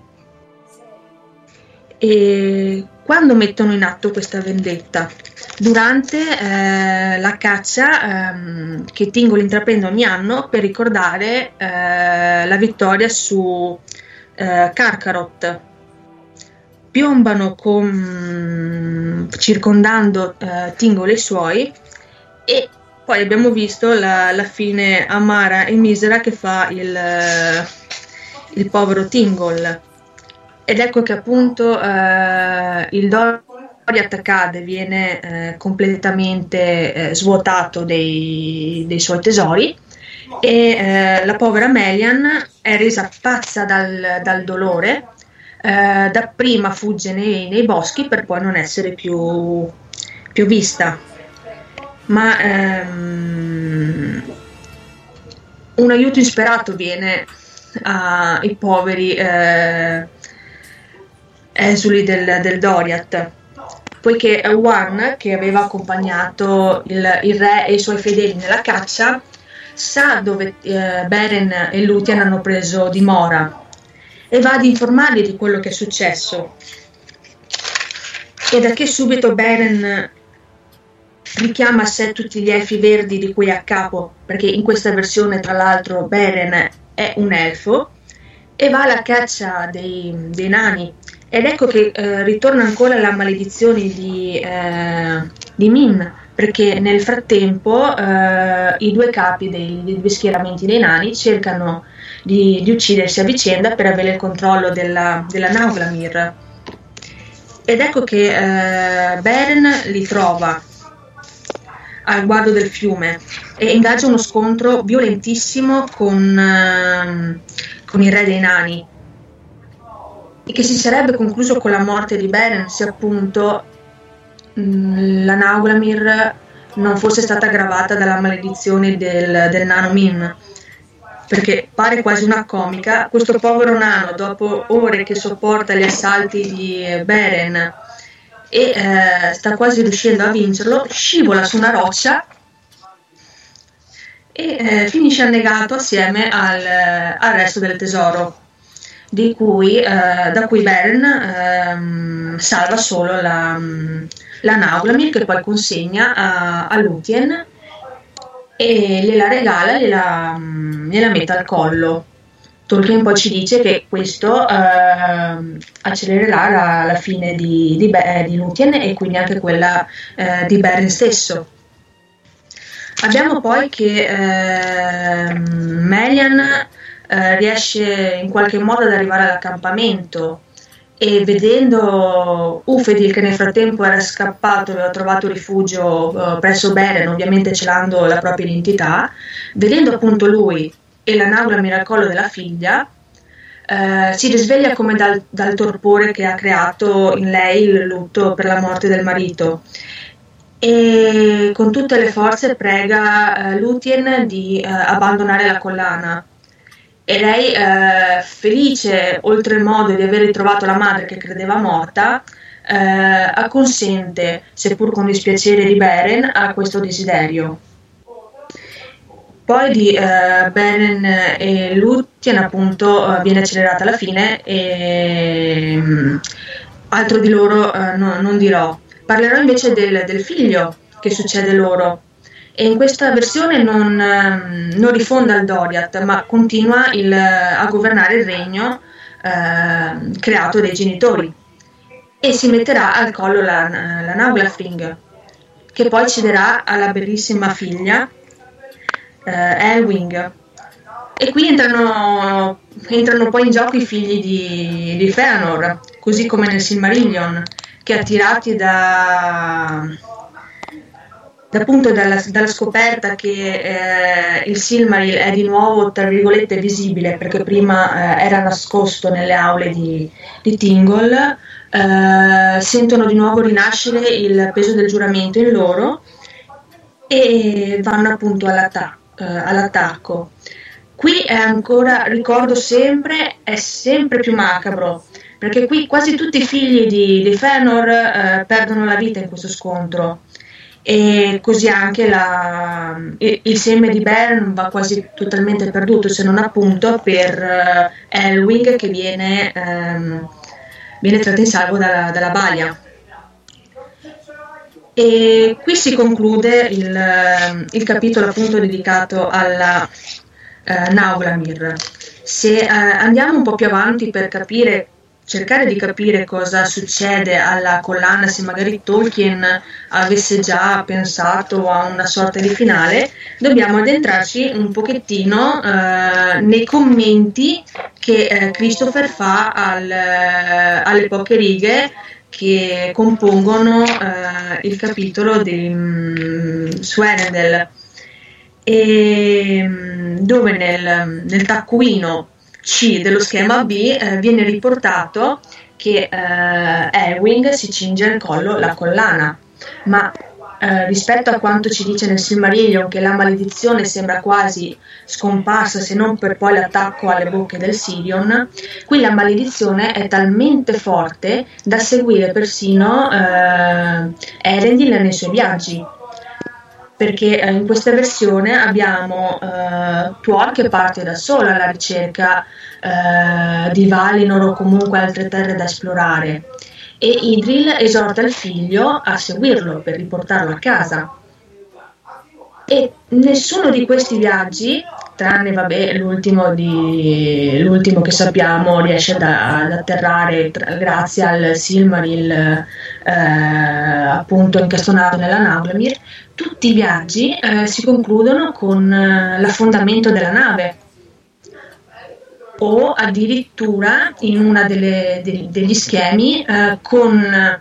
E quando mettono in atto questa vendetta? Durante la caccia che Tingol intraprende ogni anno per ricordare la vittoria su Carcharoth. Piombano circondando Tingol e i suoi, e poi abbiamo visto la fine amara e misera che fa il povero Tingol. Ed ecco che appunto il Doriath cade, viene completamente svuotato dei suoi tesori, e la povera Melian è resa pazza dal dolore. Dapprima fugge nei boschi per poi non essere più vista. Ma un aiuto insperato viene ai poveri esuli del Doriath, poiché Warn, che aveva accompagnato il re e i suoi fedeli nella caccia, sa dove Beren e Lúthien hanno preso dimora e va ad informarli di quello che è successo. E da che subito Beren richiama a sé tutti gli elfi verdi di cui è a capo, perché in questa versione tra l'altro Beren è un elfo, e va alla caccia dei nani. Ed ecco che ritorna ancora la maledizione di Mim, perché nel frattempo i due capi dei due schieramenti dei nani cercano di uccidersi a vicenda per avere il controllo della Nauglamir, ed ecco che Beren li trova al guardo del fiume e ingaggia uno scontro violentissimo con il re dei nani, e che si sarebbe concluso con la morte di Beren se appunto la Nauglamir non fosse stata aggravata dalla maledizione del nano Mim, perché pare quasi una comica. Questo povero nano, dopo ore che sopporta gli assalti di Beren e sta quasi riuscendo a vincerlo, scivola su una roccia e finisce annegato assieme al resto del tesoro, da cui Beren salva solo la Nauglamir, che poi consegna a Lúthien e gliela regala, gliela mette al collo. Tolkien poi ci dice che questo accelererà la fine di Lúthien e quindi anche quella di Beren stesso. Abbiamo poi che Melian riesce in qualche modo ad arrivare all'accampamento e, vedendo Uferin, che nel frattempo era scappato e aveva trovato rifugio presso Beren, ovviamente celando la propria identità, vedendo appunto lui e la Nauglamir al collo della figlia, si risveglia come dal torpore che ha creato in lei il lutto per la morte del marito, e con tutte le forze prega Lúthien di abbandonare la collana. E lei, felice oltremodo di aver ritrovato la madre che credeva morta, acconsente, seppur con dispiacere di Beren, a questo desiderio. Poi di Beren e Lúthien appunto viene accelerata alla fine, e altro di loro non dirò. Parlerò invece del figlio che succede loro. E in questa versione non rifonda il Doriath, ma continua a governare il regno creato dai genitori, e si metterà al collo la Nauglamir, che poi cederà alla bellissima figlia Elwing. E qui entrano poi in gioco i figli di Fëanor, così come nel Silmarillion, che attirati appunto dalla scoperta che il Silmaril è di nuovo, tra virgolette, visibile, perché prima era nascosto nelle aule di Tingol, sentono di nuovo rinascere il peso del giuramento in loro e vanno appunto all'attacco. Qui è ancora, ricordo sempre, è sempre più macabro, perché qui quasi tutti i figli di Fëanor perdono la vita in questo scontro. E così anche il seme di Beren va quasi totalmente perduto, se non appunto per Elwing, che viene tratto in salvo dalla balia. E qui si conclude il capitolo appunto dedicato alla Nauglamir. Se andiamo un po' più avanti per cercare di capire cosa succede alla collana, se magari Tolkien avesse già pensato a una sorta di finale, dobbiamo addentrarci un pochettino nei commenti che Christopher fa alle poche righe che compongono il capitolo su Earendil, dove nel taccuino C dello schema B viene riportato che Elwing si cinge al collo la collana, ma rispetto a quanto ci dice nel Silmarillion, che la maledizione sembra quasi scomparsa, se non per poi l'attacco alle bocche del Sirion, qui la maledizione è talmente forte da seguire persino Earendil nei suoi viaggi, perché in questa versione abbiamo Tuor che parte da solo alla ricerca di Valinor o comunque altre terre da esplorare, e Idril esorta il figlio a seguirlo per riportarlo a casa. E nessuno di questi viaggi, tranne l'ultimo che sappiamo, riesce ad atterrare grazie al Silmaril appunto incastonato nella Nauglamir. Tutti i viaggi si concludono con l'affondamento della nave o addirittura in uno degli schemi con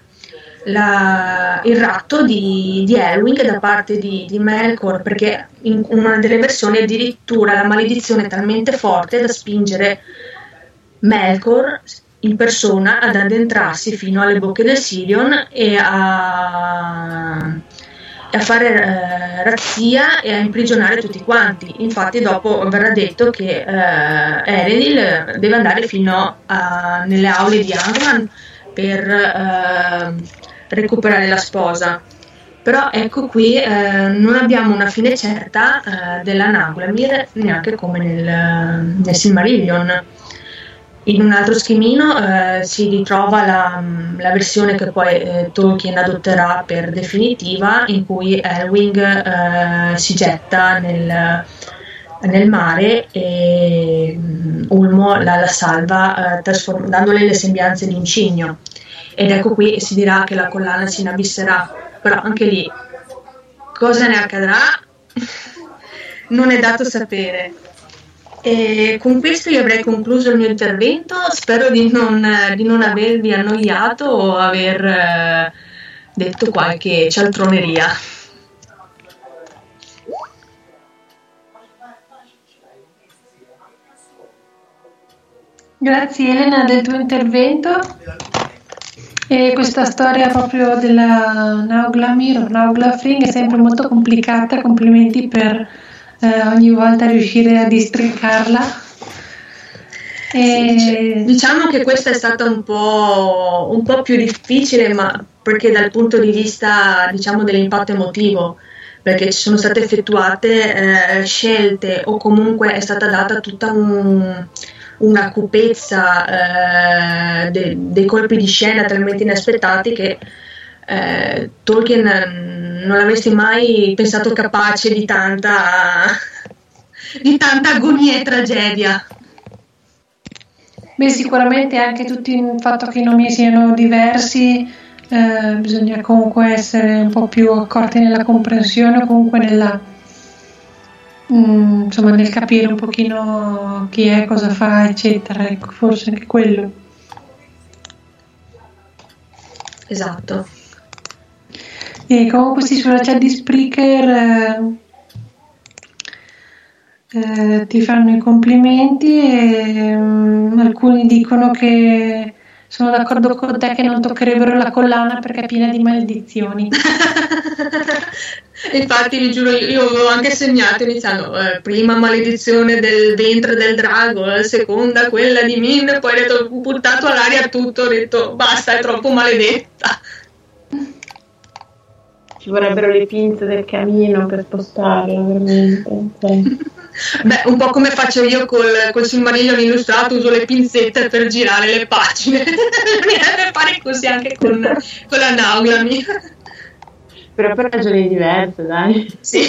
il ratto di Elwing da parte di Melkor, perché in una delle versioni addirittura la maledizione è talmente forte da spingere Melkor in persona ad addentrarsi fino alle bocche del Sirion e a fare razzia e a imprigionare tutti quanti. Infatti dopo verrà detto che Eredil deve andare fino nelle aule di Angman per recuperare la sposa. Però ecco qui non abbiamo una fine certa della Nauglamir, neanche come nel Silmarillion. In un altro schemino si ritrova la versione che poi Tolkien adotterà per definitiva, in cui Elwing si getta nel mare e Ulmo la salva dandole le sembianze di un cigno. Ed ecco qui si dirà che la collana si inabisserà, però anche lì cosa ne accadrà non è dato sapere. E con questo io avrei concluso il mio intervento, spero di non avervi annoiato o aver detto qualche cialtroneria. Grazie Elena del tuo intervento, e questa storia proprio della Nauglamir o Nauglafring è sempre molto complicata, complimenti per ogni volta riuscire a districarla. E... diciamo che questa è stata un po' più difficile, ma perché dal punto di vista diciamo dell'impatto emotivo, perché ci sono state effettuate scelte, o comunque è stata data tutta una cupezza dei colpi di scena talmente inaspettati che Tolkien non l'avessi mai pensato capace di tanta agonia e tragedia. Beh, sicuramente anche tutto il fatto che i nomi siano diversi, bisogna comunque essere un po' più accorti nella comprensione, o comunque insomma nel capire un pochino chi è, cosa fa, eccetera, ecco, forse anche quello. Esatto. E comunque sì, sulla chat di Spreaker ti fanno i complimenti e alcuni dicono che sono d'accordo con te che non toccherebbero la collana perché è piena di maledizioni. Infatti vi giuro, io avevo anche segnato iniziando prima maledizione del ventre del drago, la seconda quella di Min, poi ho buttato all'aria tutto, ho detto basta, è troppo maledetta. Ci vorrebbero le pinze del camino per spostarla, veramente. Beh, un po' come faccio io col Silmarillion illustrato, uso le pinzette per girare le pagine. Mi deve fare così anche con la Nauglamir. Però per ragioni diverse, dai. Sì.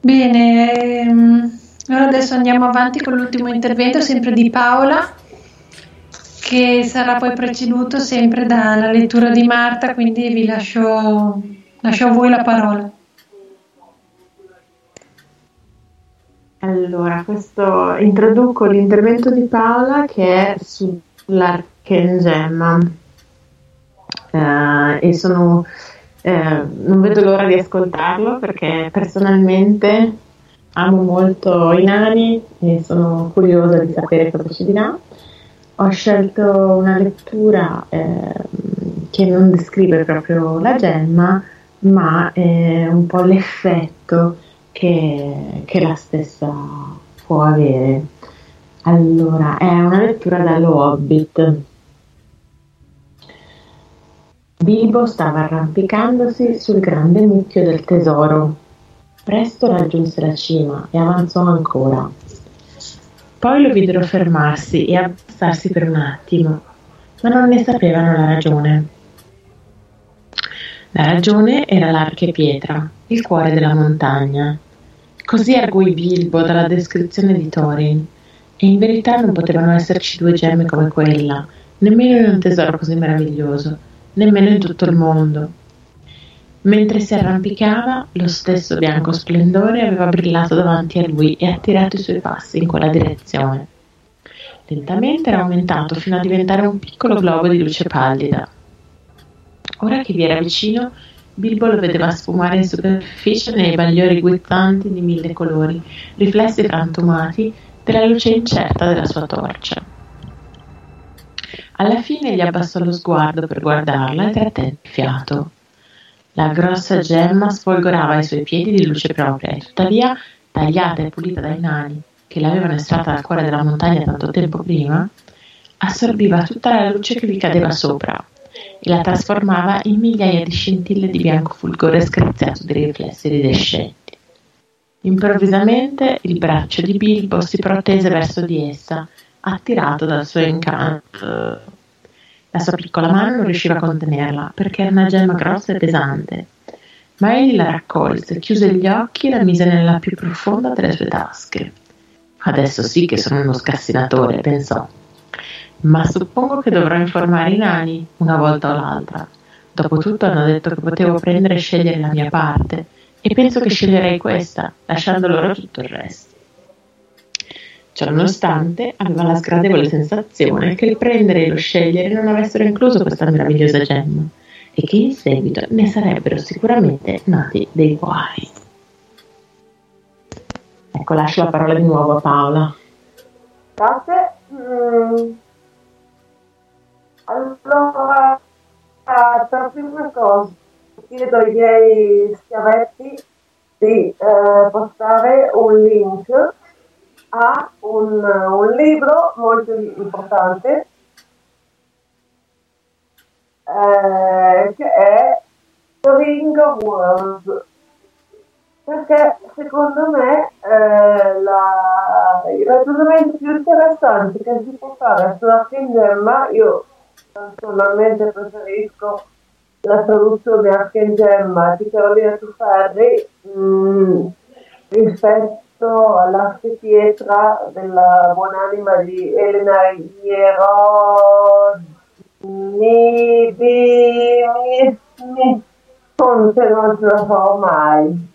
Bene, allora adesso andiamo avanti con l'ultimo intervento, sempre di Paola, che sarà poi preceduto sempre dalla lettura di Marta, quindi vi lascio a voi la parola. Allora, questo introduco l'intervento di Paola che è sull'archengemma e sono non vedo l'ora di ascoltarlo perché personalmente amo molto i nani e sono curiosa di sapere cosa ci dirà. Ho scelto una lettura che non descrive proprio la gemma, ma un po' l'effetto che la stessa può avere. Allora, è una lettura dallo Hobbit. Bilbo stava arrampicandosi sul grande mucchio del tesoro. Presto raggiunse la cima e avanzò ancora. Poi lo videro fermarsi e abbassarsi per un attimo, ma non ne sapevano la ragione. La ragione era l'Archepietra, il cuore della montagna. Così arguì Bilbo dalla descrizione di Thorin, e in verità non potevano esserci due gemme come quella, nemmeno in un tesoro così meraviglioso, nemmeno in tutto il mondo. Mentre si arrampicava, lo stesso bianco splendore aveva brillato davanti a lui e attirato i suoi passi in quella direzione. Lentamente era aumentato fino a diventare un piccolo globo di luce pallida. Ora che vi era vicino, Bilbo lo vedeva sfumare in superficie nei bagliori guizzanti di mille colori, riflessi frantumati della luce incerta della sua torcia. Alla fine gli abbassò lo sguardo per guardarla e trattenne il fiato. La grossa gemma sfolgorava ai suoi piedi di luce propria e tuttavia, tagliata e pulita dai nani che l'avevano estratta dal cuore della montagna tanto tempo prima, assorbiva tutta la luce che vi cadeva sopra e la trasformava in migliaia di scintille di bianco fulgore screziato di riflessi iridescenti. Improvvisamente il braccio di Bilbo si protese verso di essa, attirato dal suo incanto. La sua piccola mano non riusciva a contenerla, perché era una gemma grossa e pesante, ma egli la raccolse, chiuse gli occhi e la mise nella più profonda delle sue tasche. Adesso sì che sono uno scassinatore, pensò. Ma suppongo che dovrò informare i nani una volta o l'altra. Dopotutto hanno detto che potevo prendere e scegliere la mia parte, e penso che sceglierei questa, lasciando loro tutto il resto. Ciononostante, aveva la sgradevole sensazione che il prendere e lo scegliere non avessero incluso questa meravigliosa gemma, e che in seguito ne sarebbero sicuramente nati dei guai. Ecco, lascio la parola di nuovo a Paola. Grazie. Allora, per prima cosa, chiedo ai miei schiavetti di postare un link a un libro molto importante che è The Ring of Worlds, perché secondo me il ragionamento più interessante che si può fare sulla Gemma, io personalmente preferisco la traduzione Arkengemma di Carolina Tuffarri rispetto all'Archipietra della Buonanima di Elena Ieronimi, non ce la farò mai.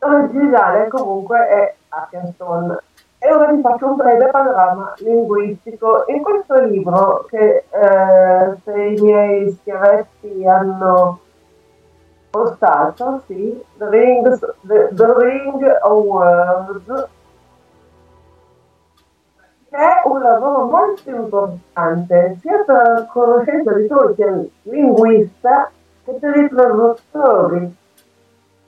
Originale comunque è Arkenstone. E ora vi faccio un breve panorama linguistico. In questo libro, che se i miei schiavetti hanno postato, sì, The Ring of Worlds, che è un lavoro molto importante, sia per la conoscenza di Tolkien linguista che per i traduttori,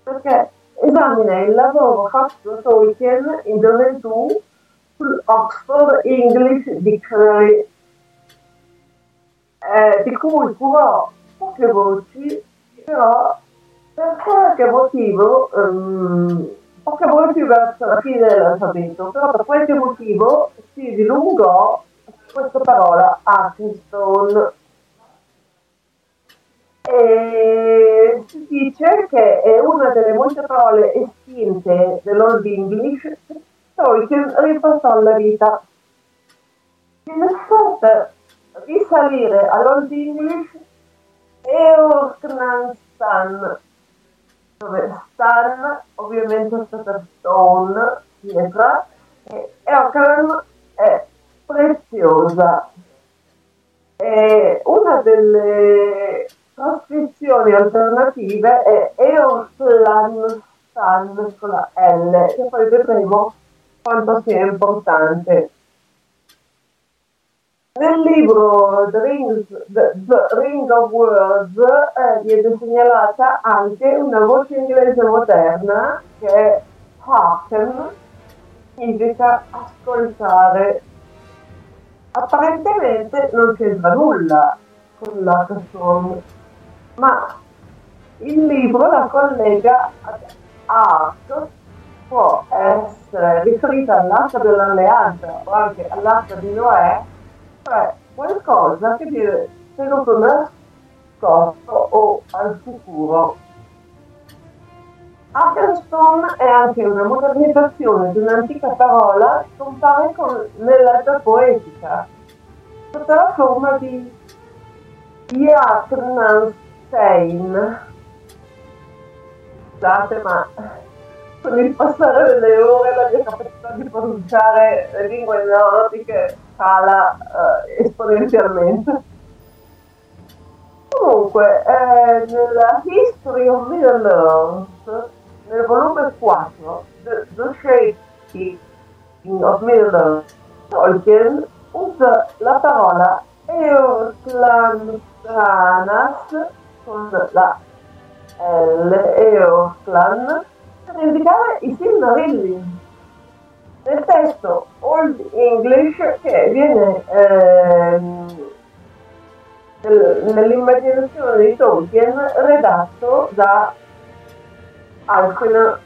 perché esamina il lavoro fatto da Tolkien in gioventù sull'Oxford English Dictionary, di cui curò poche voci, però per qualche motivo, poche voci verso la fine dell'alfabeto, però per qualche motivo si dilungò questa parola Arkenstone. E si dice che è una delle molte parole estinte dell'Old English che Tolkien ripassò alla vita. In sorta risalire all'Old English Eorknanstan, dove stan ovviamente è stata stone, pietra, e Eorknan è preziosa. E una delle trascrizioni alternative è Eorknanstan con la L, che poi vedremo quanto sia importante. Nel libro The Ring of Worlds viene segnalata anche una voce inglese moderna che è hearken, significa ascoltare. Apparentemente non c'entra nulla con l'Arkenstone, ma il libro la collega ad Ark, può essere riferita all'Arca dell'Alleanza o anche all'Arca di Noè, cioè qualcosa che viene tenuto nascosto o al futuro. Arkenstone è anche una modernizzazione di un'antica parola che compare nell'Edda poetica. sotto la forma di Iatnanstein. Scusate, ma con il passare delle ore la mia capacità di pronunciare le lingue neonotiche cala esponenzialmente. Comunque, nella History of Middle Earth, nel volume 4, The Shaking of Middle Earth, Tolkien usa la parola Eorlanstranas con la L, Eorlan, per indicare i Silmarillion. Nel testo Old English, che viene nell'immaginazione di Tolkien redatto da Alcena,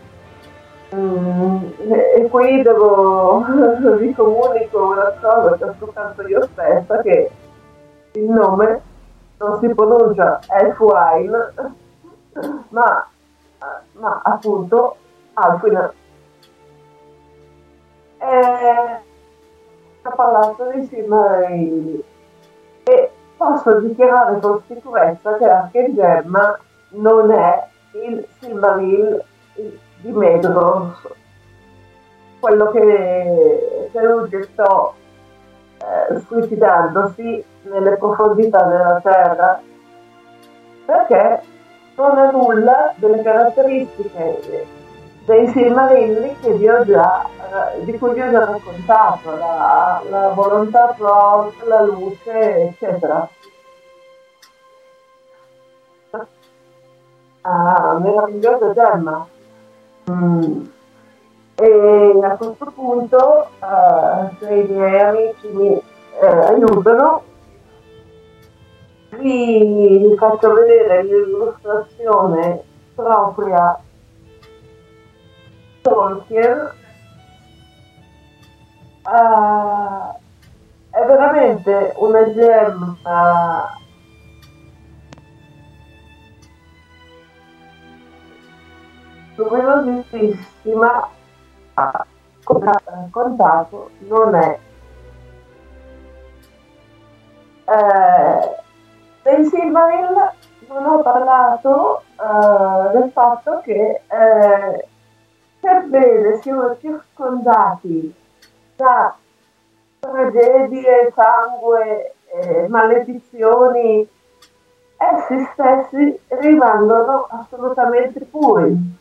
e qui devo vi comunico una cosa che ho scoperto io stessa, che il nome non si pronuncia Elfwine, ma appunto Alcena. Ha parlato di Silmarillion e posso dichiarare con sicurezza che l'archegemma non è il Silmaril di Medros, quello che lui gestò suicidandosi nelle profondità della terra, perché non ha nulla delle caratteristiche dei Silmarilli di cui vi ho già raccontato, la volontà propria, la luce, eccetera. Ah, meravigliosa gemma. E a questo punto se i miei amici mi aiutano, vi faccio vedere l'illustrazione propria Tolkien. È veramente una gemma luminosissima, come ho raccontato, non è. Del Silmaril non ho parlato del fatto che sebbene siano circondati da tragedie, sangue, maledizioni, essi stessi rimangono assolutamente puri.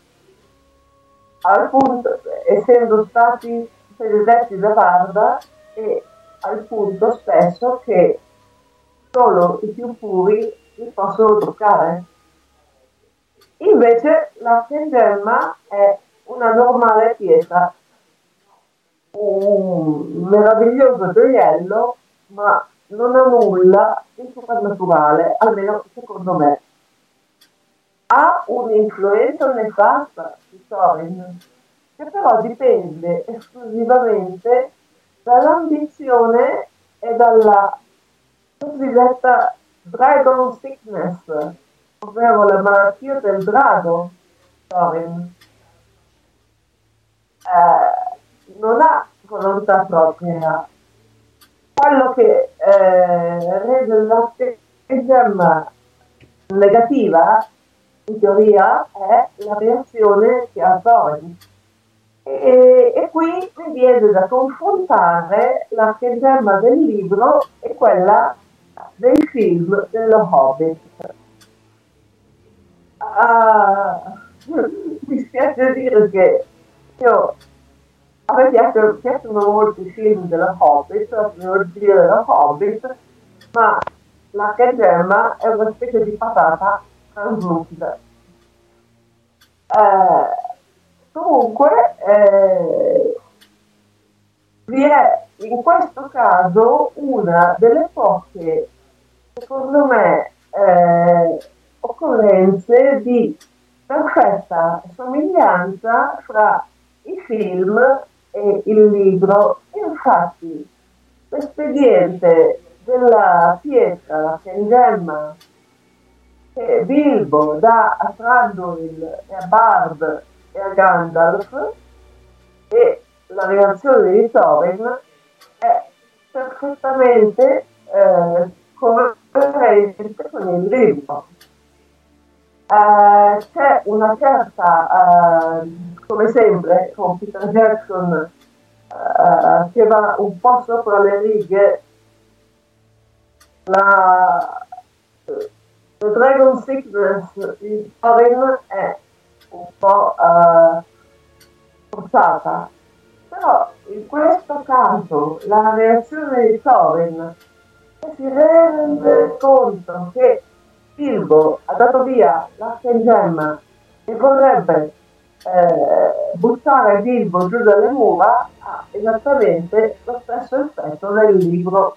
Al punto, essendo stati sedetti da barba, e al punto stesso che solo i più puri li possono toccare. Invece l'archegemma è una normale pietra, un meraviglioso gioiello, ma non ha nulla di soprannaturale, almeno secondo me. Ha un'influenza nefasta di Thorin, che però dipende esclusivamente dall'ambizione e dalla cosiddetta Dragon Sickness, ovvero la malattia del drago. Thorin non ha volontà propria. Quello che rende la gemma negativa, in teoria, è la reazione che ha Thorin. E qui mi viene da confrontare l'archegemma del libro e quella dei film dello Hobbit. Mi spiace dire che a me piacciono molto i film dello Hobbit, la trilogia dello Hobbit, ma l'archegemma è una specie di patata. Comunque vi è in questo caso una delle poche, secondo me, occorrenze di perfetta somiglianza fra i film e il libro. Infatti l'espediente della pietra che ingemma che Bilbo dà a Thranduil e a Bard e a Gandalf, e la reazione di Thorin è perfettamente come il libro. C'è una certa, come sempre, con Peter Jackson, che va un po' sopra le righe, la Dragon Sickness di Thorin è un po' forzata, però in questo caso la reazione di Thorin si rende conto che Bilbo ha dato via l'archigemma e vorrebbe buttare Bilbo giù dalle mura, ha esattamente lo stesso effetto del libro.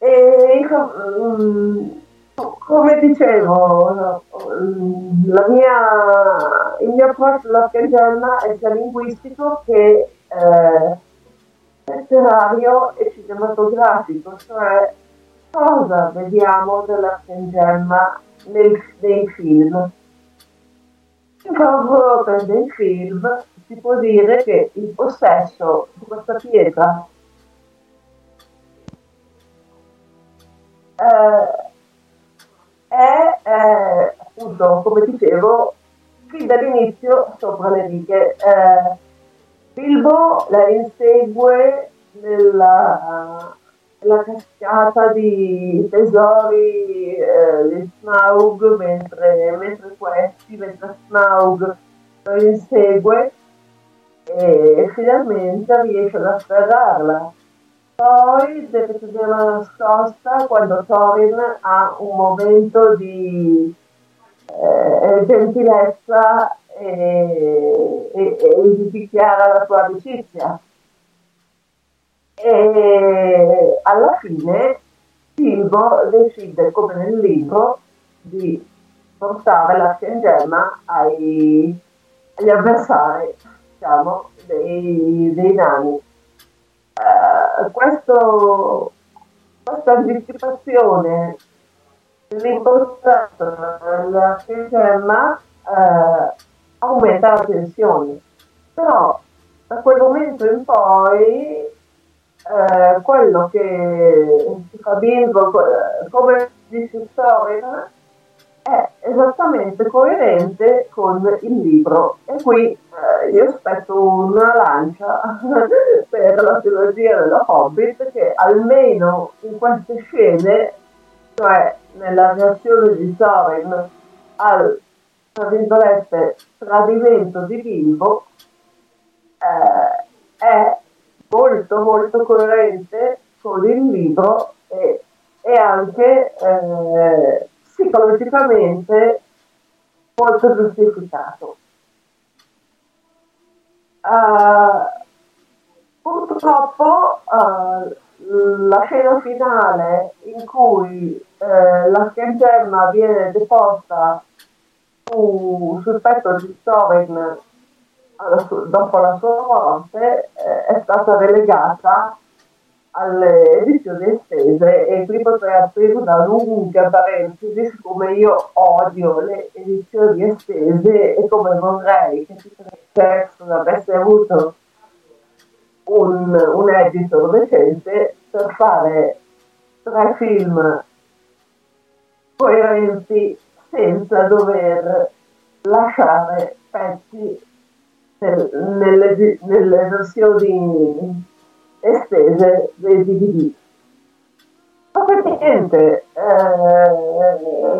E come dicevo, il mio approccio all'archigemma è sia linguistico che letterario e cinematografico, cioè cosa vediamo dell'archigemma nei film. In favore dei film si può dire che il possesso di questa pietra è appunto, come dicevo, fin dall'inizio sopra le righe. Bilbo la insegue nella cascata di tesori di Smaug, mentre Smaug lo insegue e finalmente riesce ad afferrarla. Poi deve tenere la nascosta quando Thorin ha un momento di gentilezza e gli dichiara la sua amicizia. E alla fine Bilbo decide, come nel libro, di portare l'archigemma agli avversari, diciamo, dei nani. Questa anticipazione dell'importanza dell'archigemma aumenta la tensione, però da quel momento in poi quello che si fa Bilbo, come dice Thorin, è esattamente coerente con il libro, e qui io aspetto una lancia per la trilogia dello Hobbit, che almeno in queste scene, cioè nella reazione di Thorin al, tra virgolette, tradimento di Bilbo, è molto molto coerente con il libro e anche psicologicamente molto giustificato. Purtroppo la scena finale in cui l'archigemma viene deposta sul petto di Thorin dopo la sua morte è stata relegata alle edizioni estese, e qui potrei aprire una lunga parentesi su come io odio le edizioni estese e come vorrei che Jackson avesse avuto un editor decente per fare tre film coerenti senza dover lasciare pezzi nelle versioni estese dei DVD. Ma per niente,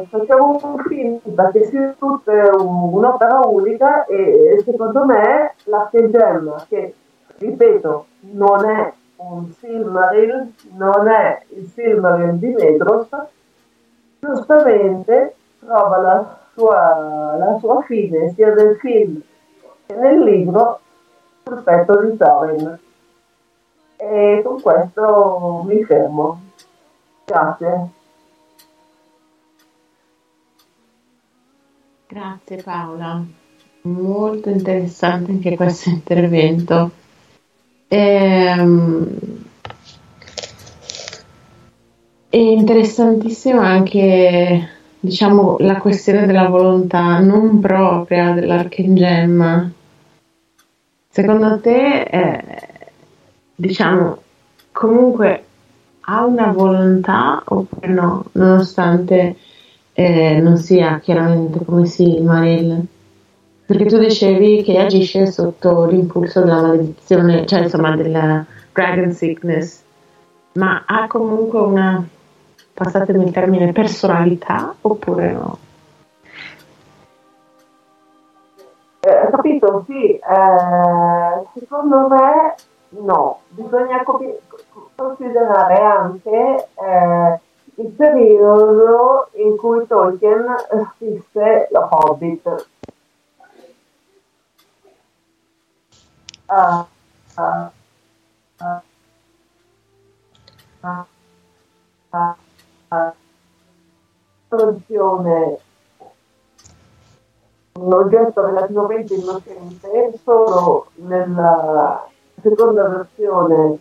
facciamo un film che sia tutta un'opera unica, e secondo me l'archigemma, che ripeto non è un Silmaril, non è il Silmaril di Medros, giustamente trova la sua fine sia nel film che nel libro sul petto di Thorin. E con questo mi fermo. Grazie. Grazie Paola, molto interessante anche questo intervento. È interessantissima anche, diciamo, la questione della volontà non propria dell'archigemma. Secondo te, diciamo, comunque ha una volontà oppure no, nonostante non sia chiaramente come Silmaril, perché tu dicevi che agisce sotto l'impulso della maledizione, cioè insomma della Dragon Sickness, ma ha comunque una, passatemi il termine, personalità oppure no? Capito, sì, secondo me no, bisogna considerare anche il periodo in cui Tolkien scrisse Lo Hobbit. Un oggetto relativamente innocente, solo nella seconda versione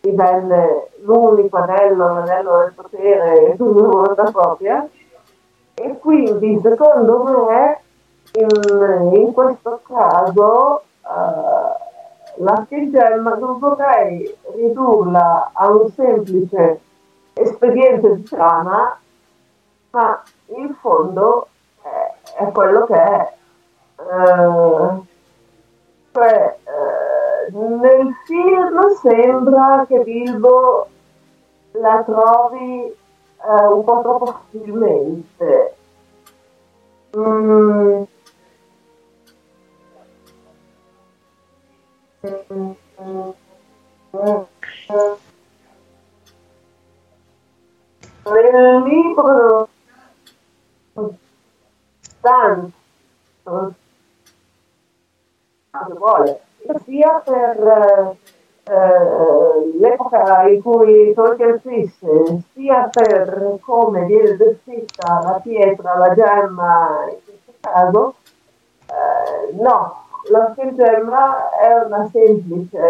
divenne l'unico anello, l'anello del potere, una volta propria, e quindi secondo me in questo caso l'archigemma non vorrei ridurla a un semplice espediente di trama, ma in fondo è quello che è, cioè nel film sembra che Bilbo la trovi un po' troppo facilmente, nel libro tanto che vuole, sia per l'epoca in cui Tolkien scrisse, sia per come viene descritta la pietra, la gemma in questo caso, no, la gemma è una semplice,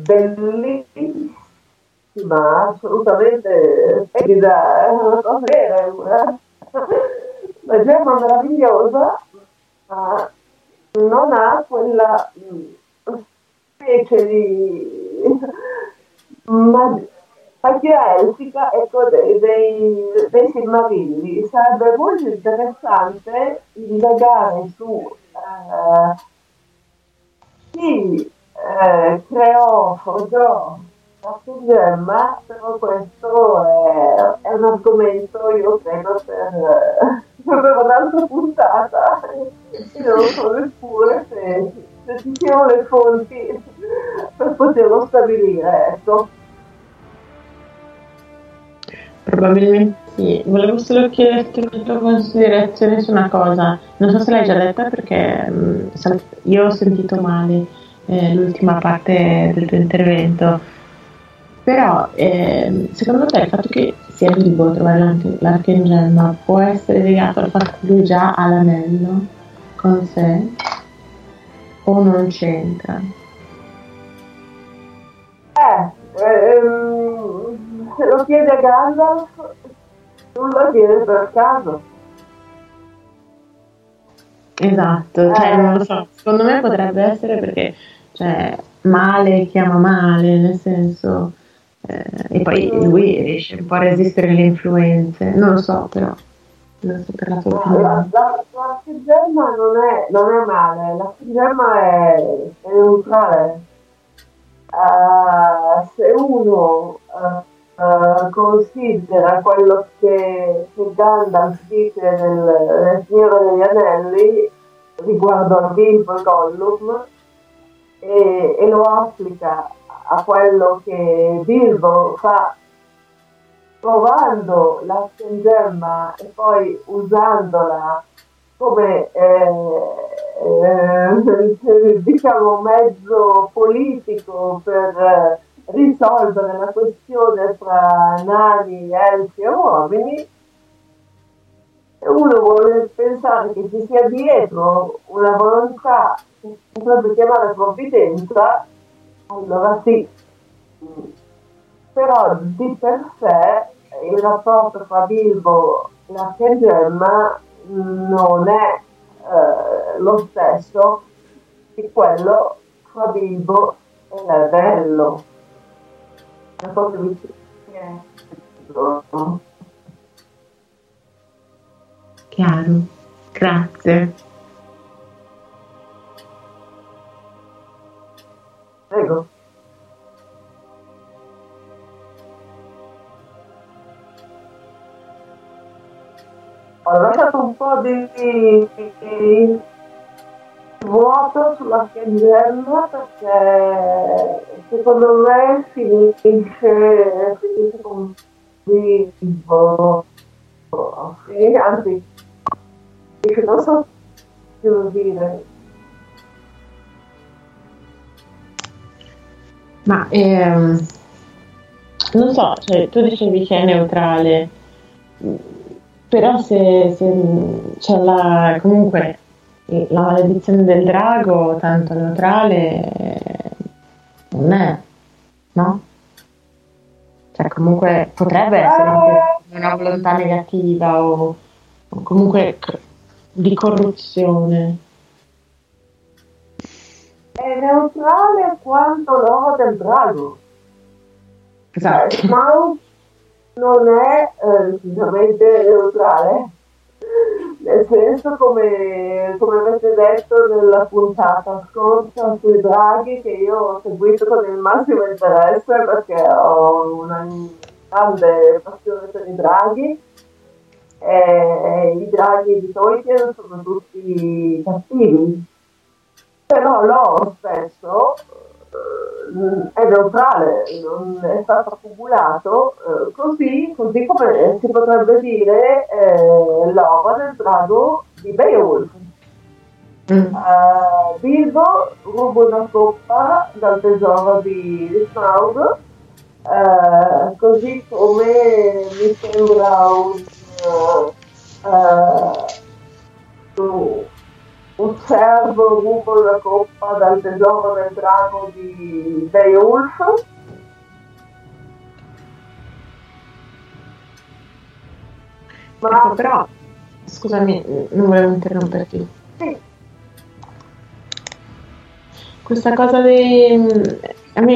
bellissima, assolutamente splendida, è una cosa vera, la gemma meravigliosa, ma non ha quella specie di magia elfica, ecco, dei Silmarilli. Sarebbe molto interessante indagare su chi creò, forgiò la gemma, però questo è un argomento, io credo, per un'altra puntata. Io non so neppure se ci siano le fonti per poterlo stabilire, ecco. Probabilmente sì. Volevo solo chiederti una tua considerazione su una cosa, non so se l'hai già detta perché io ho sentito male l'ultima parte del tuo intervento. Però secondo te il fatto che sia Bilbo a trovare l'archigemma può essere legato al fatto che lui già ha l'anello con sé o non c'entra? Se lo chiede a Gandalf non lo chiede per caso. Esatto, cioè non lo so, secondo me potrebbe essere perché cioè, male chiama male, nel senso... e poi lui riesce un po' a resistere alle influenze, non lo so, però non so per la sua opinione. L'archigemma non è male, l'archigemma è neutrale. Se uno considera quello che Gandalf dice nel Signore degli Anelli riguardo a Bilbo Gollum e lo applica a quello che Bilbo fa provando l'archigemma e poi usandola come diciamo mezzo politico per risolvere la questione tra nani, elfi e uomini, uno vuole pensare che ci sia dietro una volontà che si potrebbe chiamare provvidenza. Allora sì, però di per sé il rapporto fra Bilbo e l'archigemma non è lo stesso di quello fra Bilbo È bello. Non so se mi chiaro, grazie. Prego. Ho lasciato un po' di vuoto sulla piangella perché secondo me finisce con Bilbo, anzi, non so cosa dire. Ma non so, cioè, tu dicevi che è neutrale. Però se c'è la, comunque la maledizione del drago tanto neutrale non è, no? Cioè comunque potrebbe essere anche una volontà negativa o comunque di corruzione. È neutrale quanto l'oro del drago. Esatto. Ma non è sicuramente neutrale, nel senso come avete detto nella puntata scorsa sui draghi, che io ho seguito con il massimo interesse perché ho una grande passione per i draghi, e i draghi di Tolkien sono tutti cattivi, però l'oro stesso è neutrale, non è stato accumulato, così come si potrebbe dire l'ova del drago di Beowulf. Bilbo ruba una coppa dal tesoro di Smaug, così come mi sembra un cervo ruba una coppa dal tesoro del drago di Beowulf. Ma ecco, però, scusami, non volevo interromperti. Sì. Questa cosa a me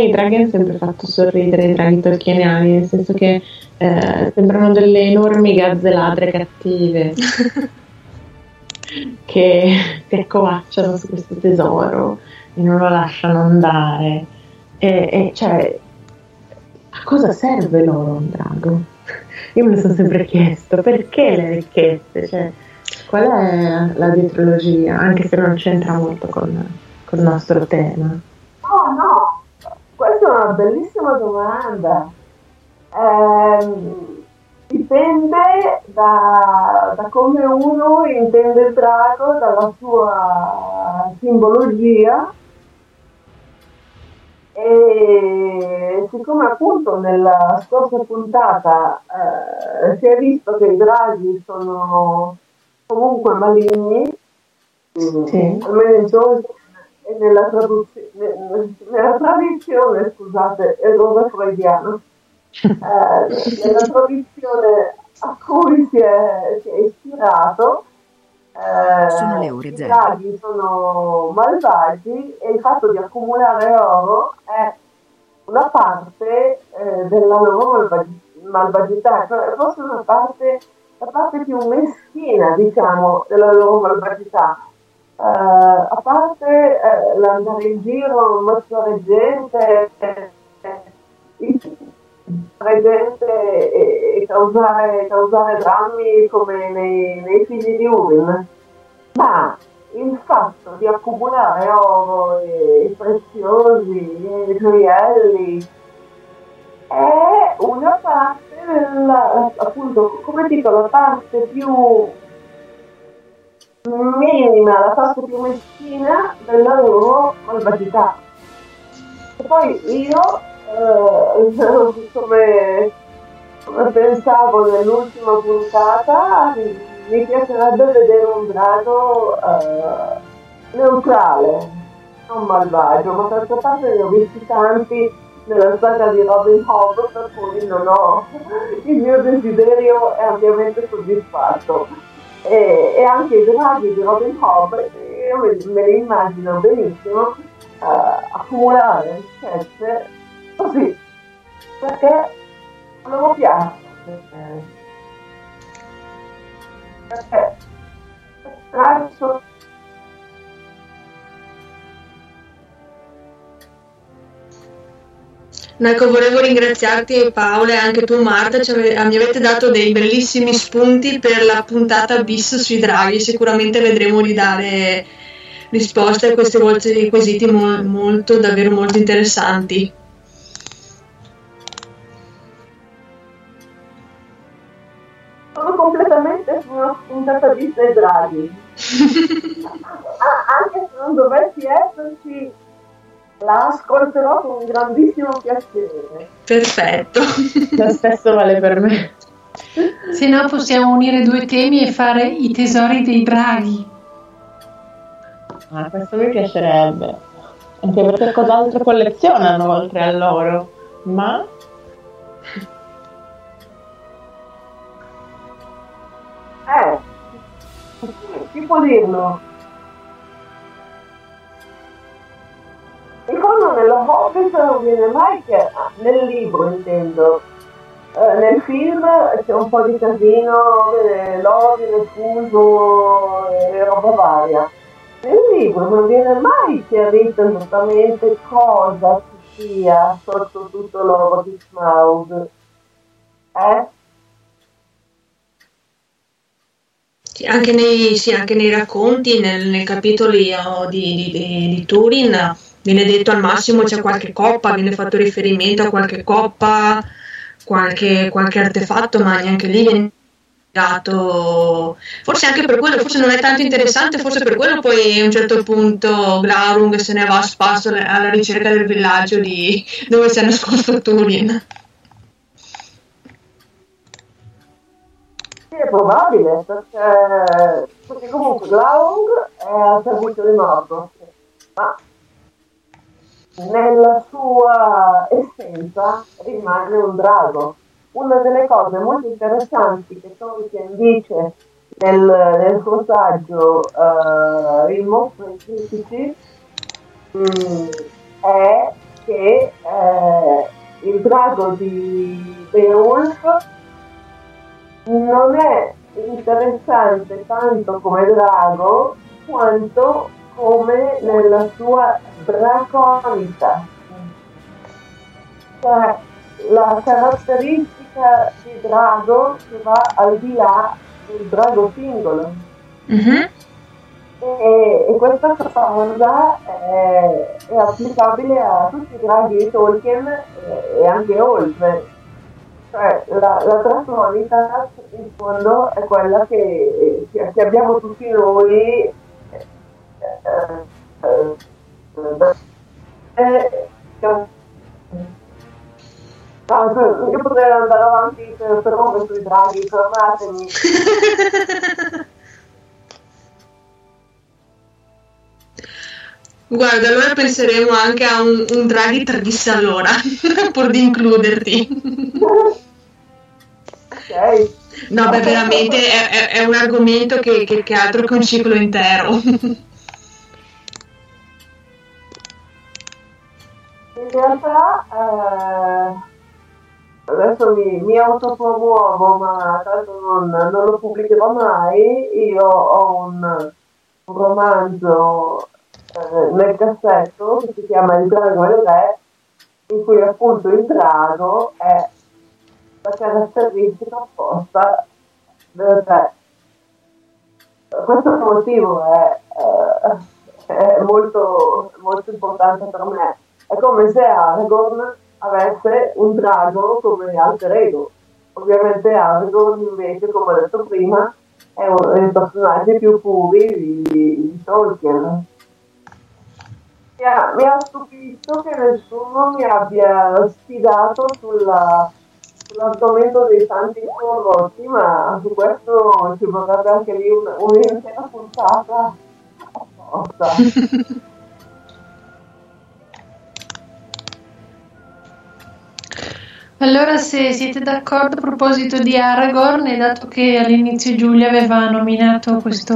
i draghi hanno sempre fatto sorridere, i draghi tolkieniani, nel senso che sembrano delle enormi gazzeladre cattive. Che si accovacciano su questo tesoro e non lo lasciano andare, e cioè a cosa serve loro un drago? Io me lo sono sempre chiesto, perché le ricchezze, cioè, qual è la dietrologia, anche se non c'entra molto con il nostro tema. Oh no, questa è una bellissima domanda. Dipende da come uno intende il drago, dalla sua simbologia, e siccome appunto nella scorsa puntata si è visto che i draghi sono comunque maligni, sì, almeno in Tolkien e nella tradizione, scusate, è roba freudiana. Nella tradizione a cui si è ispirato, sono le ore zero. I draghi sono malvagi e il fatto di accumulare oro è una parte della loro malvagità, cioè forse la parte più meschina, diciamo, della loro malvagità. A parte l'andare in giro mozzare gente, presente e causare drammi come nei figli di Urin, ma il fatto di accumulare oro e preziosi e gioielli è una parte appunto, come dico, la parte più minima, la parte più meschina della loro malvagità. E poi io come pensavo nell'ultima puntata, mi piacerebbe vedere un drago neutrale, non malvagio, ma d'altra parte ne ho visti tanti nella saga di Robin Hood, per cui non ho, il mio desiderio è ampiamente soddisfatto, e anche i draghi di Robin Hood io me li immagino benissimo accumulare ricchezze così, perché non lo piace, perché traccio. No, ecco, volevo ringraziarti Paola e anche tu Marta, mi avete dato dei bellissimi spunti per la puntata bis sui draghi, sicuramente vedremo di dare risposte a questi quesiti molto, davvero molto interessanti. Sono completamente su una puntata bis dei draghi. Anche se non dovessi esserci, la ascolterò con un grandissimo piacere. Perfetto. Lo stesso vale per me. Se no possiamo unire due temi e fare i tesori dei draghi. Ah, questo mi piacerebbe. Anche perché cos'altro collezionano oltre a loro? Ma... chi può dirlo? Secondo me lo Hobbit non viene mai che nel libro, intendo. Nel film c'è un po' di casino, l'ordine fuso e roba varia. Nel libro non viene mai chiarito esattamente cosa ci sia sotto tutto l'oro di Smaug. Sì, anche nei racconti, nei capitoli di Turin, viene detto al massimo c'è qualche coppa, viene fatto riferimento a qualche coppa, qualche artefatto, ma neanche lì viene dato. Forse anche per quello, forse non è tanto interessante, forse per quello poi a un certo punto Glaurung se ne va a spasso alla ricerca del villaggio di dove si è nascosto Turin. Sì, è probabile, perché comunque Glaurung è al servizio di Morgoth, ma nella sua essenza rimane un drago. Una delle cose molto interessanti che Tolkien dice nel suo saggio Il mostro dei critici è che il drago di Beowulf non è interessante tanto come drago quanto come nella sua draconica, cioè la caratteristica di drago che va al di là del drago singolo. Mm-hmm. E questa cosa è applicabile a tutti i draghi di Tolkien e anche oltre, cioè la draconica in fondo è quella che abbiamo tutti noi. Io potrei andare avanti per ore sui draghi, fermatemi. Guarda, allora penseremo anche a un draghi tradisse allora, pur di includerti. Ok. No, beh, veramente è un argomento che altro che un ciclo intero. In realtà adesso mi autopromuovo, ma tanto non lo pubblicherò mai. Io ho un romanzo nel cassetto che si chiama Il drago e le re, in cui appunto il drago è la caratteristica opposta del re. Questo motivo è molto, molto importante per me. È come se Aragorn avesse un drago come alter ego. Ovviamente Aragorn invece, come ho detto prima, è uno dei personaggi più puri di Tolkien. Mi ha stupito che nessuno mi abbia sfidato sull'argomento dei santi corrotti, ma su questo ci vorrebbe anche lì un'intera puntata apposta. Allora, se siete d'accordo, a proposito di Aragorn, e dato che all'inizio Giulia aveva nominato questo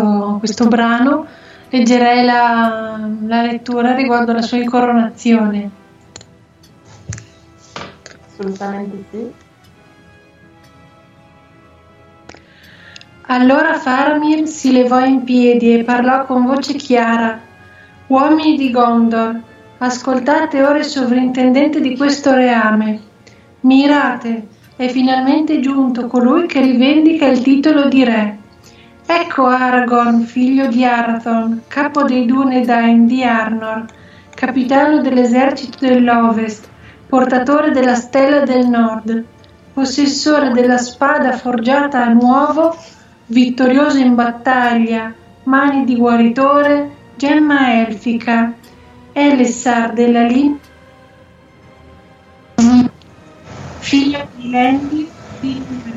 brano, leggerei la lettura riguardo alla sua incoronazione. Assolutamente sì. Allora Faramir si levò in piedi e parlò con voce chiara: uomini di Gondor, ascoltate ora il sovrintendente di questo reame. Mirate, è finalmente giunto colui che rivendica il titolo di re. Ecco Aragorn, figlio di Arathorn, capo dei Dunedain di Arnor, capitano dell'esercito dell'Ovest, portatore della Stella del Nord, possessore della spada forgiata a nuovo, vittorioso in battaglia, mani di guaritore, gemma elfica, Elessar della Lin, figlio di Elendil di Uferin.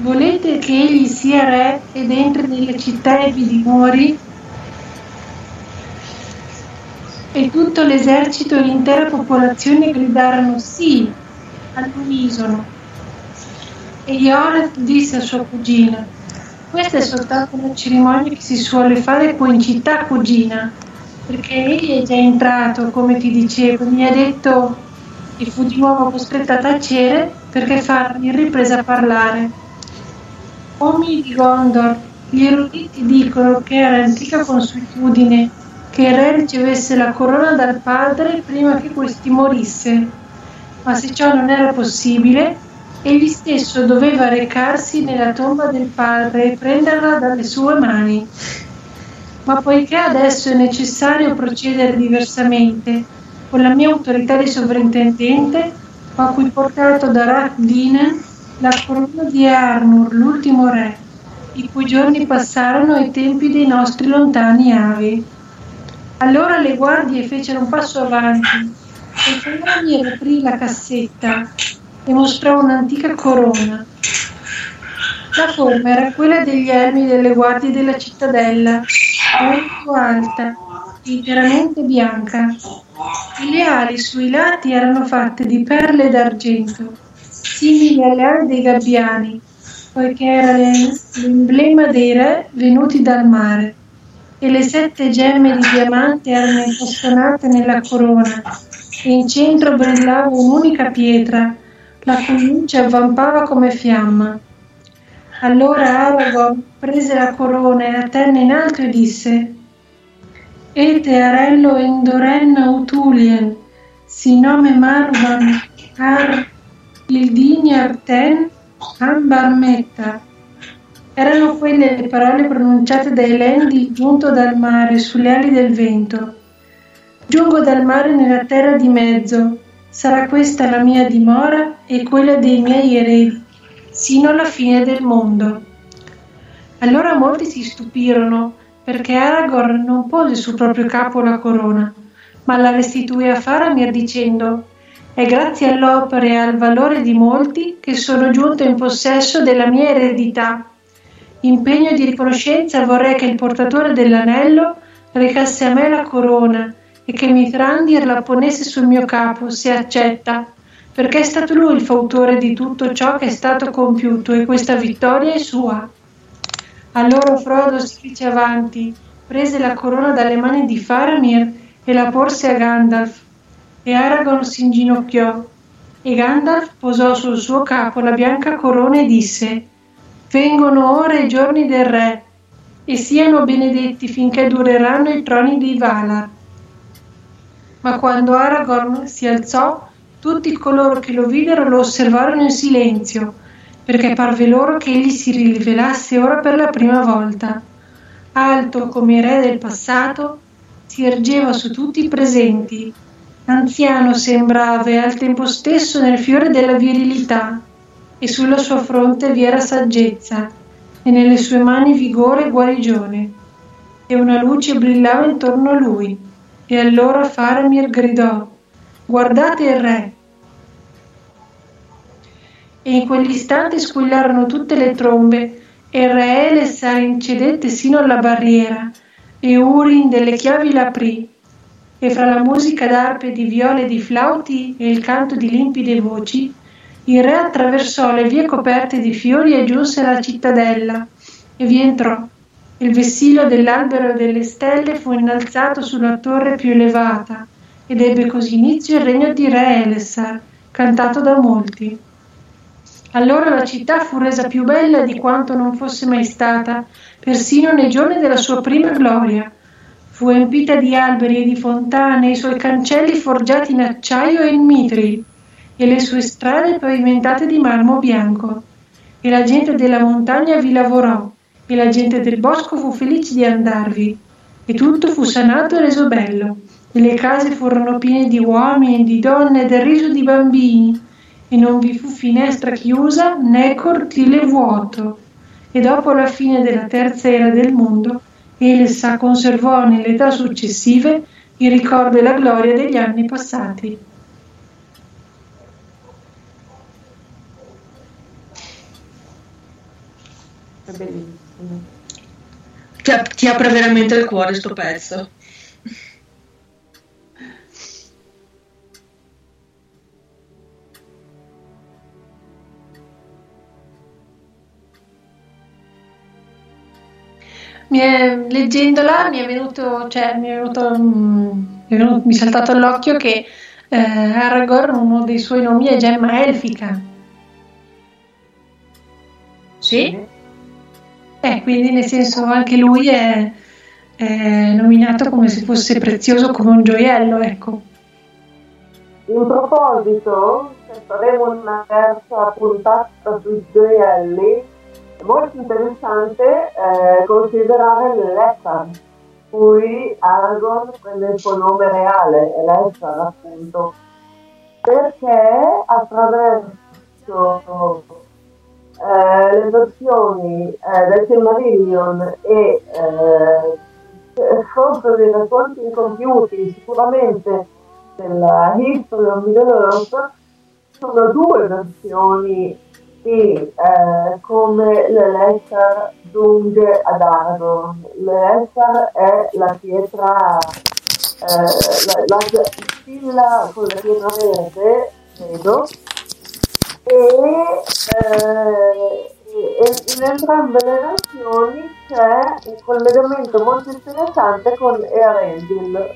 Volete che egli sia re ed entri nelle città e vi dimori? E tutto l'esercito e l'intera popolazione gridarono sì all'unisono. E Eoreth disse a sua cugina: questa è soltanto una cerimonia che si suole fare qua in città, cugina, perché egli è già entrato, come ti dicevo, mi ha detto. E fu di nuovo costretta a tacere perché Faramir riprese a parlare. Uomini di Gondor, gli eruditi dicono che era antica consuetudine che il re ricevesse la corona dal padre prima che questi morisse, ma se ciò non era possibile, egli stesso doveva recarsi nella tomba del padre e prenderla dalle sue mani. Ma poiché adesso è necessario procedere diversamente, con la mia autorità di sovrintendente ho qui portato da Rathdinan la corona di Arnor, l'ultimo re, i cui giorni passarono ai tempi dei nostri lontani avi. Allora le guardie fecero un passo avanti e Faramir aprì la cassetta e mostrò un'antica corona. La forma era quella degli elmi delle guardie della cittadella, molto alta, interamente bianca, e le ali sui lati erano fatte di perle d'argento, simili alle ali dei gabbiani, poiché era l'emblema dei re venuti dal mare, e le 7 gemme di diamante erano incastonate nella corona, e in centro brillava un'unica pietra, la cui luce avvampava come fiamma. Allora Aragorn prese la corona e la tenne in alto e disse: Ete arello endorenna utulien, si nome Marvan Ar il Dini Arten Ambarmetta. Erano quelle le parole pronunciate da Elendil giunto dal mare sulle ali del vento. Giungo dal mare nella terra di mezzo, sarà questa la mia dimora e quella dei miei eredi, sino alla fine del mondo. Allora molti si stupirono, perché Aragorn non pose sul proprio capo la corona, ma la restituì a Faramir dicendo: è grazie all'opera e al valore di molti che sono giunto in possesso della mia eredità. In pegno di riconoscenza vorrei che il portatore dell'anello recasse a me la corona e che Mithrandir la ponesse sul mio capo, se accetta, perché è stato lui il fautore di tutto ciò che è stato compiuto e questa vittoria è sua. Allora Frodo si fece avanti, prese la corona dalle mani di Faramir e la porse a Gandalf. E Aragorn si inginocchiò, e Gandalf posò sul suo capo la bianca corona e disse: vengono ora i giorni del re, e siano benedetti finché dureranno i troni dei Valar. Ma quando Aragorn si alzò, tutti coloro che lo videro lo osservarono in silenzio, perché parve loro che egli si rivelasse ora per la prima volta. Alto come i re del passato, si ergeva su tutti i presenti. Anziano sembrava e al tempo stesso nel fiore della virilità, e sulla sua fronte vi era saggezza, e nelle sue mani vigore e guarigione, e una luce brillava intorno a lui. E allora Faramir gridò: guardate il re! E in quell'istante squillarono tutte le trombe, e il re Elessar incedette sino alla barriera, e Urin delle chiavi l'aprì. E fra la musica d'arpe, di viole e di flauti e il canto di limpide voci, il re attraversò le vie coperte di fiori e giunse alla cittadella, e vi entrò, Il vessillo dell'albero delle stelle fu innalzato sulla torre più elevata ed ebbe così inizio il regno di Re Elessar, cantato da molti. Allora la città fu resa più bella di quanto non fosse mai stata, persino nei giorni della sua prima gloria. Fu empita di alberi e di fontane, i suoi cancelli forgiati in acciaio e in mitri, e le sue strade pavimentate di marmo bianco. E la gente della montagna vi lavorò, e la gente del bosco fu felice di andarvi, e tutto fu sanato e reso bello. E le case furono piene di uomini e di donne e del riso di bambini, e non vi fu finestra chiusa né cortile vuoto. E dopo la fine della terza era del mondo, Elsa conservò nelle età successive il ricordo e la gloria degli anni passati. È bellissimo. Ti apre veramente il cuore sto pezzo. Leggendola mi è saltato all'occhio che Aragorn, uno dei suoi nomi è gemma elfica. Sì? Quindi nel senso anche lui è nominato come se fosse prezioso come un gioiello, ecco. In proposito, se faremo una terza puntata sui gioielli, è molto interessante considerare l'Elessar, cui Aragorn prende il suo nome reale, Elessar appunto, perché attraverso le versioni del Silmarillion e forse dei racconti incompiuti, sicuramente della History of Middle-earth, sono due versioni come l'Elessar giunge ad Aragorn. L'Elessar è la pietra, la spilla con la pietra verde, credo, e in entrambe le versioni c'è un collegamento molto interessante con Earendil.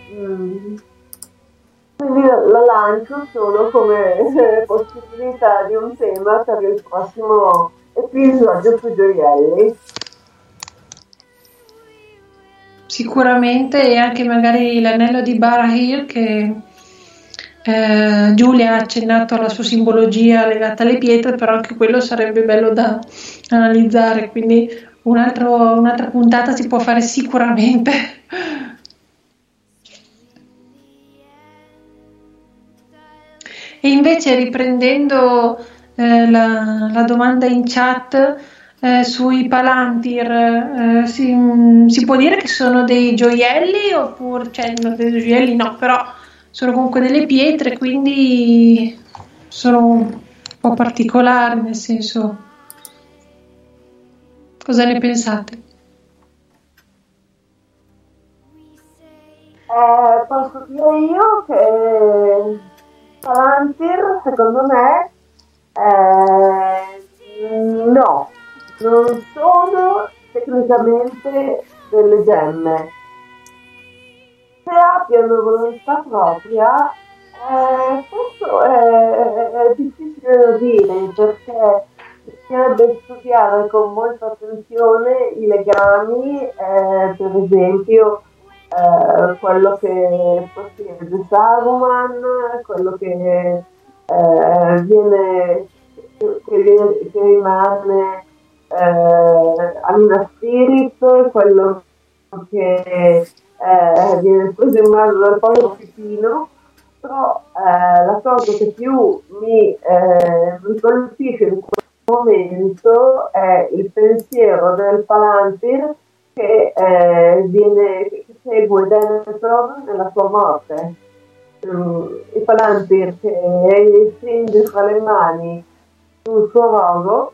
Quindi la lancio solo come possibilità di un tema per il prossimo episodio sui gioielli. Sicuramente, e anche magari l'anello di Barahir, che Giulia ha accennato alla sua simbologia legata alle pietre, però anche quello sarebbe bello da analizzare, quindi un'altra puntata si può fare sicuramente. E invece riprendendo la domanda in chat sui Palantir, si può dire che sono dei gioielli oppure, no, dei gioielli no, però sono comunque delle pietre, quindi sono un po' particolari, nel senso, cosa ne pensate? Posso dire io che Palantir, secondo me, no, non sono tecnicamente delle gemme. Se abbiano volontà propria, questo è difficile da dire, perché bisognerebbe studiare con molta attenzione i legami, per esempio, quello che possiede Saruman, quello che rimane a Minas Tirith, quello che viene preso in mano dal povero Pipino. Però la cosa che più mi colpisce in questo momento è il pensiero del Palantir che segue Denethor nella sua morte. Il Palantir che stringe fra le mani sul suo rogo,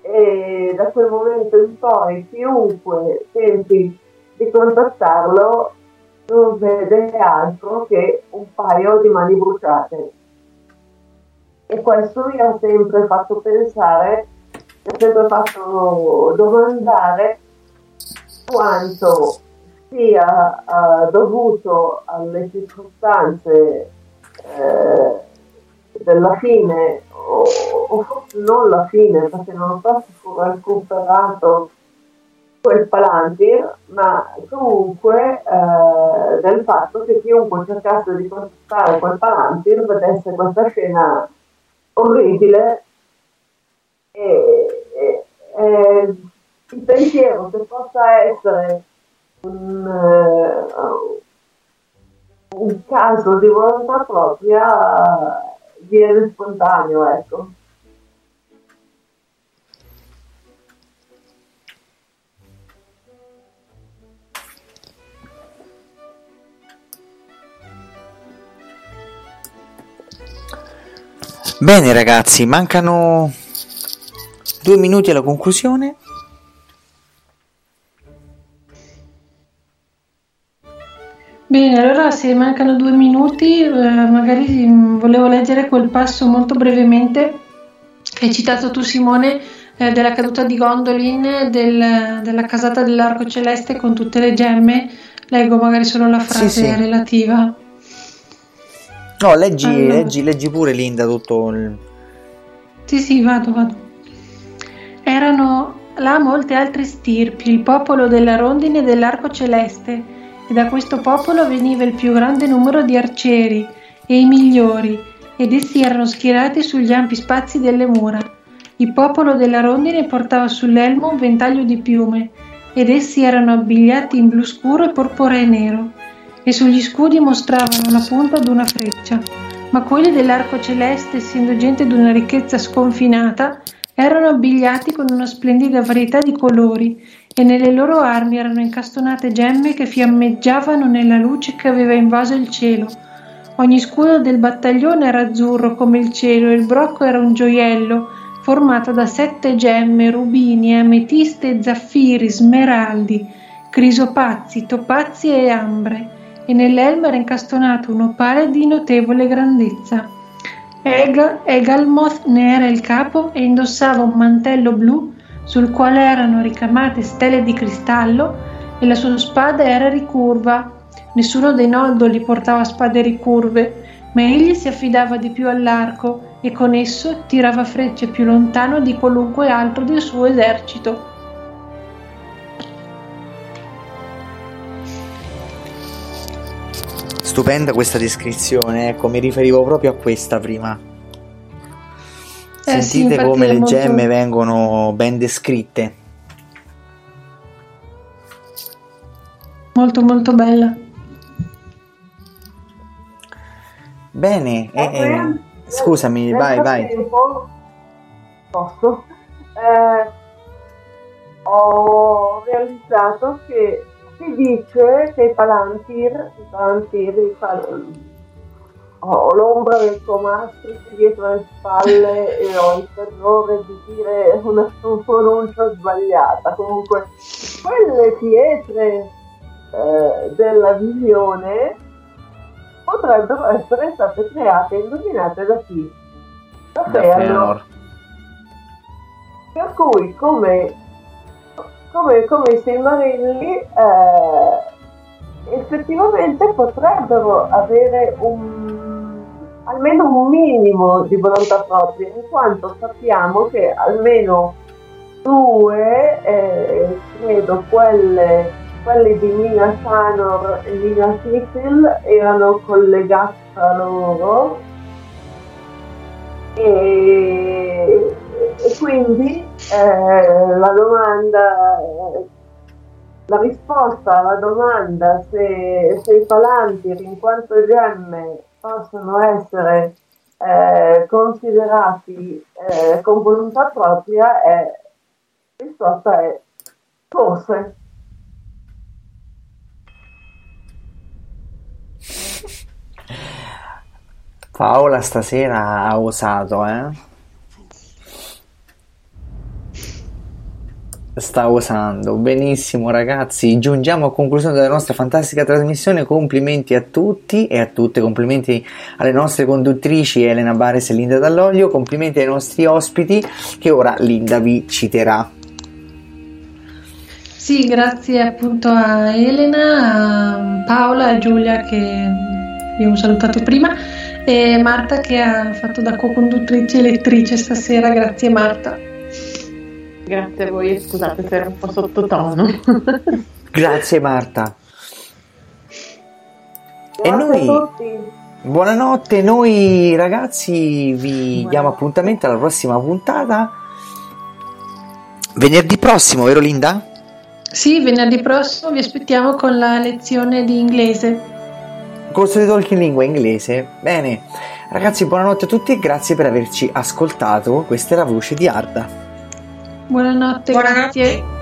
e da quel momento in poi chiunque tenti di contattarlo non vede altro che un paio di mani bruciate. E questo mi ha sempre fatto pensare, mi ha sempre fatto domandare quanto sia dovuto alle circostanze della fine, o forse non la fine, perché non so se fu recuperato quel Palantir, ma comunque del fatto che chiunque cercasse di conquistare quel Palantir vedesse questa scena orribile, e il pensiero che possa essere un caso di volontà propria viene spontaneo, ecco. Bene ragazzi, mancano 2 minuti alla conclusione. Bene, allora se mancano 2 minuti, magari volevo leggere quel passo molto brevemente che hai citato tu, Simone, della caduta di Gondolin, della casata dell'arco celeste con tutte le gemme. Leggo magari solo la frase relativa. No, leggi, allora. leggi pure, Linda, tutto il... Sì, vado. Erano là molte altre stirpi, il popolo della rondine dell'arco celeste, e da questo popolo veniva il più grande numero di arcieri e i migliori, ed essi erano schierati sugli ampi spazi delle mura. Il popolo della rondine portava sull'elmo un ventaglio di piume, ed essi erano abbigliati in blu scuro e porpora e nero, e sugli scudi mostravano la punta d'una freccia. Ma quelli dell'arco celeste, essendo gente d'una ricchezza sconfinata, erano abbigliati con una splendida varietà di colori, e nelle loro armi erano incastonate gemme che fiammeggiavano nella luce che aveva invaso il cielo. Ogni scudo del battaglione era azzurro come il cielo, e il brocco era un gioiello formato da 7 gemme, rubini, ametiste, zaffiri, smeraldi, crisopazzi, topazzi e ambre, e nell'elmo era incastonato un opale di notevole grandezza. Egalmoth ne era il capo e indossava un mantello blu sul quale erano ricamate stelle di cristallo, e la sua spada era ricurva. Nessuno dei noldoli portava spade ricurve, ma egli si affidava di più all'arco e con esso tirava frecce più lontano di qualunque altro del suo esercito. Stupenda questa descrizione, ecco, mi riferivo proprio a questa prima. Sentite come le gemme vengono ben descritte. Molto molto bella. Bene, scusami, vai. Posso? Ho realizzato che si dice che i Palantir, ho l'ombra del comastro dietro le spalle e ho il terrore di dire una pronuncia sbagliata. Comunque, quelle pietre della visione potrebbero essere state create e indovinate da chi? Da Fëanor. Per cui, come i Silmarilli, effettivamente potrebbero avere almeno un minimo di volontà propria, in quanto sappiamo che almeno 2, credo quelle di Mina Sanor e Mina Sithil, erano collegate a loro, e quindi la risposta alla domanda se i Palantir in quanto gemme possono essere considerati con volontà propria, la risposta è forse. Paola stasera ha osato, Sta usando benissimo. Ragazzi, giungiamo a conclusione della nostra fantastica trasmissione. Complimenti a tutti e a tutte, complimenti alle nostre conduttrici Elena Bares e Linda Dall'Olio, complimenti ai nostri ospiti che ora Linda vi citerà. Sì, grazie appunto a Elena, a Paola e Giulia che vi ho salutato prima e Marta che ha fatto da co-conduttrice e lettrice stasera, grazie Marta. Grazie a voi, scusate se ero un po' sottotono. Grazie Marta. E noi, buonanotte, noi ragazzi vi diamo appuntamento alla prossima puntata. Venerdì prossimo, vero Linda? Sì, venerdì prossimo vi aspettiamo con la lezione di inglese. Corso di Tolkien in lingua inglese. Bene, ragazzi, buonanotte a tutti e grazie per averci ascoltato. Questa è la voce di Arda. Buonanotte. Grazie.